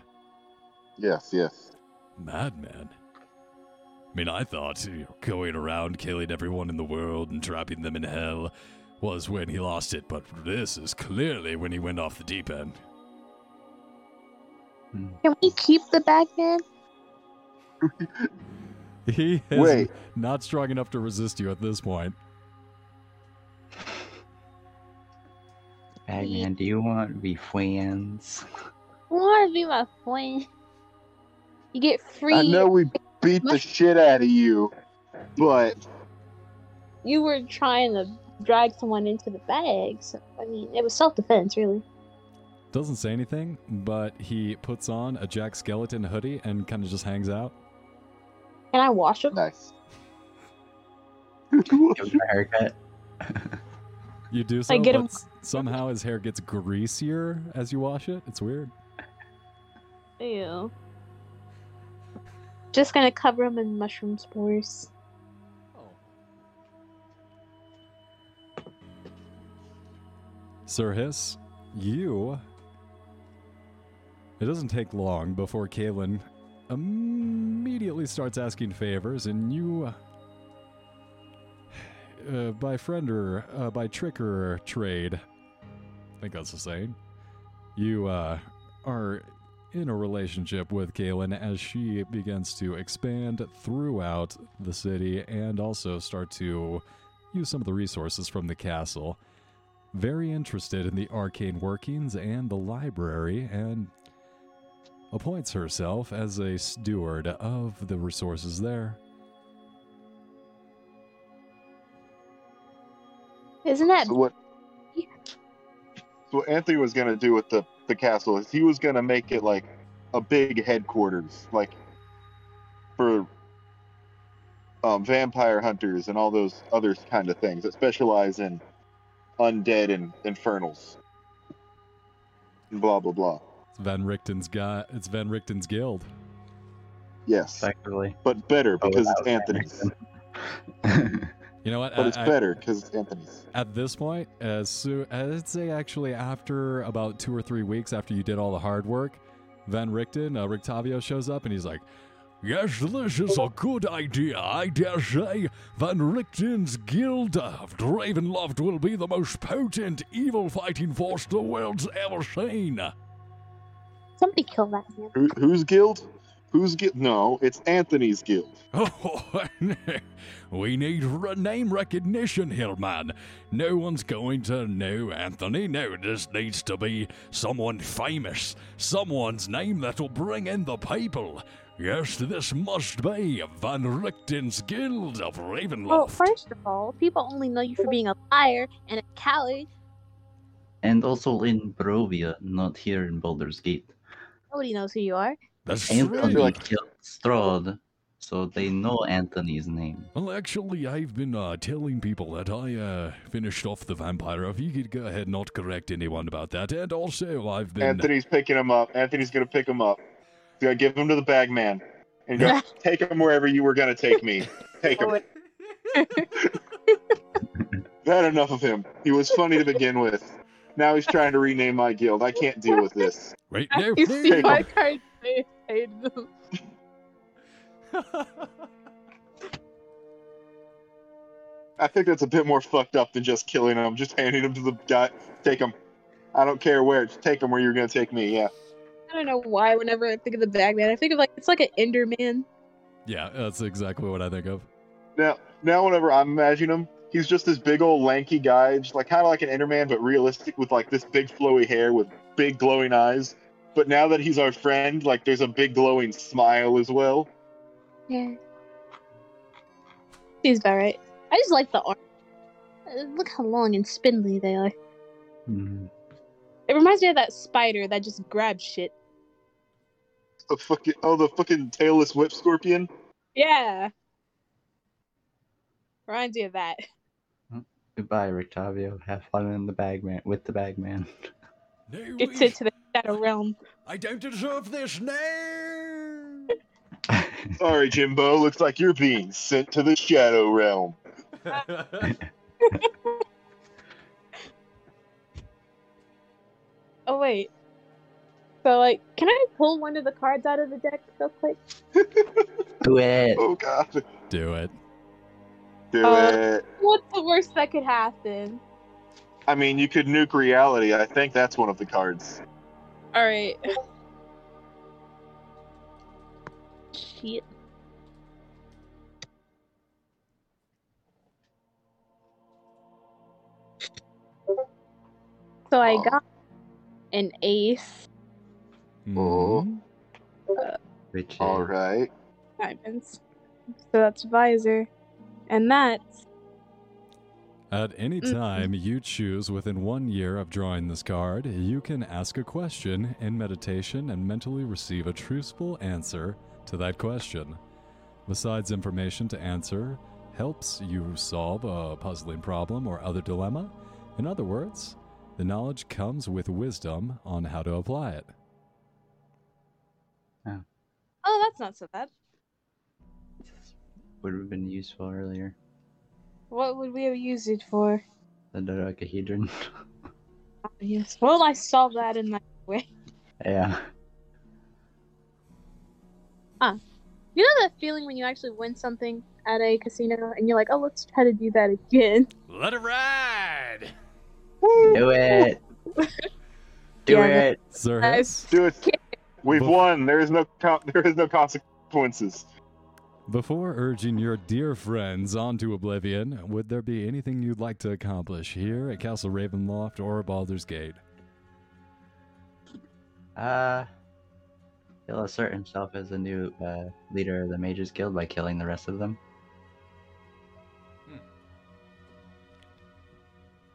Yes, yes. Madman. I mean, I thought going around killing everyone in the world and trapping them in hell was when he lost it, but this is clearly when he went off the deep end. Can we keep the bagman? He is not strong enough to resist you at this point. Bagman, do you want to be friends? I want to be my friend. You get free. I know we beat the shit out of you, but... You were trying to drag someone into the bag, so, I mean, it was self-defense, really. Doesn't say anything, but he puts on a Jack Skeleton hoodie and kind of just hangs out. Can I wash him? Nice. Haircut. You do so, but somehow his hair gets greasier as you wash it. It's weird. Ew. Just gonna cover him in mushroom spores. Oh. Sir Hiss, you... It doesn't take long before Kaelin immediately starts asking favors, and you... by friend or by trick or trade, I think that's the saying, you are in a relationship with Kaelin as she begins to expand throughout the city and also start to use some of the resources from the castle. Very interested in the arcane workings and the library, and appoints herself as a steward of the resources there. Isn't that... So what... So what Anthony was going to do with the castle is he was going to make it like a big headquarters, like for vampire hunters and all those other kind of things that specialize in undead and infernals. And blah, blah, blah. It's Van Richten's guy. It's Van Richten's Guild. Yes. Actually. But better because it's Anthony's. You know what? But it's better because it's Anthony's. At this point, I'd say actually after about 2 or 3 weeks after you did all the hard work, Van Richten, Rictavio shows up and he's like, "Yes, this is a good idea. I dare say Van Richten's Guild of Ravenloft will be the most potent evil fighting force the world's ever seen." Somebody kill that man. Whose guild? Who's guild? No, it's Anthony's guild. Oh, we need name recognition here, man. No one's going to know Anthony. No, this needs to be someone famous. Someone's name that'll bring in the people. Yes, this must be Van Richten's Guild of Ravenloft. Well, first of all, people only know you for being a liar and a coward. And also in Barovia, not here in Baldur's Gate. Nobody knows who you are. That's Anthony true. Killed Strahd, so they know Anthony's name. Well, actually, I've been telling people that I finished off the vampire. If you could go ahead and not correct anyone about that. And also, I've been... Anthony's picking him up. Anthony's going to pick him up. He's going to give him to the bag man. And go, take him wherever you were going to take me. Take him. That enough of him. He was funny to begin with. Now he's trying to rename my guild. I can't deal with this. Right now, you see my card. I hate them. I think that's a bit more fucked up than just killing him. Just handing him to the guy. Take him. I don't care where. Just take him where you're going to take me, yeah. I don't know why whenever I think of the Bagman, I think of like, it's like an Enderman. Yeah, that's exactly what I think of. Now whenever I'm imagining him, he's just this big old lanky guy, just like kind of like an Enderman, but realistic with like this big flowy hair with big glowing eyes. But now that he's our friend, like, there's a big glowing smile as well. Yeah. He's about right. I just like the arm. Look how long and spindly they are. Mm-hmm. It reminds me of that spider that just grabs shit. The fucking tailless whip scorpion? Yeah. Reminds me of that. Goodbye, Rictavio. Have fun in the bagman with the bagman. No, gets into the shadow realm. I don't deserve this name. Sorry, Jimbo. Looks like you're being sent to the shadow realm. Oh wait. So like, can I pull one of the cards out of the deck real quick? Do it. Oh god. Do it. Do it. What's the worst that could happen? I mean, you could nuke reality. I think that's one of the cards. Alright. Shit. So I got an ace. Oh. Alright. Diamonds. So that's visor. And that's... At any time you choose within 1 year of drawing this card, you can ask a question in meditation and mentally receive a truthful answer to that question. Besides information to answer, helps you solve a puzzling problem or other dilemma. In other words, the knowledge comes with wisdom on how to apply it. Oh, that's not so bad. This would have been useful earlier. What would we have used it for? The dodecahedron. Yes. Well, I saw that in my way. Yeah. Huh. You know that feeling when you actually win something at a casino and you're like, oh, let's try to do that again. Let it ride! Woo! Do it! Do it! Sir Hess. Do it. We've won. There is no consequences. Before urging your dear friends onto oblivion, would there be anything you'd like to accomplish here at Castle Ravenloft or Baldur's Gate? He'll assert himself as the new leader of the Mages Guild by killing the rest of them.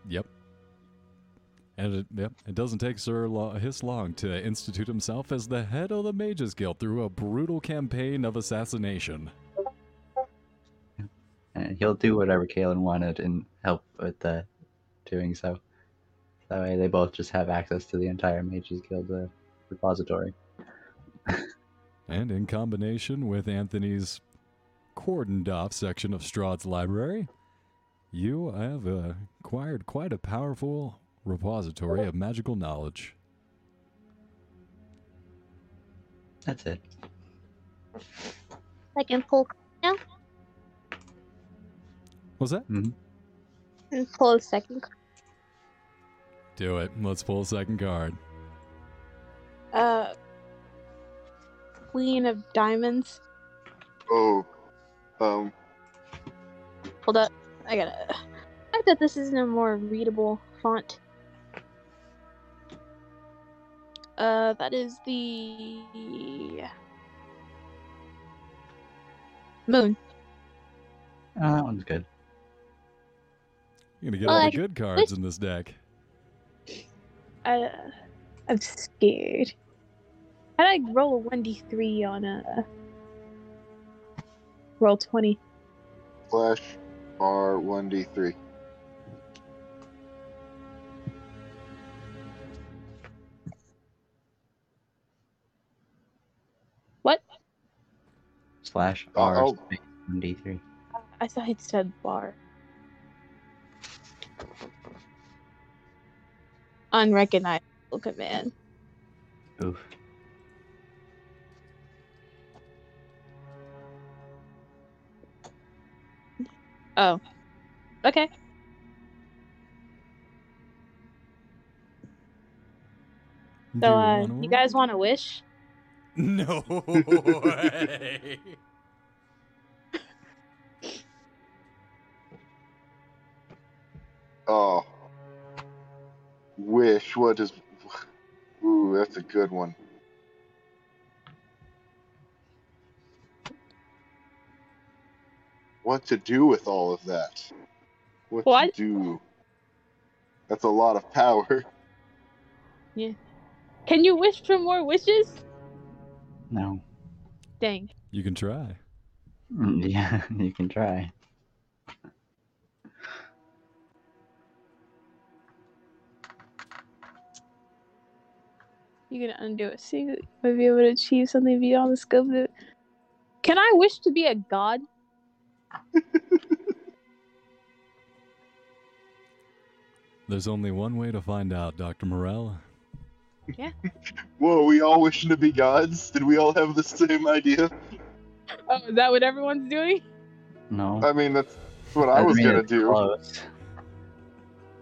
Yep. And it doesn't take Sir Hiss long to institute himself as the head of the Mages Guild through a brutal campaign of assassination. And he'll do whatever Kaelin wanted and help with doing so. That way they both just have access to the entire Mages Guild repository. And in combination with Anthony's cordoned off section of Strahd's library, you have acquired quite a powerful repository of magical knowledge. That's it. I can pull now? What's that? Mm-hmm. Pull second card. Do it. Let's pull a second card. Queen of Diamonds. Oh. Hold up. I gotta... I like that this isn't a more readable font. That is the... Moon. Oh, that one's good. You're gonna get all the good cards in this deck. I'm scared. How'd I roll a 1d3 on a... Roll 20. Flash. R1D3. What? Slash R1D3. I thought it said bar. Unrecognizable command. Oof. Oh. Okay. So, you guys want to wish? No way! Oh. Wish, what is... Ooh, that's a good one. What to do with all of that? What to do? That's a lot of power. Yeah. Can you wish for more wishes? No. Dang. You can try. Yeah, you can try. You're gonna undo it. See, you might be able to achieve something beyond the scope of it. Can I wish to be a god? There's only one way to find out, Dr. Morell. Yeah. Whoa, we all wishing to be gods? Did we all have the same idea? Oh, is that what everyone's doing? No. I mean, that's what I was gonna do. Close.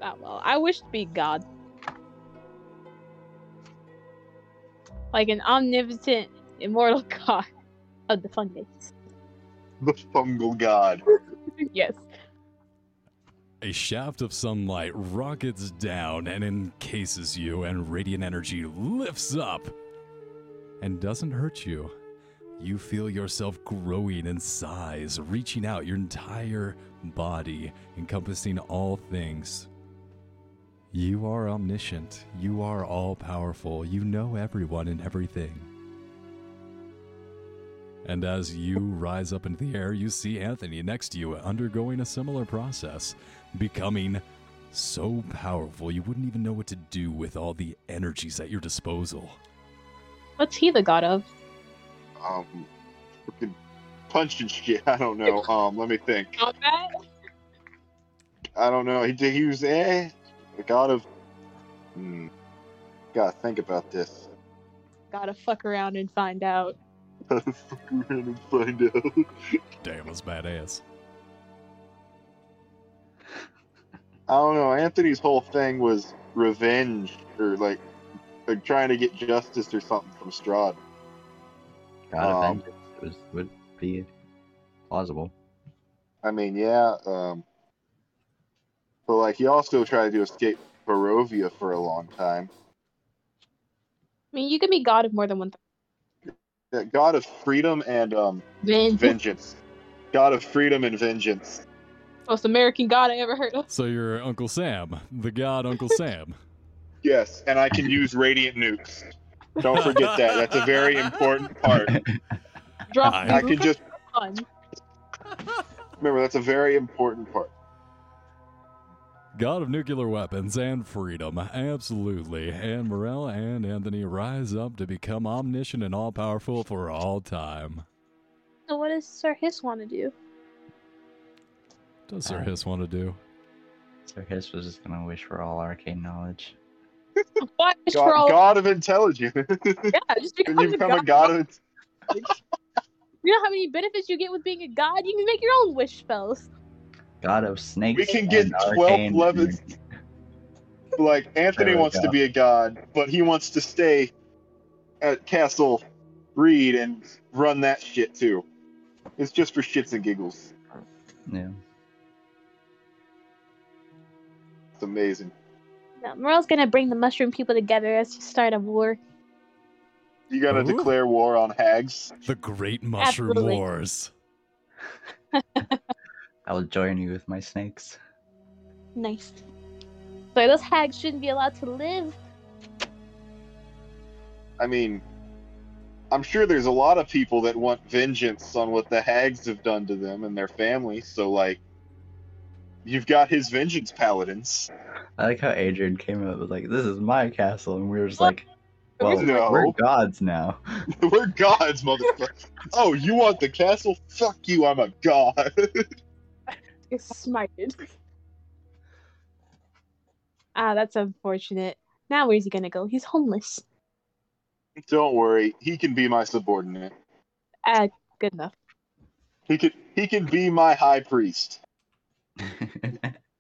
Oh, well, I wish to be God. Like an omnipotent, immortal god of the fungus. The fungal god. Yes. A shaft of sunlight rockets down and encases you, and radiant energy lifts up and doesn't hurt you. You feel yourself growing in size, reaching out your entire body, encompassing all things. You are omniscient. You are all-powerful. You know everyone and everything. And as you rise up into the air, you see Anthony next to you undergoing a similar process, becoming so powerful you wouldn't even know what to do with all the energies at your disposal. What's he the god of? Freaking punch and shit. I don't know. Let me think. Combat? I don't know. He was the god of... Gotta think about this. Gotta fuck around and find out. Damn, that's badass. I don't know. Anthony's whole thing was revenge, or like trying to get justice or something from Strahd. God, vengeance would be plausible. I mean, yeah. But he also tried to escape Barovia for a long time. I mean, you can be god of more than one thing. God of freedom and vengeance. God of freedom and vengeance. Most American god I ever heard of. So you're Uncle Sam. The god Uncle Sam. Yes, and I can use radiant nukes. Don't forget that. That's a very important part. Drop I can just... Remember, that's a very important part. God of nuclear weapons and freedom, absolutely. And Morella and Anthony rise up to become omniscient and all-powerful for all time. So what does Sir Hiss want to do? What does Sir Hiss want to do? Sir Hiss was just going to wish for all arcane knowledge. God of intelligence. Yeah, just become a god of intelligence. You know how many benefits you get with being a god? You can make your own wish spells. God of snakes. We can get 12 levels. Like, Anthony wants to be a god, but he wants to stay at Castle Reed and run that shit too. It's just for shits and giggles. Yeah. It's amazing. No, Morel's gonna bring the mushroom people together as to start a war. You gotta declare war on hags. The Great Mushroom Wars. I'll join you with my snakes. Nice. Sorry, those hags shouldn't be allowed to live. I mean, I'm sure there's a lot of people that want vengeance on what the hags have done to them and their family, so, like, you've got his vengeance paladins. I like how Adrian came up with, like, this is my castle, and we were just like, well, no. We're gods now. We're gods, motherfucker. Oh, you want the castle? Fuck you, I'm a god. It's smited. Ah, that's unfortunate. Now where's he gonna go? He's homeless. Don't worry, he can be my subordinate. Good enough. He can be my high priest.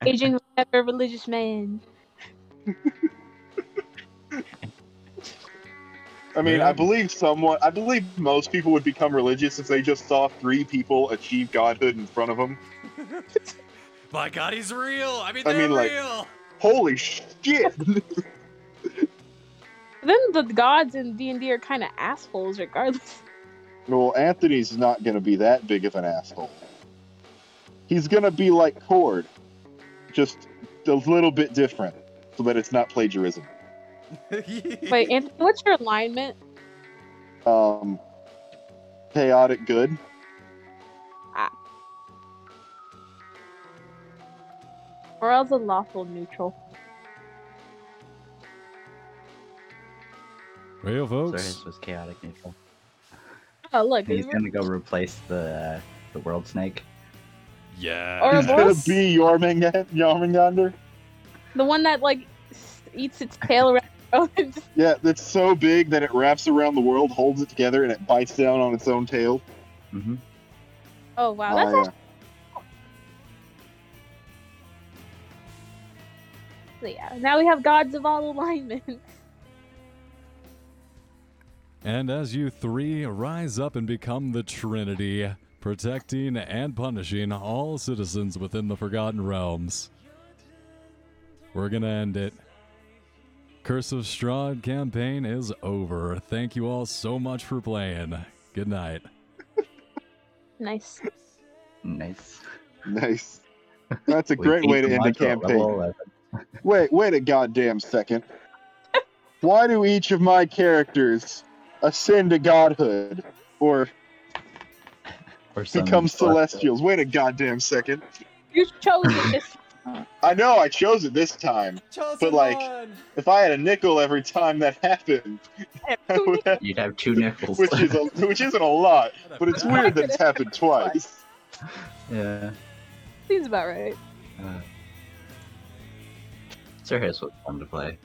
Adrian was never a religious man. I mean, I believe most people would become religious if they just saw three people achieve godhood in front of them. My God, he's real! I mean, real! Like, holy shit! Then the gods in D&D are kind of assholes, regardless. Well, Anthony's not going to be that big of an asshole. He's going to be like Kord, just a little bit different, so that it's not plagiarism. Wait, Anthony, what's your alignment? Chaotic good. Ah. Or else a lawful neutral. Well, folks. So his was chaotic neutral. Oh, look. He's gonna go replace the world snake. Yeah. Or he's gonna be Jörmungandr. The one that, like, eats its tail around. Yeah, that's so big that it wraps around the world, holds it together, and it bites down on its own tail. Mm-hmm. Oh, wow. That's So, yeah, now we have gods of all alignments. And as you three rise up and become the Trinity, protecting and punishing all citizens within the Forgotten Realms, we're going to end it. Curse of Strahd campaign is over. Thank you all so much for playing. Good night. Nice. Nice. Nice. That's a great way to end a campaign. Wait a goddamn second. Why do each of my characters ascend to godhood or become celestials? Wait a goddamn second. You chose this. I know I chose it this time, but like, if I had a nickel every time that happened, you'd have two nickels, which isn't a lot, but it's weird that it's happened twice. Yeah, seems about right. Sir Hiss was fun to play.